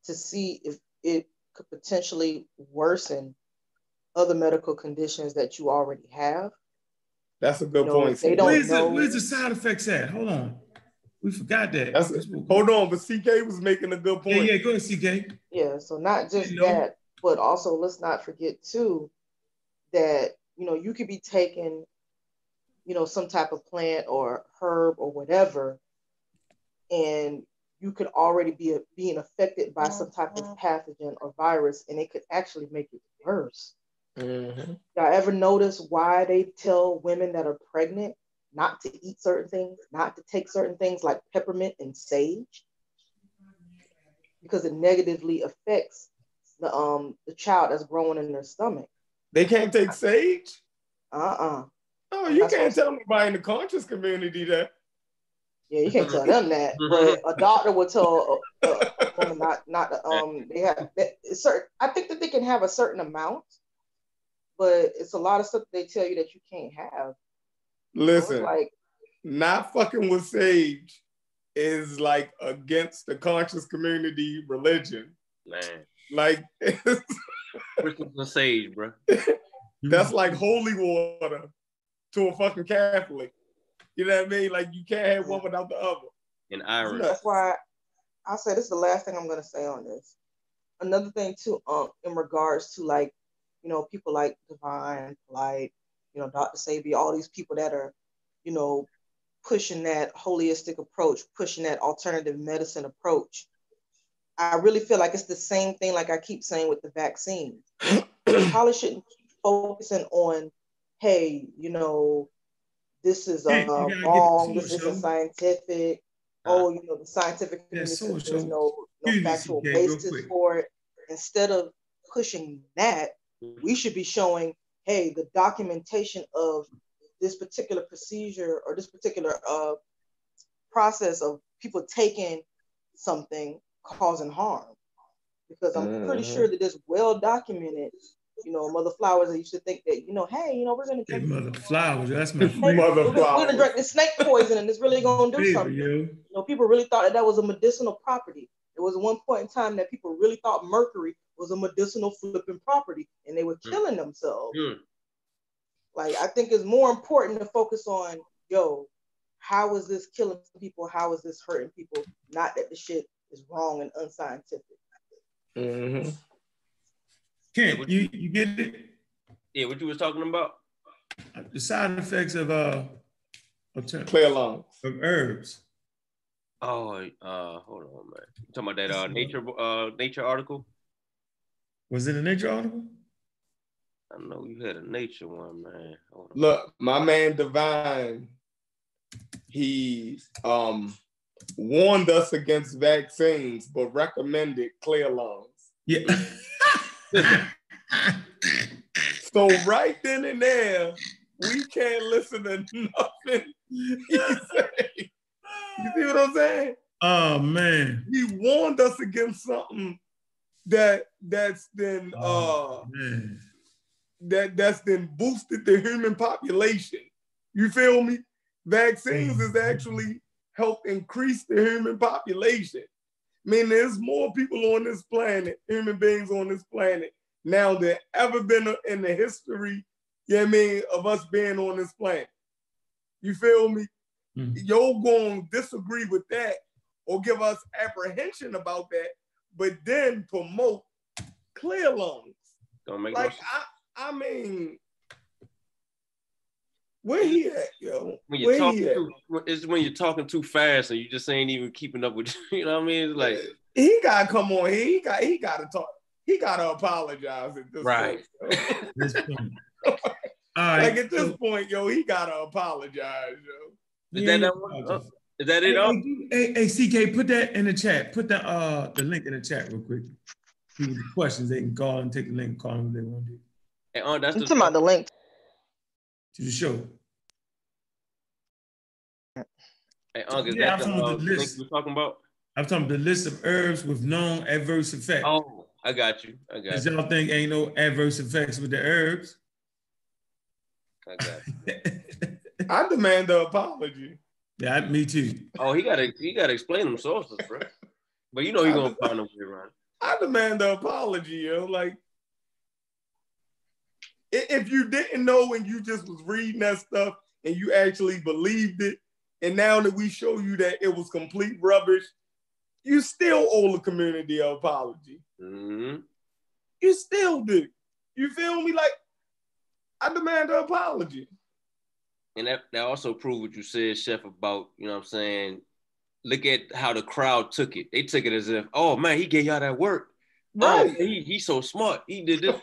to see if it could potentially worsen other medical conditions that you already have. That's a good you know, point. They don't where's, know the, where's the side effects at? Hold on. We forgot that. That's, That's hold on, but C K was making a good point. Yeah, yeah, go ahead, C K. Yeah, so not just you know. that, but also let's not forget too that, you know, you could be taking, you know, some type of plant or herb or whatever, and you could already be a, being affected by some type of pathogen or virus, and it could actually make it worse. Mm-hmm. Y'all ever notice why they tell women that are pregnant not to eat certain things, not to take certain things like peppermint and sage, because it negatively affects the um the child that's growing in their stomach? They can't take sage? Uh-uh. Oh, you that's can't tell anybody in the conscious community that. Yeah, you can't tell them that. But a doctor will tell a, a woman not not um they have that certain. I think that they can have a certain amount, but it's a lot of stuff they tell you that you can't have. Listen, like, not fucking with sage is like against the conscious community religion. Man. Like, the sage, bro. That's like holy water to a fucking Catholic. You know what I mean? Like, you can't have one without the other. In Irish. That's why I said this is the last thing I'm going to say on this. Another thing, too, um, in regards to, like, you know, people like Divine, Polite, you know, Doctor Sebi, all these people that are, you know, pushing that holistic approach, pushing that alternative medicine approach. I really feel like it's the same thing, like I keep saying with the vaccine. You probably shouldn't keep focusing on, hey, you know, this is hey, uh, wrong, this isn't scientific. Uh, oh, you know, the scientific community, so there's no, no factual basis for it. Instead of pushing that, we should be showing, hey, the documentation of this particular procedure or this particular uh, process of people taking something causing harm. Because I'm mm. pretty sure that it's well documented you know, Mother Flowers, I used to think that, you know, hey, you know, we're going to drink hey, Mother Flowers. That's my favorite. Mother Flowers. We're going to drink the snake poison and it's really going to do favorite, something. Yo. You know, people really thought that that was a medicinal property. There was one point in time that people really thought mercury was a medicinal flipping property and they were mm. killing themselves. Mm. Like, I think it's more important to focus on, yo, how is this killing people? How is this hurting people? Not that the shit is wrong and unscientific. Mm-hmm. Kent, you, you get it? Yeah, what you was talking about? The side effects of uh, of play along of herbs. Oh, uh, hold on, man. You talking about that uh, nature uh nature article? Was it a Nature article? I know you had a Nature one, man. On. Look, my man Divine, he um warned us against vaccines, but recommended play alongs. Yeah. So right then and there, we can't listen to nothing he said. You see what I'm saying? Oh man. He warned us against something that that's been oh, uh that, that's been boosted the human population. You feel me? Vaccines has actually helped increase the human population. I mean, there's more people on this planet, human beings on this planet now than ever been in the history, you know what I mean, of us being on this planet. You feel me? Mm-hmm. You're going to disagree with that or give us apprehension about that, but then promote clear lungs. Don't make like, I, I mean, where he at, yo? When you're, talking too, it's when you're talking too fast and you just ain't even keeping up with, you know what I mean? It's like he gotta come on here. He got he gotta talk. He gotta apologize at this right. point. Right. This point. like right. at this point, yo, he gotta apologize, yo. Is yeah, that that uh, Is that it? Hey, hey, hey, C K, put that in the chat. Put the uh the link in the chat real quick. People with questions, they can call and take the link and call them if they want to. Hey, oh, that's the, about the link. To the show. Hey, Unc, is yeah, that I'm the, uh, the list we're talking about? I'm talking about the list of herbs with known adverse effects. Oh, I got you. I got you. Y'all think ain't no adverse effects with the herbs? I got you. I demand the apology. Yeah, me too. Oh, he gotta he gotta explain them sources, bro. But you know he's gonna find a way around. I demand the apology, yo. Like, if you didn't know and you just was reading that stuff and you actually believed it, and now that we show you that it was complete rubbish, you still owe the community an apology. Mm-hmm. You still do. You feel me? Like, I demand an apology. And that, that also proved what you said, Chef, about, you know what I'm saying, look at how the crowd took it. They took it as if, oh, man, he gave y'all that work. Right. Oh, he, he's so smart. He did this.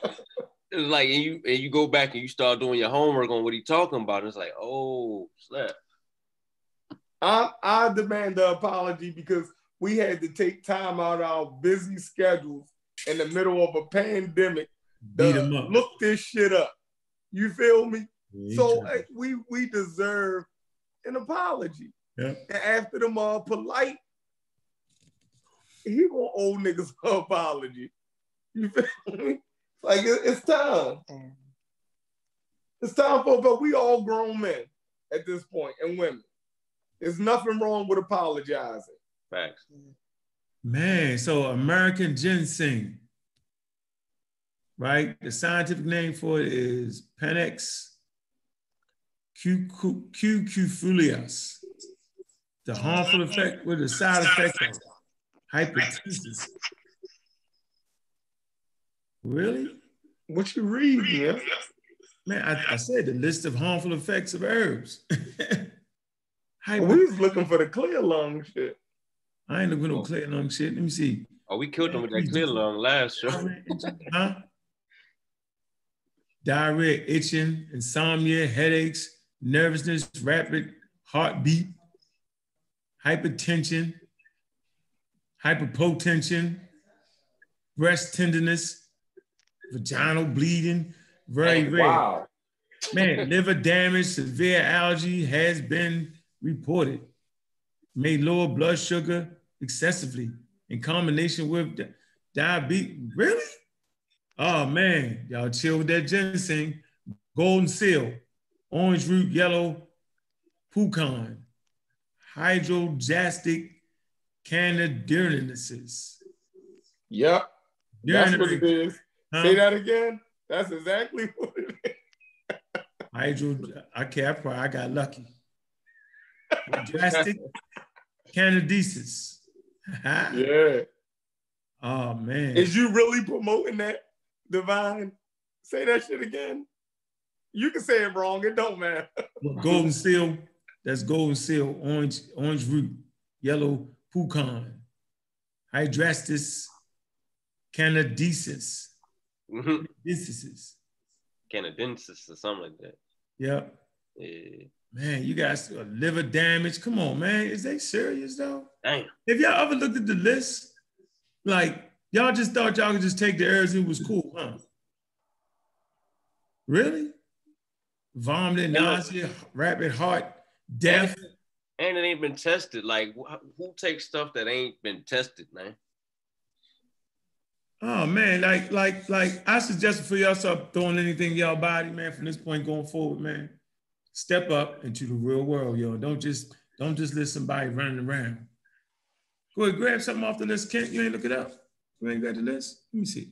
It's like, and you and you go back and you start doing your homework on what he's talking about. And it's like, oh, slap. I, I demand the apology because we had to take time out of our busy schedules in the middle of a pandemic to look this shit up. You feel me? Yeah, so hey, we we deserve an apology. Yeah. And after them all polite, he gonna owe niggas an apology. You feel me? Like, it's time. It's time for, but we all grown men at this point, and women. There's nothing wrong with apologizing. Facts. Man, so American ginseng, right? The scientific name for it is Panax cucufulius. The harmful effect with the side effect of hypertension. Really? What you read, man? Man, I, I said the list of harmful effects of herbs. We was looking for the clear lung shit. I ain't looking for no clear lung shit. Let me see. Oh, we killed them with that clear lung last show. Huh? Diarrhea, itching, insomnia, headaches, nervousness, rapid heartbeat, hypertension, hyperpotension, breast tenderness, vaginal bleeding, very rare. Wow. Man, liver damage, severe allergy has been reported. May lower blood sugar excessively in combination with di diabetes. Really? Oh man, y'all chill with that ginseng. Golden seal, orange root, yellow, pucan, Hydrastis canadensis. Yep, that's what it is. Huh? Say that again. That's exactly what it is. Hydro, I can't, I got lucky. Hydrastis canadensis. Yeah. Oh man. Is you really promoting that, Divine? Say that shit again. You can say it wrong, it don't matter. Golden seal, that's golden seal, orange, orange root, yellow pucan, Hydrastis canadensis. Mm-hmm. Canadensis. Canadensis or something like that. Yep. Yeah. Man, you guys uh, liver damage. Come on, man. Is they serious though? Damn. If y'all ever looked at the list, like y'all just thought y'all could just take the errors, it was cool, huh? Really? Vomiting, nausea, rapid heart, death. And it ain't been tested. Like who takes stuff that ain't been tested, man? Oh man, like, like, like I suggest for y'all stop throwing anything in y'all body, man, from this point going forward, man. Step up into the real world, yo. Don't just, don't just let somebody running around. Go ahead, grab something off the list, Kent. You ain't look it up. You ain't got the list. Let me see.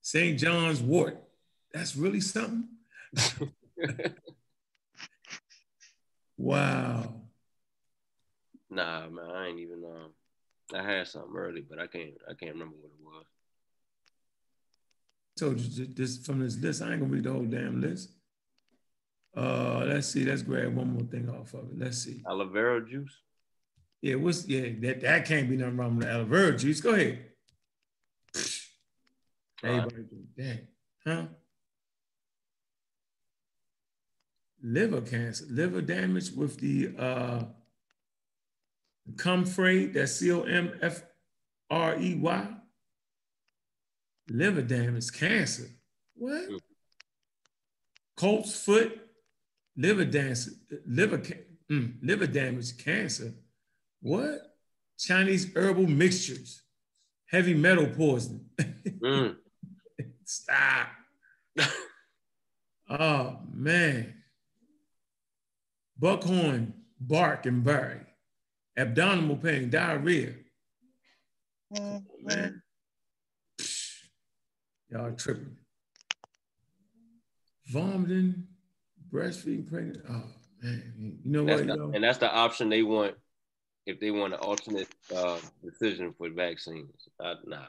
Saint John's wort. That's really something. Wow. Nah, man, I ain't even, um, I had something early, but I can't, I can't remember what it was. Told you this from this list. I ain't gonna read the whole damn list. Uh, let's see. Let's grab one more thing off of it. Let's see. Aloe vera juice. Yeah, what's yeah? That that can't be nothing wrong with the aloe vera juice. Go ahead. Everybody do that, huh? Liver cancer, liver damage with the uh, comfrey. That's C O M F R E Y. Liver damage, cancer. What? Mm. Colt's foot, liver dance, liver, mm, liver damage, cancer. What? Chinese herbal mixtures, heavy metal poison. Mm. Stop. Oh man. Buckhorn, bark and bury, abdominal pain, diarrhea. Oh, man, y'all tripping. Vomiting, breastfeeding, pregnant. Oh man, you know that's what? The, you know? And that's the option they want if they want an alternate uh, decision for vaccines. Uh, nah.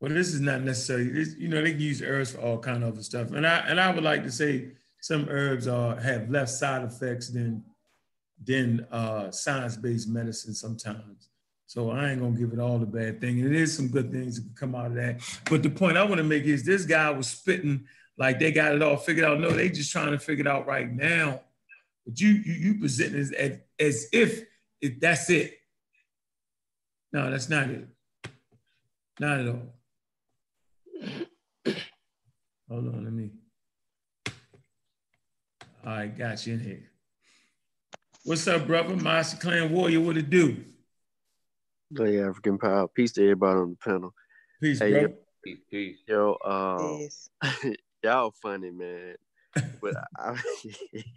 Well, this is not necessary. This, you know, they can use herbs for all kind of other stuff. And I and I would like to say some herbs are have less side effects than than uh, science-based medicine sometimes. So I ain't gonna give it all the bad thing. And there's some good things that can come out of that. But the point I want to make is this guy was spitting like they got it all figured out. No, they just trying to figure it out right now. But you you, you present it as, as, as if it, that's it. No, that's not it. Not at all. Hold on, let me. All right, got you in here. What's up, brother? Master Clan Warrior, what it do? Hey, African Power. Peace to everybody on the panel. Peace, hey, bro. Peace, peace. Yo, um, yes. Y'all funny, man. But I,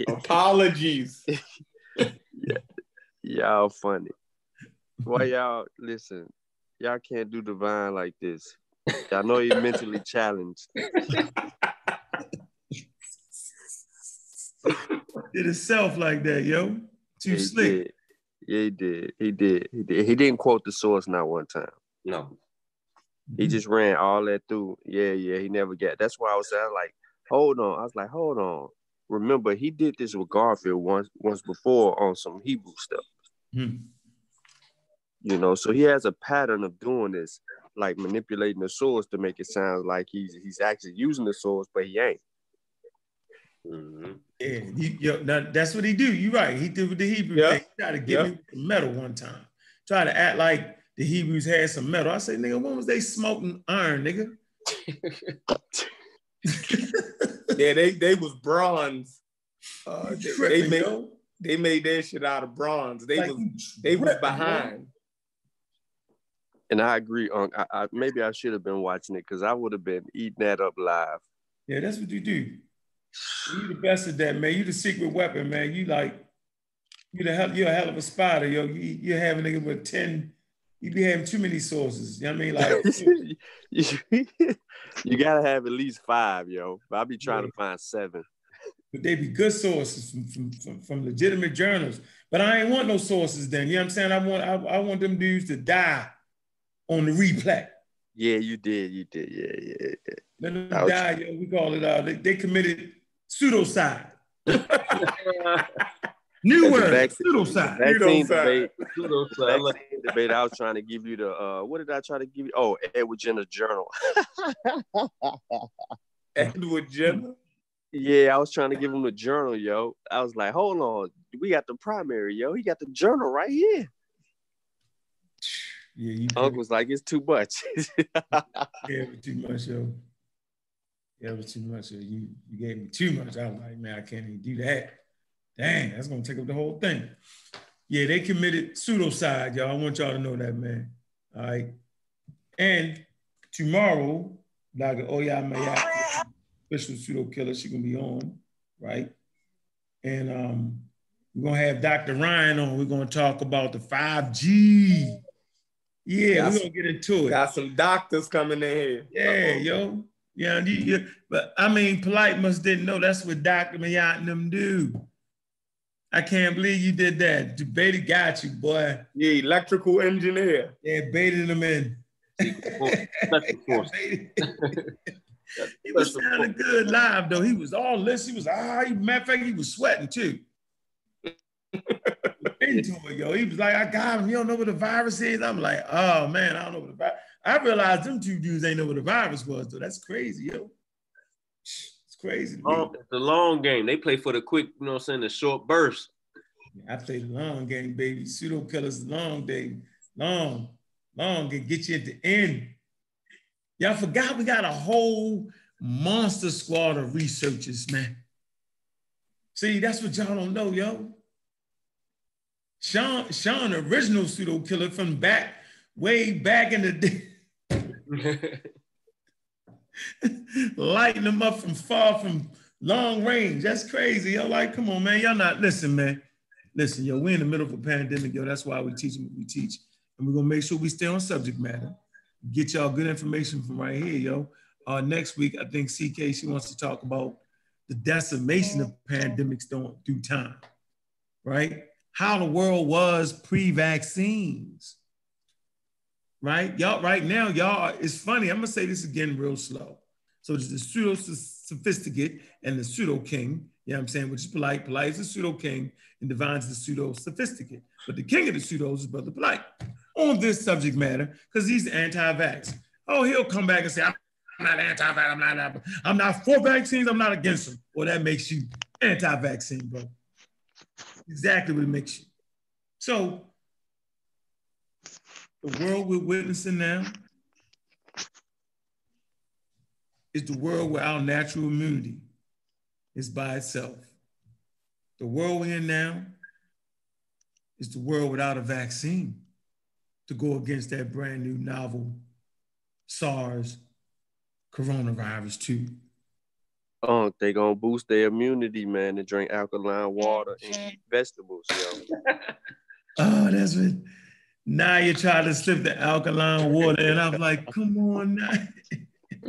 apologies. Yeah, y'all funny. Why y'all listen? Y'all can't do Divine like this. I know you're mentally challenged. Did itself like that, yo. Too he slick. Did. Yeah, he did. He did. He did. He didn't quote the source not one time. No. He mm-hmm. just ran all that through. Yeah, yeah. He never got. That's why I was saying, like, hold on. I was like, hold on. Remember, he did this with Garfield once, once before on some Hebrew stuff. Mm-hmm. You know, so he has a pattern of doing this, like manipulating the source to make it sound like he's he's actually using the source, but he ain't. Mm-hmm. Yeah, he, yo, now that's what he do. You right. He did with the Hebrew yep. thing. He tried to give yep. me the metal one time. Try to act like the Hebrews had some metal. I say, nigga, when was they smoking iron, nigga? Yeah, they they was bronze. Uh, they, tripping, they made yo. they made their shit out of bronze. They like was they was behind. And I agree on. I, I, maybe I should have been watching it because I would have been eating that up live. Yeah, that's what you do. You the best at that, man. You the secret weapon, man. You like, you the hell, you're a hell of a spider, yo. You, you're having nigga with ten. You be having too many sources. You know what I mean? Like, you gotta have at least five, yo. But I be trying yeah. to find seven. But they be good sources from, from, from, from legitimate journals. But I ain't want no sources then. You know what I'm saying? I want I, I want them dudes to die on the replay. Yeah, you did. You did. Yeah, yeah, yeah. Let them was... die, yo. We call it, uh, they, they committed pseudocide. New word, vaccine, pseudocide. Vaccine debate, pseudocide. Vaccine debate, I was trying to give you the, uh, what did I try to give you? Oh, Edward Jenner Journal. Edward Jenner? Yeah, I was trying to give him the journal, yo. I was like, hold on, we got the primary, yo. He got the journal right here. Yeah, you Uncle's like, it's too much. Yeah, it was too much, yo. Yeah, it was too much, yo. You, you gave me too much. I was like, man, I can't even do that. Dang, that's going to take up the whole thing. Yeah, they committed pseudocide, y'all. I want y'all to know that, man. All right. And tomorrow, Doctor Oyama Yats, official Pseudo Killer, she's going to be on, right? And um, we're going to have Doctor Ryan on. We're going to talk about the five G. Yeah, got we're going to get into it. Got some doctors coming in here. Yeah, uh-oh. Yo. Yeah, you, you, but I mean, Polite must didn't know that's what Doctor Mayat and them do. I can't believe you did that. Beta got you, boy. Yeah, electrical engineer. Yeah, baited him in. He was sounding good live, though. He was all this. He was, ah, matter of fact, he was sweating, too. Into it, yo. He was like, I got him. You don't know what the virus is? I'm like, oh, man, I don't know what the virus I realized them two dudes ain't know what the virus was, though. That's crazy, yo. Crazy. Long, it's a long game. They play for the quick, you know what I'm saying, the short burst. I play the long game, baby. Pseudo Killers, long day. Long, long game. Get you at the end. Y'all forgot we got a whole monster squad of researchers, man. See, that's what y'all don't know, yo. Sean, Sean, original Pseudo Killer from back, way back in the day. Lighting them up from far, from long range. That's crazy. Y'all like, come on, man. Y'all not, listen, man. Listen, yo, we're in the middle of a pandemic, yo. That's why we teach them what we teach. And we're going to make sure we stay on subject matter. Get y'all good information from right here, yo. Uh, next week, I think C K, she wants to talk about the decimation of pandemics don't do time, right? How the world was pre-vaccines. Right? Y'all, right now, y'all, it's funny. I'm going to say this again real slow. So there's the pseudo sophisticate and the pseudo king, you know what I'm saying, which is Polite. Polite is the pseudo king and Divine's the pseudo sophisticate. But the king of the pseudos is Brother Polite on this subject matter because he's anti-vax. Oh, he'll come back and say, I'm not anti-vax, I'm not, I'm not for vaccines, I'm not against them. Well, that makes you anti-vaccine, bro. Exactly what it makes you. So, the world we're witnessing now is the world where our natural immunity is by itself. The world we're in now is the world without a vaccine to go against that brand new novel SARS coronavirus too. Oh, they gonna boost their immunity, man, to drink alkaline water and eat vegetables, yo. Oh, that's what. Now you try to slip the alkaline water, and I'm like, come on now.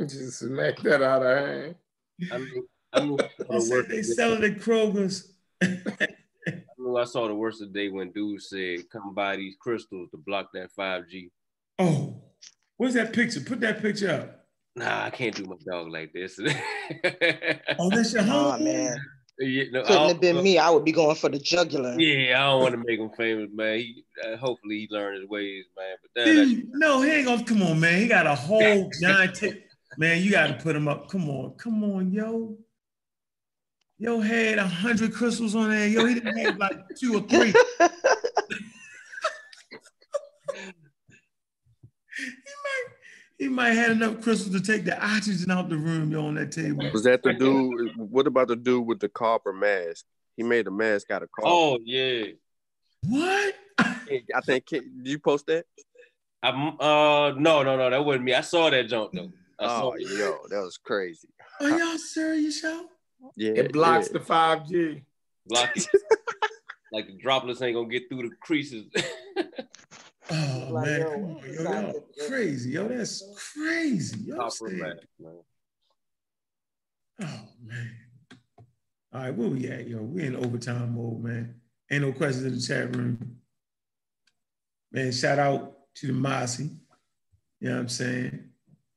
Just smack that out of hand. I mean, I knew I saw they sell it at Kroger's. I knew I saw the worst of the day when dude said, come buy these crystals to block that five G. Oh, where's that picture? Put that picture up. Nah, I can't do my dog like this. Oh, that's your home, oh, man. You know, couldn't have been me. I would be going for the jugular. Yeah, I don't want to make him famous, man. He, uh, hopefully, he learned his ways, man. But that, Dude, that, no, he ain't gonna. Come on, man. He got a whole giant. T man, you got to put him up. Come on, come on, yo. Yo had a hundred crystals on there. Yo, he didn't have like two or three. He might. He might have had enough crystals to take the oxygen out the room, yo, on that table. Was that the dude? What about the dude with the copper mask? He made a mask out of copper. Oh, yeah. What? I think, did you post that? I'm, uh, no, no, no, that wasn't me. I saw that jump though. I oh, saw it. Yo, that was crazy. Are y'all serious, yo? Yeah, it blocks yeah. the five G. Block it. Like the droplets ain't gonna get through the creases. Oh like, man, come on, yo, that's crazy, yo, that's crazy. Yo, man. Oh man. All right, where we at, yo? We in overtime mode, man. Ain't no questions in the chat room. Man, shout out to the Mossy. You know what I'm saying?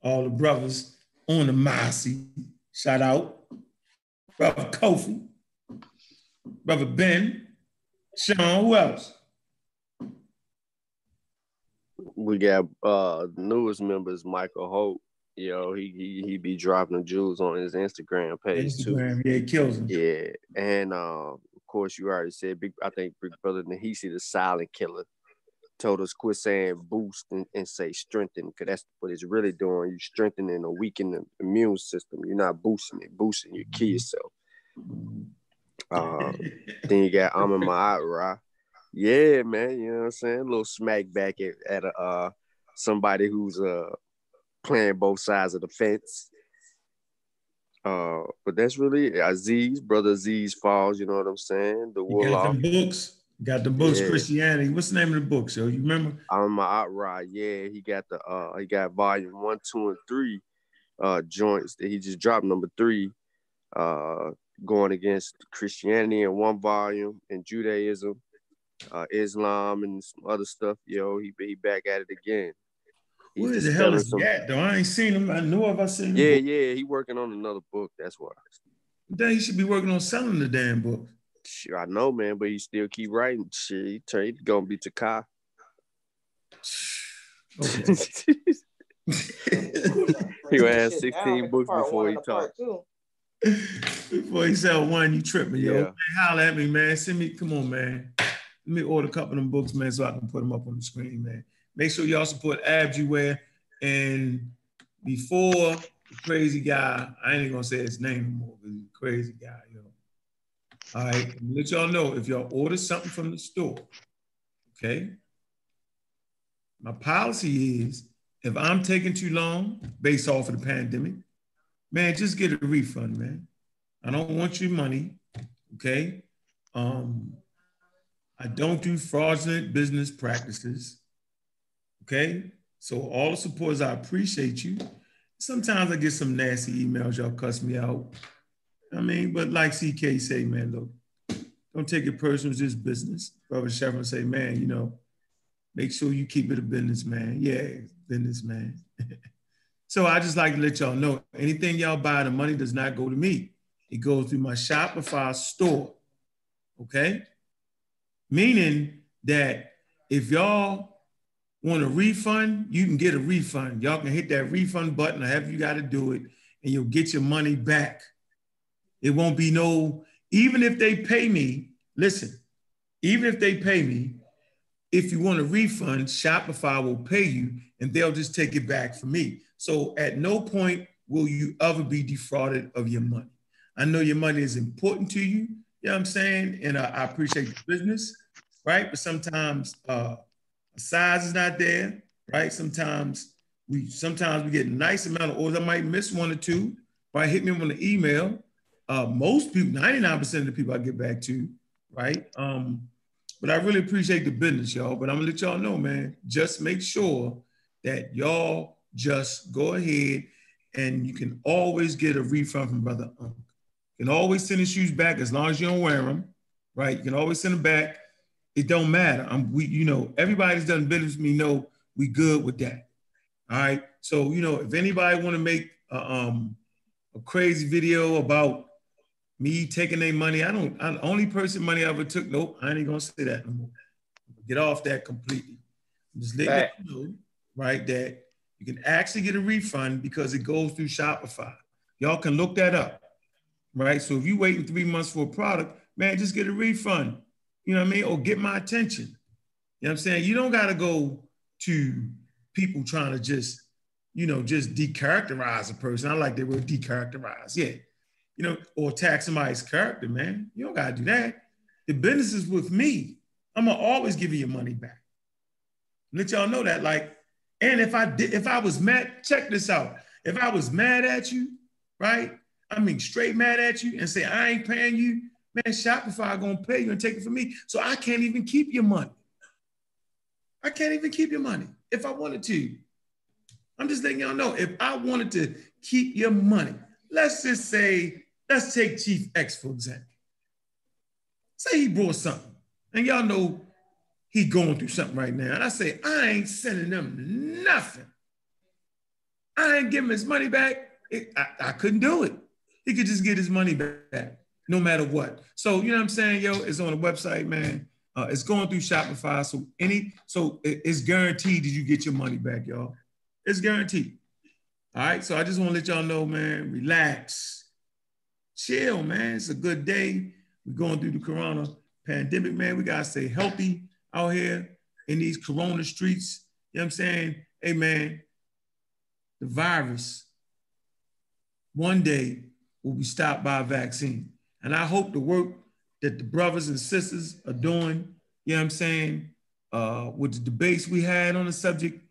All the brothers on the Mossy. Shout out. Brother Kofi. Brother Ben. Sean, who else? We got uh newest members, Michael Hope. Yo, he, he he be dropping jewels on his Instagram page Instagram, too. Yeah, it kills him. Yeah, and uh, of course you already said big. I think Big Brother Nahisi, the silent killer, told us quit saying boost and, and say strengthen, because that's what it's really doing. You strengthening or weakening the immune system. You're not boosting it. Boosting, you kill yourself. Uh, then you got I'm in my Ra. Yeah, man, you know what I'm saying. A little smack back at, at a uh, somebody who's a. Uh, playing both sides of the fence. Uh, but that's really it. Aziz, Brother Aziz Falls, you know what I'm saying? The Warlock. Got the books. Got the books, yeah. Christianity. What's the name of the books, yo? You remember? I'm my outright, yeah. He got the uh he got volume one, two, and three uh joints that he just dropped, number three, uh going against Christianity in one volume and Judaism, uh Islam and some other stuff. Yo, he be back at it again. He's Where the hell is some... he at, though? I ain't seen him. I know if I seen him. Yeah, yeah, he working on another book. That's why. Then he should be working on selling the damn book. Sure, I know, man, but he still keep writing. Shit, he's gonna be Takai. Okay. He had sixteen books before he talked. Before he sell one, you tripping, yo. Yeah. Man, holler at me, man. Send me, come on, man. Let me order a couple of them books, man, so I can put them up on the screen, man. Make sure y'all support Abjuware. And before the crazy guy, I ain't gonna say his name anymore, but he's a crazy guy, yo. All right, let y'all know if y'all order something from the store, okay? My policy is if I'm taking too long based off of the pandemic, man, just get a refund, man. I don't want your money, okay? Um, I don't do fraudulent business practices. Okay, so all the supporters, I appreciate you. Sometimes I get some nasty emails, y'all cuss me out. I mean, but like C K say, man, look, don't take it personal, it's just business. Brother Chevron say, man, you know, make sure you keep it a business, man. Yeah, business, man. So I just like to let y'all know, anything y'all buy, the money does not go to me. It goes through my Shopify store, okay? Meaning that if y'all want a refund, you can get a refund. Y'all can hit that refund button, however you got to do it, and you'll get your money back. It won't be no, even if they pay me, listen, even if they pay me, if you want a refund, Shopify will pay you and they'll just take it back from me. So at no point will you ever be defrauded of your money. I know your money is important to you, you know what I'm saying? And I, I appreciate the business, right? But sometimes, uh, size is not there, right? Sometimes we sometimes we get a nice amount of orders. I might miss one or two, right? Hit me on the email. Uh, most people, ninety-nine percent of the people I get back to, right? Um, but I really appreciate the business, y'all. But I'm gonna let y'all know, man, just make sure that y'all just go ahead and you can always get a refund from Brother Unc. You can always send the shoes back as long as you don't wear them, right? You can always send them back. It don't matter. I'm, we, you know, everybody's done business with me. Know we good with that. All right. So, you know, if anybody want to make a, um, a crazy video about me taking their money, I don't, I'm the only person money I ever took. Nope. I ain't going to say that no more. Get off that completely. I'm just letting right. you know, right, that you can actually get a refund because it goes through Shopify. Y'all can look that up. Right. So if you waiting three months for a product, man, just get a refund. You know what I mean? Or get my attention. You know what I'm saying? You don't got to go to people trying to just, you know, just decharacterize a person. I like they will decharacterize. Yeah. You know, or attack somebody's character, man. You don't got to do that. The business is with me. I'm going to always give you your money back. Let y'all know that. Like, And if I did, if I was mad, check this out. If I was mad at you, right? I mean, straight mad at you and say, I ain't paying you, man, Shopify gonna pay you and take it from me. So I can't even keep your money. I can't even keep your money if I wanted to. I'm just letting y'all know, if I wanted to keep your money, let's just say, let's take Chief X, for example. Say he brought something, and y'all know he going through something right now. And I say, I ain't sending them nothing. I ain't giving his money back. It, I, I couldn't do it. He could just get his money back, no matter what. So, you know what I'm saying, yo? It's on the website, man. Uh, it's going through Shopify. So any, so it, it's guaranteed that you get your money back, y'all. It's guaranteed. All right, so I just want to let y'all know, man, relax. Chill, man. It's a good day. We're going through the corona pandemic, man. We got to stay healthy out here in these corona streets. You know what I'm saying? Hey, man, the virus one day will be stopped by a vaccine. And I hope the work that the brothers and sisters are doing, you know what I'm saying, uh, with the debates we had on the subject,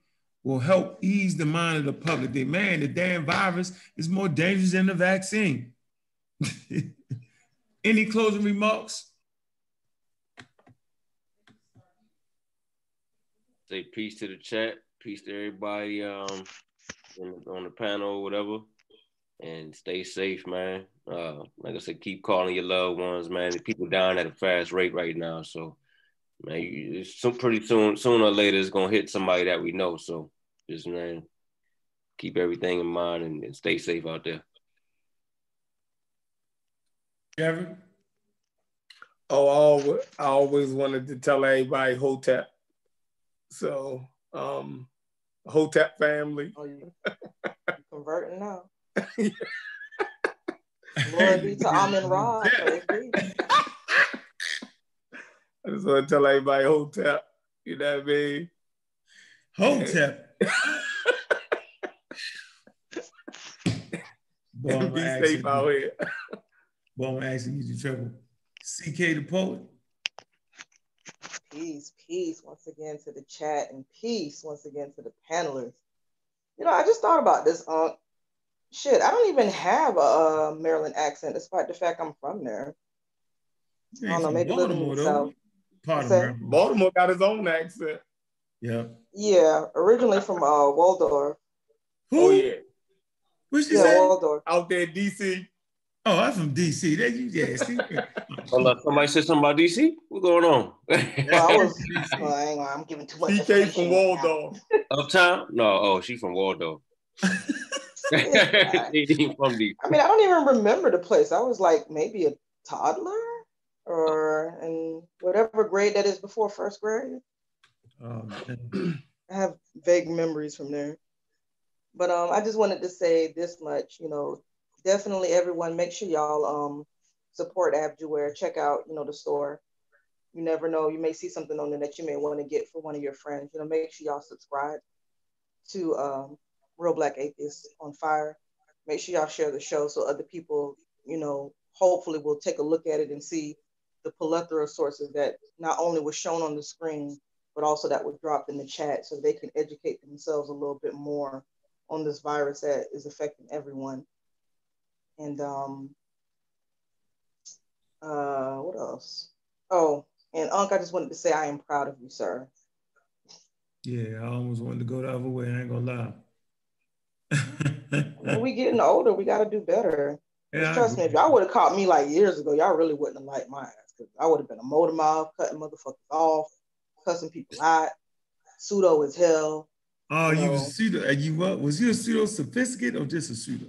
will help ease the mind of the public. That, man, the damn virus is more dangerous than the vaccine. Any closing remarks? Say peace to the chat, peace to everybody um, on the panel or whatever, and stay safe, man. Uh, like I said, keep calling your loved ones, man. People dying at a fast rate right now, so. Man, you, it's so pretty soon, sooner or later, it's gonna hit somebody that we know. So just, man, keep everything in mind and, and stay safe out there. Kevin? Oh, I always wanted to tell everybody Hotep. So, um, Hotep family. Oh, yeah. You're converting now. Yeah. Glory be to Amin Ra. I just want to tell everybody Hotep, you know what I mean? Hotep. Boy, and be safe out here. Boy, I'm asking you to trouble. C K the poet. Peace, peace once again to the chat, and peace once again to the panelists. You know, I just thought about this. Um, shit, I don't even have a, a Maryland accent, despite the fact I'm from there. I don't know, maybe Baltimore, though. Baltimore. Baltimore got his own accent. Yeah. Yeah, originally from uh, Waldorf. Who? Oh, yeah. What's she yeah, say? Waldorf. Out there in D C. Oh, I'm from D C. That you, yeah. See? Somebody said something about D C? What's going on? Well, I was, well, hang on, I'm giving too much. D K from Waldorf. Uptown? No, oh, she from Waldorf. Yeah, I, from D C. I mean, I don't even remember the place. I was like maybe a toddler. Or in whatever grade that is before first grade. Oh, man. I have vague memories from there. But um, I just wanted to say this much, you know, definitely everyone, make sure y'all um, support Abjeware, check out, you know, the store. You never know, you may see something on there that you may want to get for one of your friends. You know, make sure y'all subscribe to um, Real Black Atheists on Fire. Make sure y'all share the show so other people, you know, hopefully will take a look at it and see the plethora of sources that not only were shown on the screen, but also that were dropped in the chat so they can educate themselves a little bit more on this virus that is affecting everyone. And um, uh, what else? Oh, and Unc, I just wanted to say I am proud of you, sir. Yeah, I almost wanted to go the other way, I ain't gonna lie. When we getting older, we gotta do better. Yeah, trust me, if y'all would have caught me like years ago, y'all really wouldn't have liked my ass. Cause I would have been a motor mouth, cutting motherfuckers off, cussing people out, pseudo as hell. Oh, you, you know. Was pseudo? And you what? Was you a pseudo sophisticate or just a pseudo?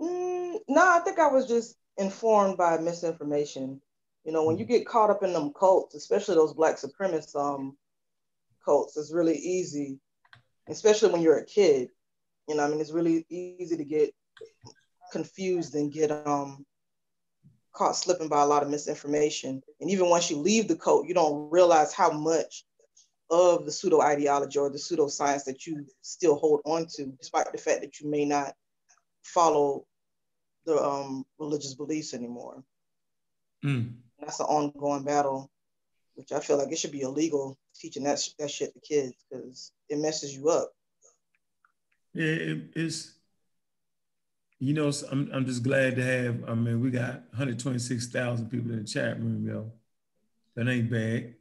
Mm, no, nah, I think I was just informed by misinformation. You know, when you get caught up in them cults, especially those black supremacist um cults, it's really easy, especially when you're a kid. You know, I mean, it's really easy to get confused and get um caught slipping by a lot of misinformation. And even once you leave the cult, you don't realize how much of the pseudo ideology or the pseudoscience that you still hold on to, despite the fact that you may not follow the um religious beliefs anymore. Mm. That's an ongoing battle, which I feel like it should be illegal teaching that, sh that shit to kids, because it messes you up. it, it's, you know, I'm, I'm just glad to have, I mean, we got one hundred twenty-six thousand people in the chat room, yo. That ain't bad.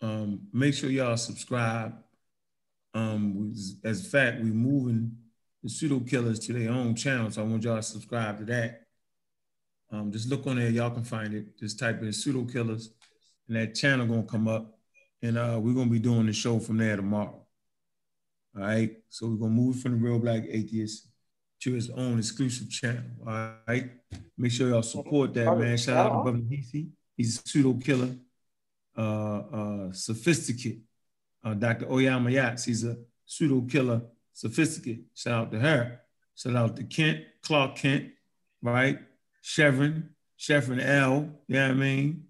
Um, make sure y'all subscribe. Um, as a fact, we're moving the Pseudo Killers to their own channel, so I want y'all to subscribe to that. Um, just look on there, y'all can find it. Just type in Pseudo Killers, and that channel gonna come up. And uh, we're gonna be doing the show from there tomorrow. All right, so we're gonna move from the Real Black Atheist to his own exclusive channel. All right, make sure y'all support that, man. Shout out to Brother D C. He's a Pseudo Killer. Uh, uh, sophisticate. Uh, Doctor Oyama Yats, he's a Pseudo Killer sophisticate. Shout out to her. Shout out to Kent, Clark Kent, right? Chevron, Chevron L, you know what I mean?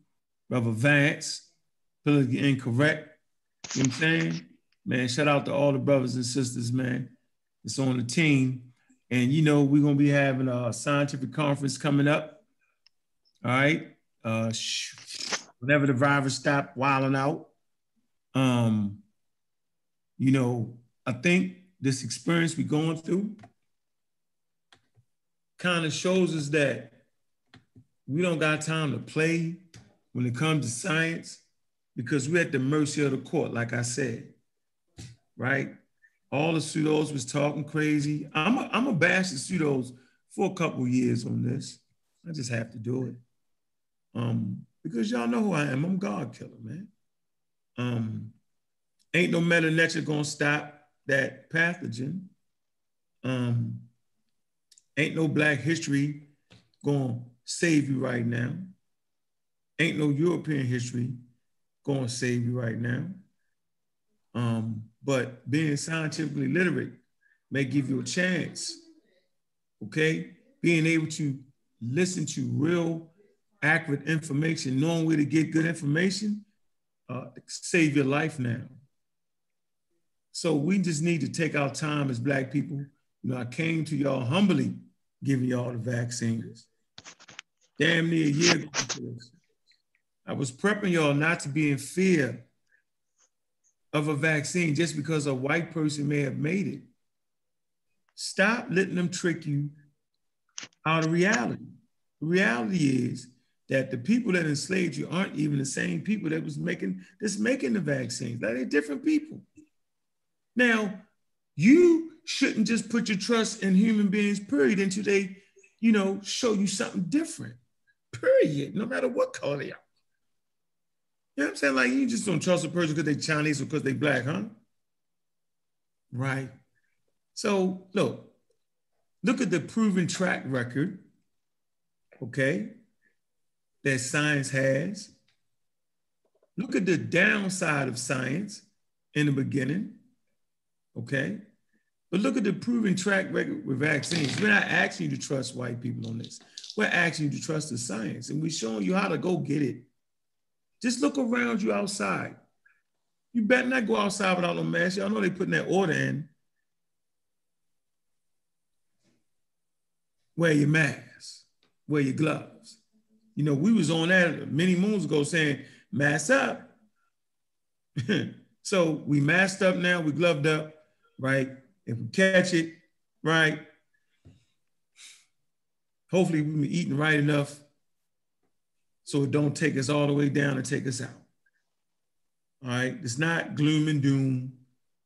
Brother Vance, politically incorrect, you know what I'm saying? Man, shout out to all the brothers and sisters, man. It's on the team. And you know, we're gonna be having a scientific conference coming up, all right? Uh, Whenever the virus stop wilding out, um, you know, I think this experience we're going through kind of shows us that we don't got time to play when it comes to science, because we're at the mercy of the court, like I said, right? All the pseudos was talking crazy. I'm a, I'm a bash the pseudos for a couple of years on this. I just have to do it. Um, Because y'all know who I am. I'm God killer, man. Um, ain't no meta nature gonna stop that pathogen. Um, ain't no Black history gonna save you right now. Ain't no European history gonna save you right now. Um, but being scientifically literate may give you a chance, okay? Being able to listen to real accurate information, knowing where to get good information, uh, save your life now. So we just need to take our time as Black people. You know, I came to y'all humbly, giving y'all the vaccines. Damn near a year ago. I was prepping y'all not to be in fear of a vaccine just because a white person may have made it. Stop letting them trick you out of reality. The reality is that the people that enslaved you aren't even the same people that was making, that's making the vaccines. They're different people. Now, you shouldn't just put your trust in human beings, period, until they, you know, show you something different, period, no matter what color they are. You know what I'm saying? Like, you just don't trust a person because they're Chinese or because they're Black, huh? Right. So, look, look at the proven track record, okay, that science has. Look at the downside of science in the beginning, okay? But look at the proven track record with vaccines. We're not asking you to trust white people on this. We're asking you to trust the science, and we're showing you how to go get it. Just look around you outside. You better not go outside without no mask. Y'all know they're putting that order in. Wear your mask, wear your gloves. You know, we was on that many moons ago saying, mask up. So we masked up now, we gloved up, right? If we catch it, right? Hopefully we've been eating right enough so it don't take us all the way down and take us out. All right, it's not gloom and doom.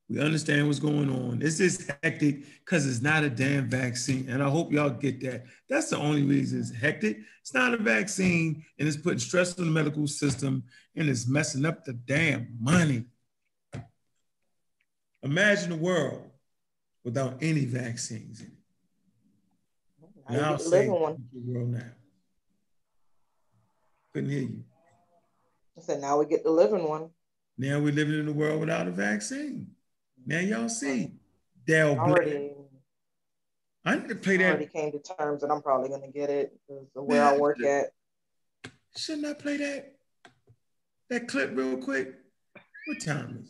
We understand what's going on. It's just hectic because it's not a damn vaccine. And I hope y'all get that. That's the only reason it's hectic. It's not a vaccine, and it's putting stress on the medical system, and it's messing up the damn money. Imagine a world without any vaccines in it. And I'll say one. World now. Couldn't hear you. I said, now we get the living one. Now we're living in a world without a vaccine. Now y'all see, Dale Blair. I need to play that. I already came to terms that I'm probably going to get it because of where I work at. Shouldn't I play that? That clip real quick? What time is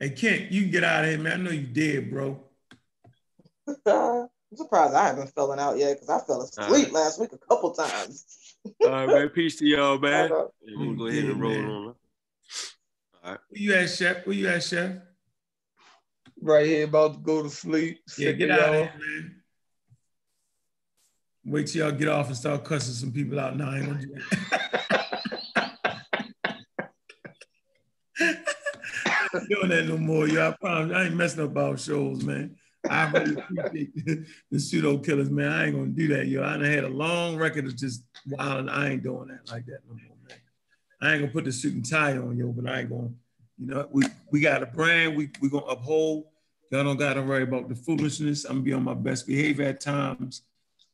it? Hey, Kent, you can get out of here, man. I know you did, bro. I'm surprised I haven't fallen out yet because I fell asleep last week a couple times. All right, man. Peace to y'all, man. We'll go ahead and roll on. All right. Where you at, Chef? Where you at, Chef? right here, about to go to sleep. Yeah, get out of here, man. Wait till y'all get off and start cussing some people out. Now, I ain't gonna do that. I'm not doing that no more, y'all. I promise. I ain't messing up our shows, man. I really appreciate the, the pseudo killers, man. I ain't gonna do that, yo. I done had a long record of just wilding. I ain't doing that like that no more, man. I ain't gonna put the suit and tie on, yo, but I ain't gonna, you know, we, we got a brand we, we gonna uphold. Y'all don't gotta worry about the foolishness. I'm gonna be on my best behavior at times.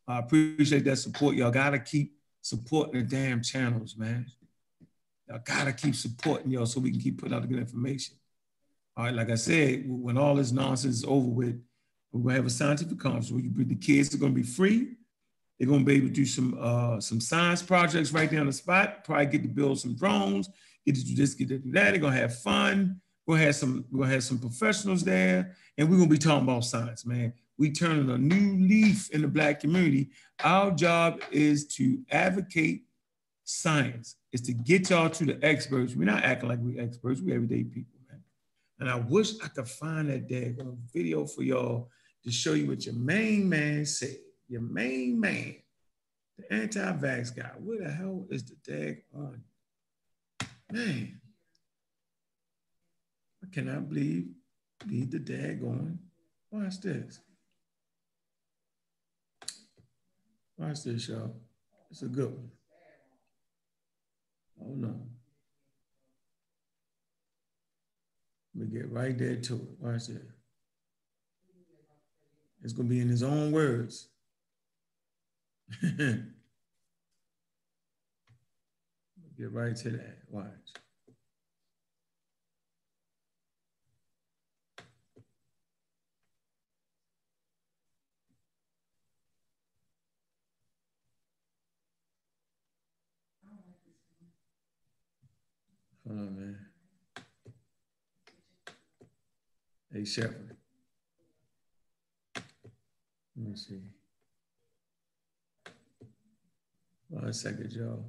I appreciate that support. Y'all gotta keep supporting the damn channels, man. Y'all gotta keep supporting y'all so we can keep putting out the good information. All right, like I said, when all this nonsense is over with, we're gonna have a scientific conference where you bring the kids. They're gonna be free. They're gonna be able to do some uh, some science projects right there on the spot. Probably get to build some drones. Get to do this, get to do that. They're gonna have fun. We'll have some. We'll have some professionals there, and we're gonna be talking about science, man. We turning a new leaf in the Black community. Our job is to advocate science. It's to get y'all to the experts. We're not acting like we're experts. We're everyday people, man. And I wish I could find that daggone video for y'all to show you what your main man said, your main man, the anti-vax guy. Where the hell is the dag on? Man, I cannot believe, believe the dag on. Watch this. Watch this, y'all. It's a good one. Oh no. We get right there to it. Watch this. It's going to be in his own words. Get right to that. Watch. Hold on, man. Hey, Chef. Let me see. One second, y'all.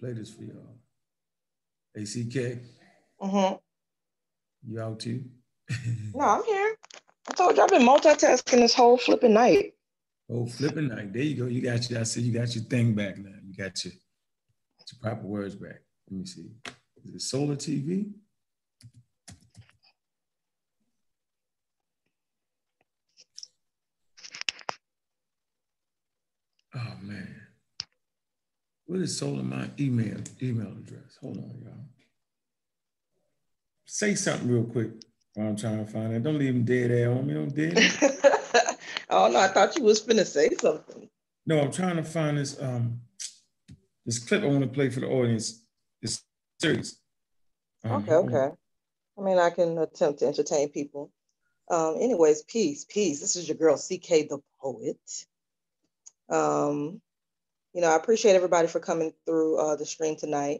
Play this for y'all. Hey, C K. Uh-huh. You out too? No, I'm here. I told you I've been multitasking this whole flipping night. Oh, flipping night. There you go. You got your, I said you got your thing back now. You got your, your proper words back. Let me see. Is it Solar T V? Oh, man. What is Solar my email email address? Hold on, y'all. Say something real quick while I'm trying to find it. Don't leave him dead air on me. Don't dead air. Oh, no, I thought you was finna say something. No, I'm trying to find this, um, this clip I want to play for the audience. It's serious. Um, okay, okay. I mean, I can attempt to entertain people. Um, anyways, peace, peace. This is your girl, C K the Poet. Um, you know, I appreciate everybody for coming through uh, the stream tonight.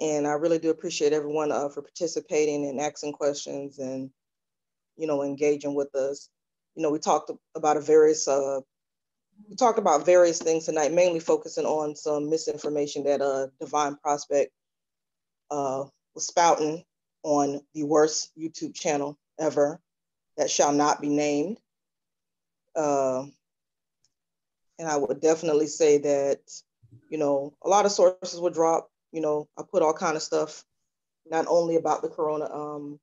And I really do appreciate everyone uh, for participating and asking questions and, you know, engaging with us. You know, we talked about a various, uh, we talked about various things tonight, mainly focusing on some misinformation that uh, Divine Prospect uh, was spouting on the worst YouTube channel ever that shall not be named. Uh, And I would definitely say that, you know, a lot of sources would drop. You know, I put all kind of stuff, not only about the corona, um,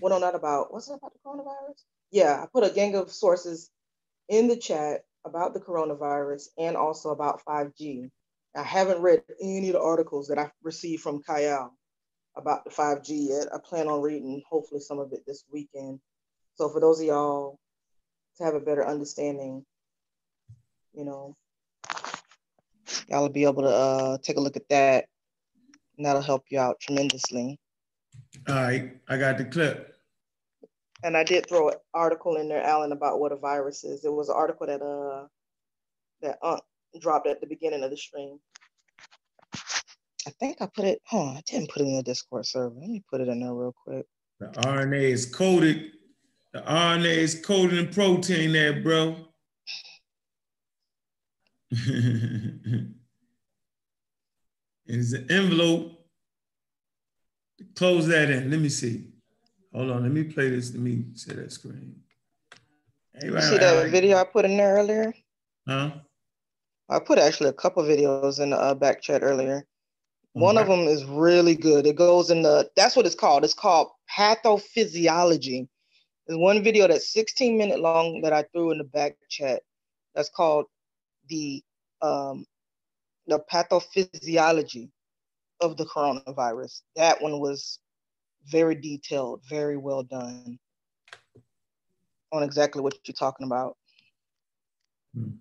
what well, no, not about, wasn't it about the coronavirus? Yeah, I put a gang of sources in the chat about the coronavirus and also about five G. I haven't read any of the articles that I've received from Kyle about the five G yet. I plan on reading hopefully some of it this weekend. So for those of y'all to have a better understanding, you know, y'all will be able to uh, take a look at that, and that'll help you out tremendously. All right, I got the clip. And I did throw an article in there, Alan, about what a virus is. It was an article that uh that Unc dropped at the beginning of the stream. I think I put it, huh, I didn't put it in the Discord server. Let me put it in there real quick. The R N A is coded. The R N A is coded in protein there, bro. It's an envelope. Close that in. Let me see. Hold on, let me play this. Let me see that screen. Hey, right, see right, that right. video I put in there earlier? Huh? I put actually a couple videos in the uh, back chat earlier. One okay. of them is really good. It goes in the, that's what it's called. It's called pathophysiology. There's one video that's sixteen minute long that I threw in the back chat. That's called the, um, the pathophysiology of the coronavirus. That one was very detailed, very well done on exactly what you're talking about. Hmm.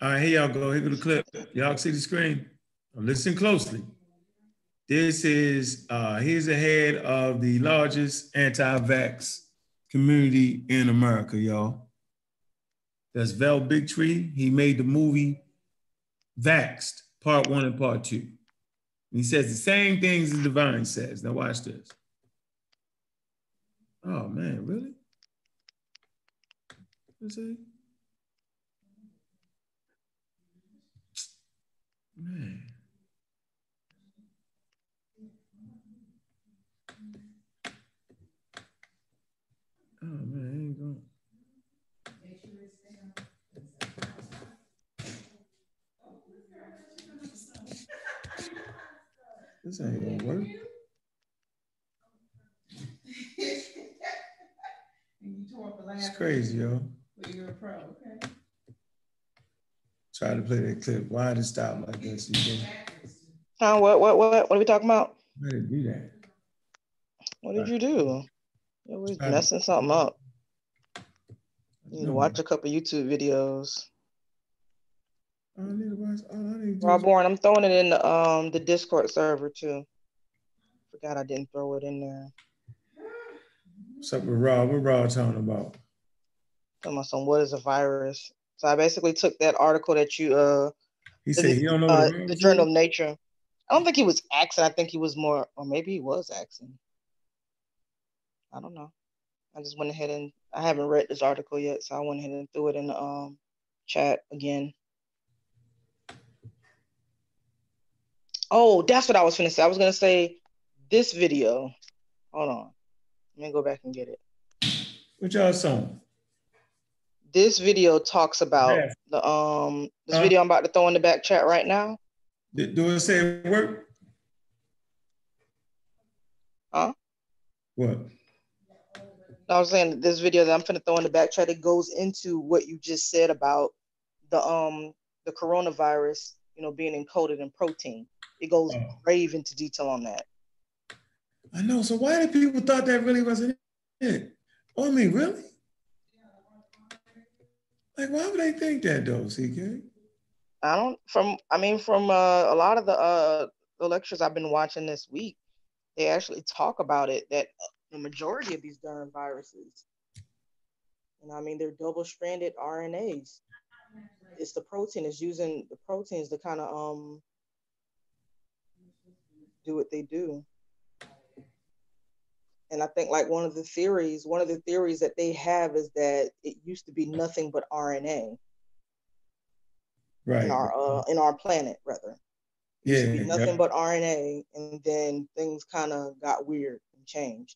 All right, here y'all go. Here go the clip. Y'all see the screen? Listen closely. This is, uh, here's the head of the largest anti-vax community in America, y'all. That's Val Bigtree. He made the movie Vaxxed, part one and part two. And he says the same things as Divine says. Now watch this. Oh man, really? What's that? Man. Oh man, I ain't going. This ain't gonna work. It's crazy, yo. You're a pro, okay? Try to play that clip. Why did it stop like this? Huh? What? What? What? What are we talking about? Why did you do that? What did you do? You're always messing something up. You need to watch a couple YouTube videos. I need to watch. All I need to Rob Bourne, I'm throwing it in the um the Discord server too. Forgot I didn't throw it in there. What's up with Rob? What Rob talking about? Talking about some what is a virus? So I basically took that article that you uh he said the, you don't know uh, the, the Journal of Nature. I don't think he was axing. I think he was more, or maybe he was axing. I don't know. I just went ahead and I haven't read this article yet, so I went ahead and threw it in the um chat again. Oh, that's what I was gonna say. I was gonna say this video. Hold on. Let me go back and get it. What y'all song? This video talks about yeah. the um this uh, video I'm about to throw in the back chat right now. Do it say it work? Huh? What? I was saying this video that I'm finna throw in the back chat, it goes into what you just said about the um the coronavirus, you know, being encoded in protein. It goes oh. grave into detail on that. I know. So why did people thought that really wasn't it? Oh, I mean, really? Like, why would they think that though, C K? I don't. From I mean, from uh, a lot of the uh, the lectures I've been watching this week, they actually talk about it. That the majority of these darn viruses, and I mean, they're double-stranded R N As. It's the protein. It's using the proteins to kind of um do what they do. And I think like one of the theories, one of the theories that they have is that it used to be nothing but R N A. Right. In our, uh, in our planet, rather. It yeah. Used to be nothing yeah. but R N A, and then things kind of got weird and changed.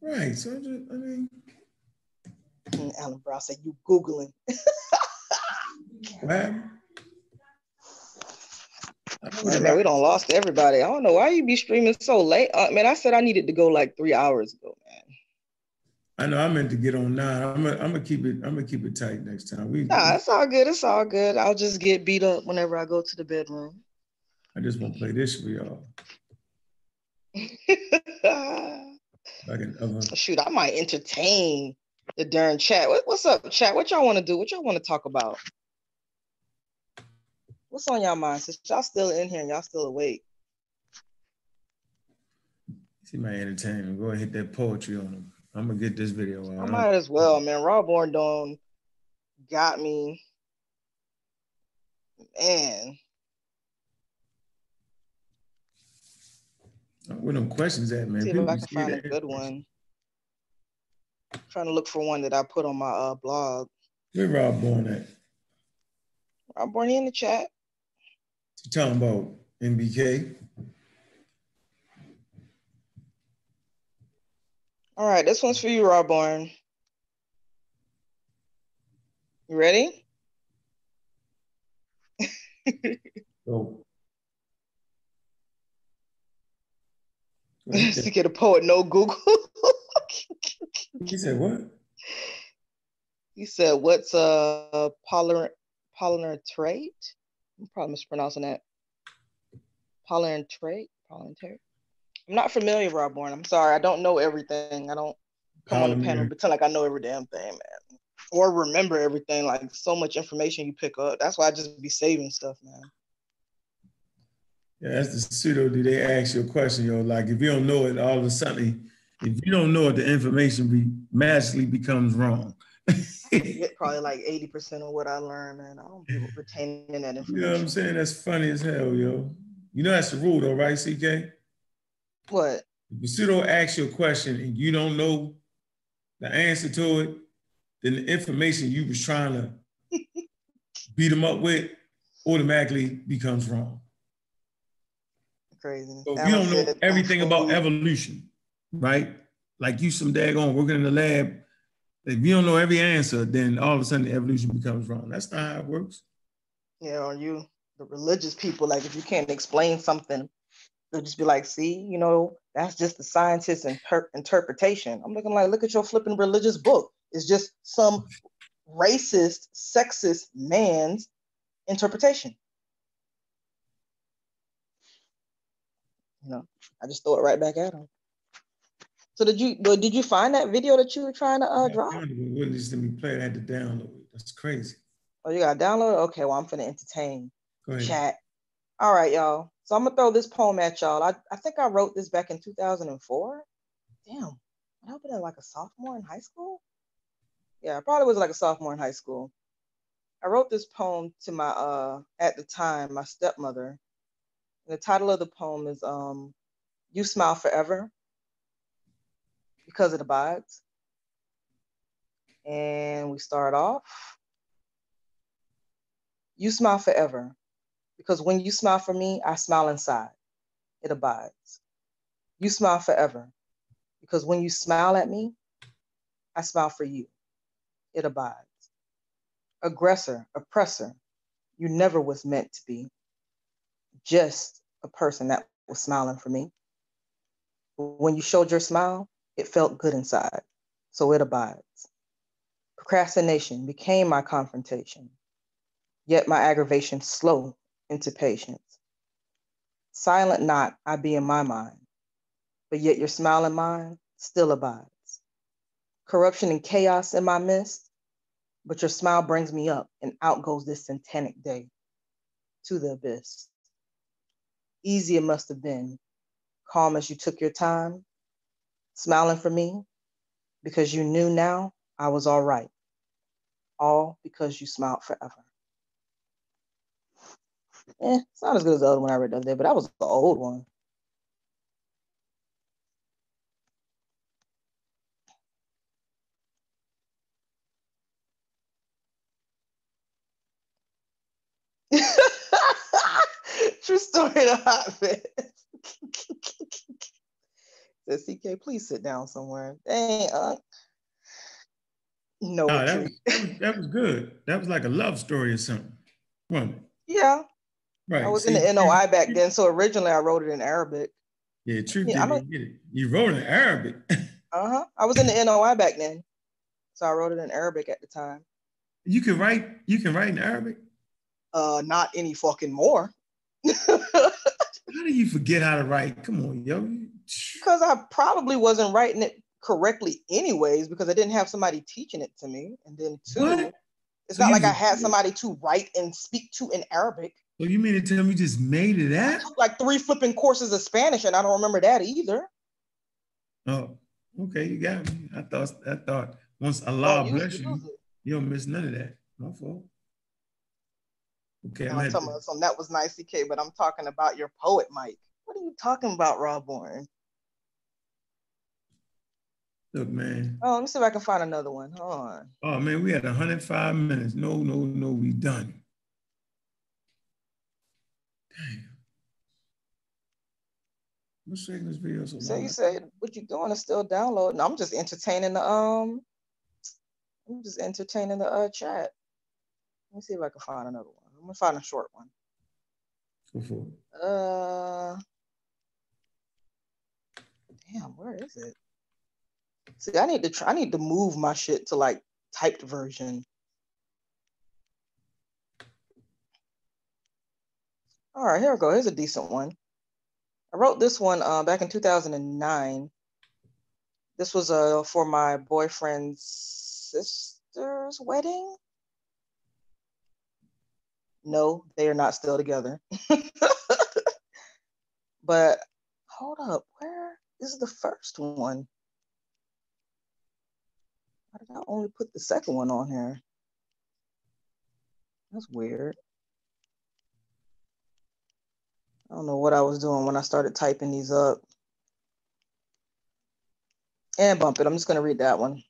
Right. So, I, just, I mean. And Alan Brown said, you Googling. Wow. Man, man, we done lost everybody. I don't know why you be streaming so late. Uh, man, I said I needed to go like three hours ago, man. I know I meant to get on nine. I'm gonna I'm gonna keep it. I'm gonna keep it tight next time. We, nah, it's all good. It's all good. I'll just get beat up whenever I go to the bedroom. I just want to play this for y'all. I can, uh, Shoot, I might entertain the darn chat. What, what's up, chat? What y'all want to do? What y'all want to talk about? What's on y'all mind? Since y'all still in here and y'all still awake. See my entertainment. Go ahead and hit that poetry on them. I'm gonna get this video on. I might as well, man. Rob Bourne done got me. Man. Where them questions at, man? Let's see if People I can find that. a good one. I'm trying to look for one that I put on my uh, blog. Where Rob Bourne at? Rob Bourne in the chat. You're talking about M B K? All right, this one's for you, Rob Bourne. You ready? Oh. Okay. To get a poet, no Google. He said what? He said, what's a pollinant trait? I'm probably mispronouncing that. Pollinant trait? Pollinant trait? I'm not familiar, Rob Bourne. I'm sorry. I don't know everything. I don't come on the panel and pretend like I know every damn thing, man. Or remember everything. Like, so much information you pick up. That's why I just be saving stuff, man. Yeah, that's the pseudo. Do they ask you a question, yo? Like, if you don't know it, all of a sudden, if you don't know it, the information be, magically becomes wrong. Probably like eighty percent of what I learned, man. I don't be retaining that information. You know what I'm saying? That's funny as hell, yo. You know that's the rule, though, right, C K? What? If the pseudo asks you a question and you don't know the answer to it, then the information you was trying to beat them up with automatically becomes wrong. Crazy. So if you don't know everything about evolution, right? Like you some daggone working in the lab, if you don't know every answer, then all of a sudden the evolution becomes wrong. That's not how it works. Yeah, or you, the religious people, like if you can't explain something, they'll just be like, see, you know, that's just the scientist's inter interpretation. I'm looking like, look at your flipping religious book. It's just some racist, sexist man's interpretation. You know, I just throw it right back at him. So did you did you find that video that you were trying to uh, drop? It wouldn't just let me play it. I had to download it. That's crazy. Oh, you got to download it? Okay, well, I'm finna entertain. Go ahead. Chat. All right, y'all. So I'm gonna throw this poem at y'all. I, I think I wrote this back in two thousand four. Damn, I hope it was like a sophomore in high school. Yeah, I probably was like a sophomore in high school. I wrote this poem to my, uh, at the time, my stepmother. And the title of the poem is um, You Smile Forever Because It Abides. And we start off. You smile forever. Because when you smile for me, I smile inside. It abides. You smile forever. Because when you smile at me, I smile for you. It abides. Aggressor, oppressor, you never was meant to be. Just a person that was smiling for me. When you showed your smile, it felt good inside. So it abides. Procrastination became my confrontation. Yet my aggravation slow into patience. Silent not I be in my mind, but yet your smile in mine still abides. Corruption and chaos in my midst, but your smile brings me up and out goes this satanic day to the abyss. Easy it must have been, calm as you took your time, smiling for me because you knew now I was all right, all because you smiled forever. Eh, it's not as good as the other one I read the other day, but that was the old one. True story in a hotbed. Says C K, please sit down somewhere. Dang, uh, no. Nah, that, was, that, was, that was good. That was like a love story or something. Well, yeah. Right. I was so in the N O I back then, so originally I wrote it in Arabic. Yeah, true. Yeah, didn't get it. You wrote it in Arabic. Uh-huh. I was in the N O I back then, so I wrote it in Arabic at the time. You can write. You can write in Arabic. Uh, not any fucking more. How do you forget how to write? Come on, yo. Because I probably wasn't writing it correctly anyways, because I didn't have somebody teaching it to me, and then two, what? It's so not like I had somebody to write and speak to in Arabic. So you mean to tell me you just made it up? I took like three flipping courses of Spanish, and I don't remember that either. Oh, okay, you got me. I thought, I thought once Allah bless you, you don't miss none of that. My fault. Okay, I'm talking about something that was nice, C K, but I'm talking about your poet, Mike. What are you talking about, Rob Bourne? Look, man. Oh, let me see if I can find another one. Hold on. Oh man, we had one hundred five minutes. No, no, no, we done. Damn. Who's shaking this video so long? So you said, what you doing is still downloading. No, I'm just entertaining the, um, I'm just entertaining the uh, chat. Let me see if I can find another one. I'm gonna find a short one. Go for it. Uh, damn, where is it? See, I need to try, I need to move my shit to like typed version. All right, here we go. Here's a decent one. I wrote this one uh, back in two thousand nine. This was uh, for my boyfriend's sister's wedding. No, they are not still together. But hold up, where is the first one? Why did I only put the second one on here? That's weird. I don't know what I was doing when I started typing these up. And bump it, I'm just gonna read that one.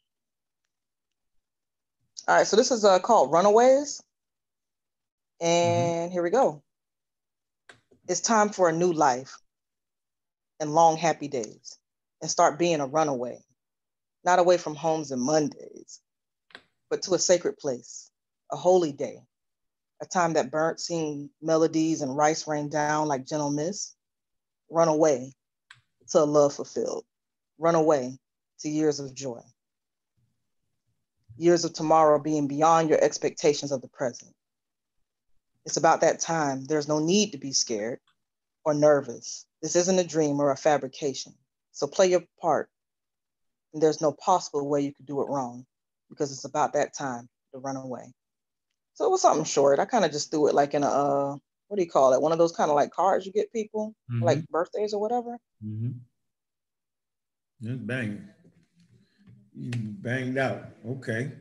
All right, so this is uh, called Runaways. And here we go. It's time for a new life and long happy days and start being a runaway, not away from homes and Mondays, but to a sacred place, a holy day, a time that burnt seen melodies and rice rain down like gentle mist. Run away to a love fulfilled. Run away to years of joy. Years of tomorrow being beyond your expectations of the present. It's about that time. There's no need to be scared or nervous. This isn't a dream or a fabrication. So play your part. And there's no possible way you could do it wrong because it's about that time to run away. So it was something short. I kind of just threw it like in a, uh, what do you call it? One of those kind of like cards you get people, mm-hmm. like birthdays or whatever. Mm-hmm. Just bang. You banged out. Okay.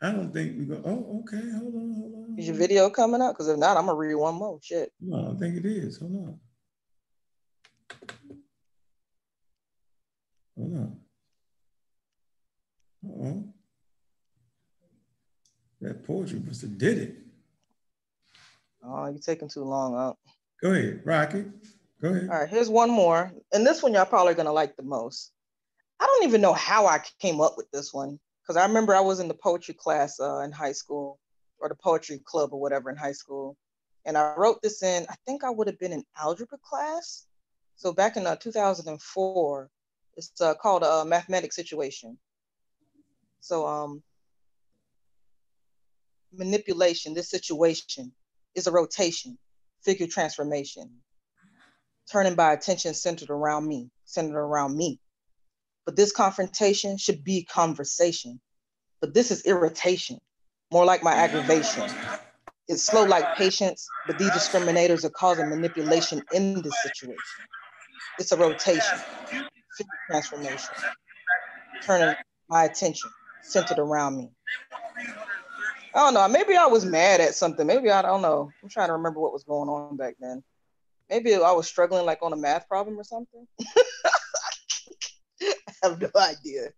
I don't think we go, oh, okay, hold on, hold on. Is your video coming up? Because if not, I'm gonna read one more, shit. No, I don't think it is, hold on. Hold on. Uh-oh. That poetry must have did it. Oh, you're taking too long up. Go ahead, Rocky, go ahead. All right, here's one more. And this one y'all probably gonna like the most. I don't even know how I came up with this one. Because I remember I was in the poetry class uh, in high school, or the poetry club or whatever in high school. And I wrote this in, I think I would have been in algebra class. So back in uh, two thousand four, it's uh, called a mathematic situation. So um, manipulation, this situation is a rotation, figure transformation, turning by attention centered around me, centered around me. But this confrontation should be conversation. But this is irritation, more like my aggravation. It's slow like patience, but these discriminators are causing manipulation in this situation. It's a rotation, transformation, turning my attention centered around me. I don't know, maybe I was mad at something. Maybe, I don't know. I'm trying to remember what was going on back then. Maybe I was struggling like on a math problem or something. I have no idea.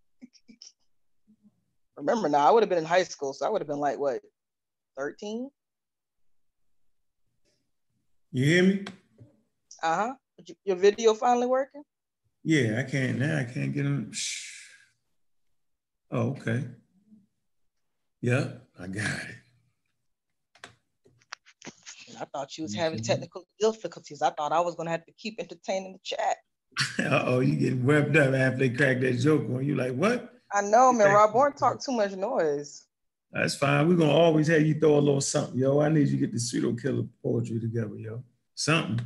Remember now, I would have been in high school, so I would have been like, what, thirteen? You hear me? Uh-huh. Your video finally working? Yeah, I can't now. I can't get them. Oh, okay. Yep, I got it. And I thought you was having mm-hmm. technical difficulties. I thought I was going to have to keep entertaining the chat. Uh-oh, you get wept up after they crack that joke on you. Like, what? I know, man. Rob Bourne talk too much noise. That's fine. We're going to always have you throw a little something, yo. I need you to get the pseudo killer poetry together, yo. Something.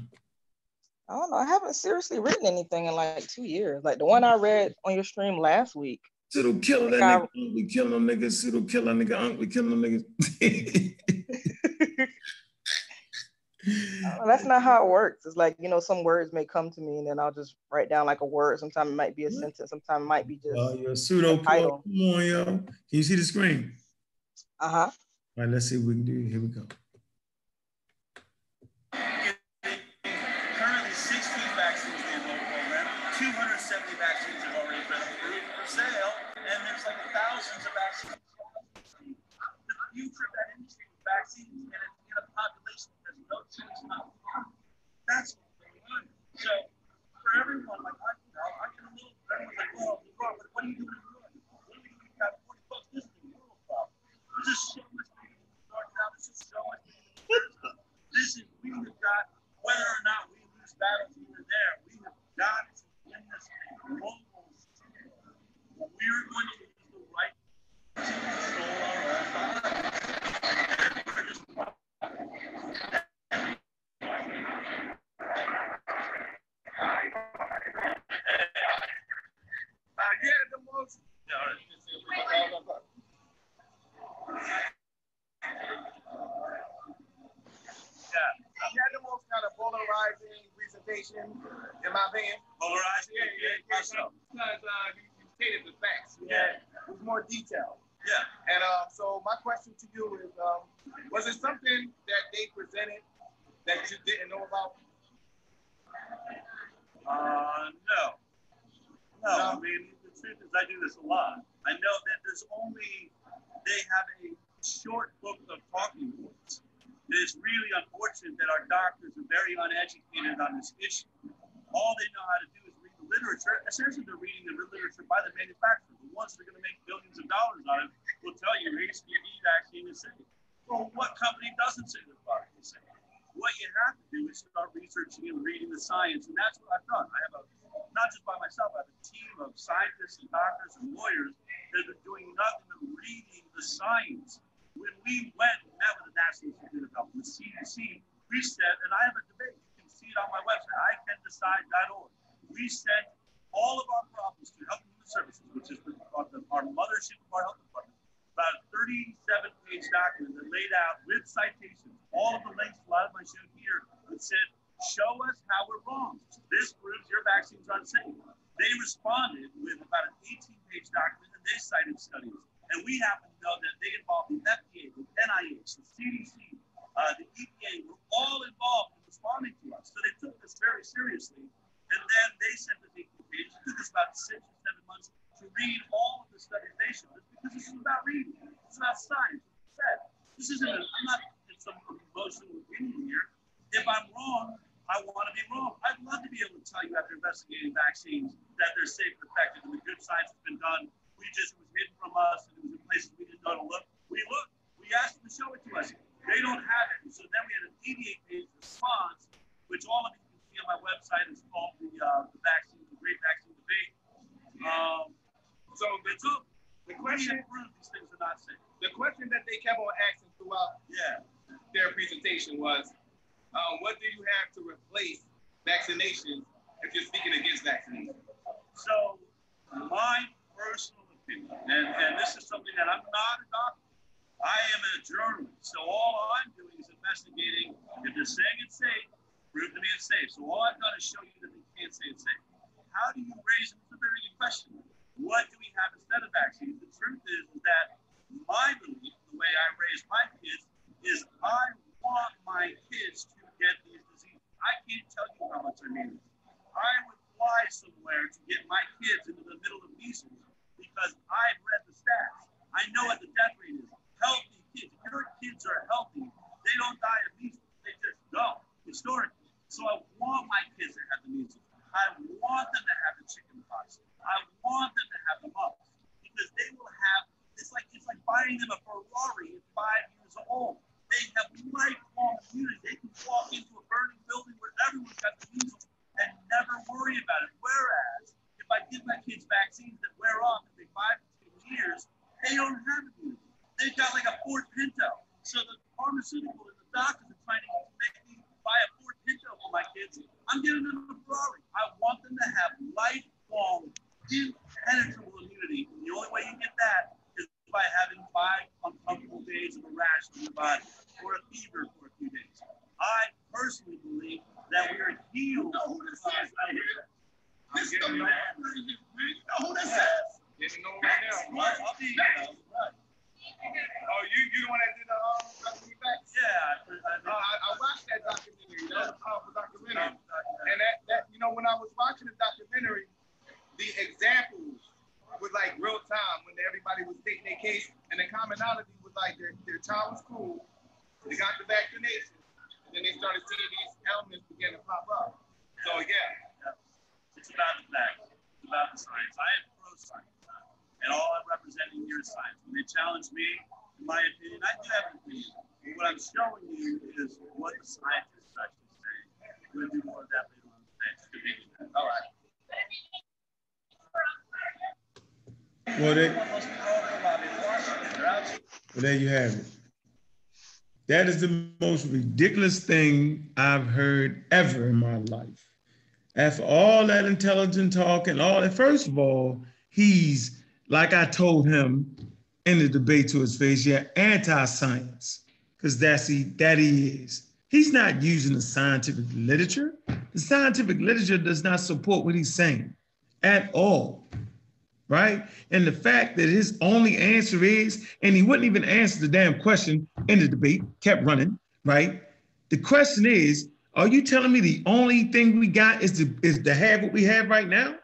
I don't know. I haven't seriously written anything in like two years. Like the one I read on your stream last week. Pseudo killer, that like nigga. I... We kill them niggas. Pseudo killer, nigga. We kill them niggas. Oh, that's not how it works. It's like, you know, some words may come to me and then I'll just write down like a word. Sometimes it might be a sentence. Sometimes it might be just uh, your pseudo title. Come on, yo. Can you see the screen? Uh-huh. All right, let's see what we can do. Here we go. Currently sixteen vaccines in the program. two hundred seventy vaccines have already been approved for sale. And there's like thousands of vaccines. The future of that industry is vaccines and it's in a population. That's what's going on. So for that is in this global scale. We are going to use the right to control our own lives. We're just I get the most. No, it's just blah, blah, blah. You had the most kind of polarizing presentation, in my opinion. Polarizing? Yeah, yeah, yeah. Myself. Because uh, you, you stated the facts. You yeah. Had, it was more detailed. Yeah. And uh, so my question to you is, um, was it something that they presented that you didn't know about? Uh, no. No, no. I mean, the truth is I do this a lot. I know that there's only, they have a short book of talking points. It's really unfortunate that our doctors are very uneducated on this issue. All they know how to do is read the literature. Essentially, they're reading the literature by the manufacturer. The ones that are going to make billions of dollars on it will tell you H P V vaccine is safe. Well, what company doesn't say the product is safe? What you have to do is start researching and reading the science, and that's what I've done. I have a, not just by myself, I have a team of scientists and doctors and lawyers that have been doing nothing but reading the science. When we went and met with the National Institute of Health, the C D C, we said, and I have a debate, you can see it on my website, I can decide dot org. We sent all of our problems to Health and Human Services, which is our mothership of our health department, about a thirty-seven page document that laid out with citations, all of the links, a lot of my showed here, that said, show us how we're wrong. This proves your vaccine's unsafe. They responded with about an eighteen page document, and they cited studies. And we happen to know that they involved the F D A, the N I H, the C D C, uh, the E P A were all involved in responding to us. So they took this very seriously. And then they sent the big page. It took us about six or seven months to read all of the studies they showed us because this is about reading. It's about science. It's sad. This isn't, a, I'm not in some emotional opinion here. If I'm wrong, I want to be wrong. I'd love to be able to tell you after investigating vaccines that they're safe and effective and the good science has been done. We just, it was hidden from us, and it was in places we didn't know to look. We looked. We asked them to show it to us. They don't have it. So then we had an eighty-eight page response, which all of you can see on my website. It's called the, uh, the vaccine, the great vaccine debate. Um, so it's up. The question proves these things are not safe. The question that they kept on asking throughout yeah. their presentation was, um, what do you have to replace vaccinations if you're speaking against vaccinations? So my personal opinion, and, and this is something that I'm not a doctor. I am a journalist, so all I'm doing is investigating. If they're saying it's safe, prove to me it's safe. So all I've done is show you that they can't say it's safe. How do you raise it? It's a very good question. What do we have instead of vaccines? The truth is that my belief, the way I raise my kids, is I want my kids to get these diseases. I can't tell you how much I mean. I would fly somewhere to get my kids into the middle of measles because I've read the stats. I know what the death rate is. Healthy kids, if your kids are healthy, they don't die of measles. They just don't, historically. So I want my kids to have the measles. I want them to have the chicken pox. I want them to have the mumps because they will have, it's like, it's like buying them a Ferrari at five years old. They have lifelong immunity. They can walk into a burning building where everyone's got the measles and never worry about it. Whereas, if I give my kids vaccines that wear off every five to ten years, they don't have immunity. They've got like a Ford Pinto. So the pharmaceutical and the doctors are trying to make me buy a Ford Pinto for my kids. I'm giving them a Ferrari. I want them to have lifelong, impenetrable immunity. And the only way you get that is by having five uncomfortable days of a rash in your body or a fever for a few days. I personally believe that we are healed. You know who this is right here? This is the man right here. You know who this is? Getting know right now. Right? I'll be here. Right. Oh, you you the one that did the um, documentary facts? Yeah. I, I, I, I watched that documentary. That was a powerful documentary. And that, that, you know, when I was watching the documentary, the examples were like real time when everybody was taking their case, and the commonality was like their, their child was cool, they got the vaccination. Then they started seeing these elements begin to pop up. So yeah, yeah. It's about the facts. It's about the science. I am pro-science, and all I'm representing here is science. When they challenge me, in my opinion, I do have an opinion. What I'm showing you is what the scientists actually say. We'll do more of that later on. Thanks. All right. Well, they, well, there you have it. That is the most ridiculous thing I've heard ever in my life. After all that intelligent talk and all that, first of all, he's, like I told him in the debate to his face, yeah, anti-science, because that's he, that he is. He's not using the scientific literature. The scientific literature does not support what he's saying at all, right? And the fact that his only answer is, and he wouldn't even answer the damn question in the debate, kept running, right? The question is, are you telling me the only thing we got is to, is to have what we have right now?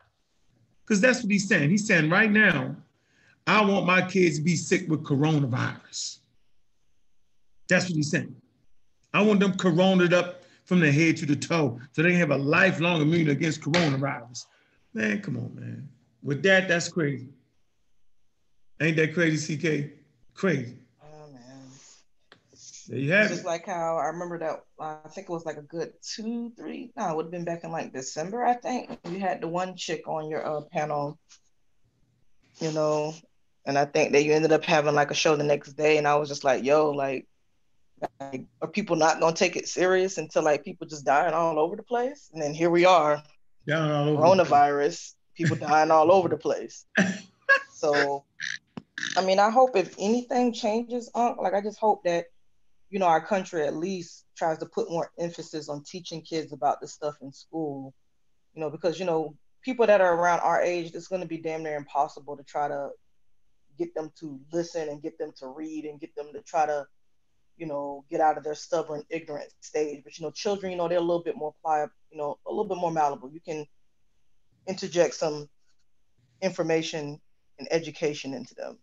Because that's what he's saying. He's saying right now, I want my kids to be sick with coronavirus. That's what he's saying. I want them corona'd up from the head to the toe so they have a lifelong immunity against coronavirus. Man, come on, man. With that, that's crazy. Ain't that crazy, C K? Crazy. Oh, man. There you have it's it. Just like how I remember that, I think it was like a good two, three, no, it would have been back in like December, I think. You had the one chick on your uh, panel, you know, and I think that you ended up having like a show the next day, and I was just like, yo, like, like are people not going to take it serious until like people just dying all over the place? And then here we are. Dying all over coronavirus. People dying all over the place. So, I mean, I hope if anything changes, Unc, like I just hope that, you know, our country at least tries to put more emphasis on teaching kids about this stuff in school, you know, because, you know, people that are around our age, it's going to be damn near impossible to try to get them to listen and get them to read and get them to try to, you know, get out of their stubborn, ignorant stage. But, you know, children, you know, they're a little bit more pliable, you know, a little bit more malleable. You can interject some information and education into them.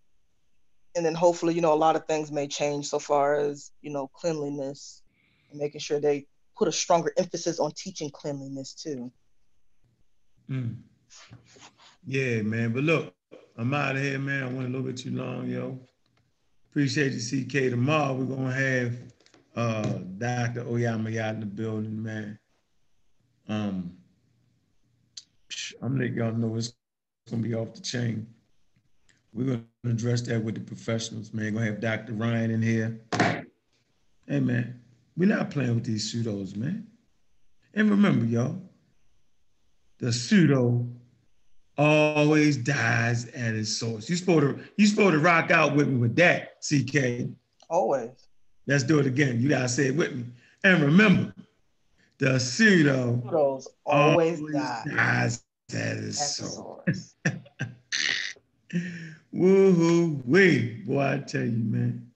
And then hopefully, you know, a lot of things may change so far as, you know, cleanliness and making sure they put a stronger emphasis on teaching cleanliness too. Mm. Yeah, man. But look, I'm out of here, man. I went a little bit too long, yo. Appreciate you, C K. Tomorrow we're going to have uh, Doctor Oyama Yats in the building, man. Um, I'm gonna let y'all know it's gonna be off the chain. We're gonna address that with the professionals, man. Gonna have Doctor Ryan in here. Hey, man, we're not playing with these pseudos, man. And remember, y'all, the pseudo always dies at its source. You supposed to you supposed to rock out with me with that, C K. Always. Let's do it again. You gotta say it with me. And remember, the pseudo always, always dies. dies That is so. Woohoo, wait, boy, I tell you, man.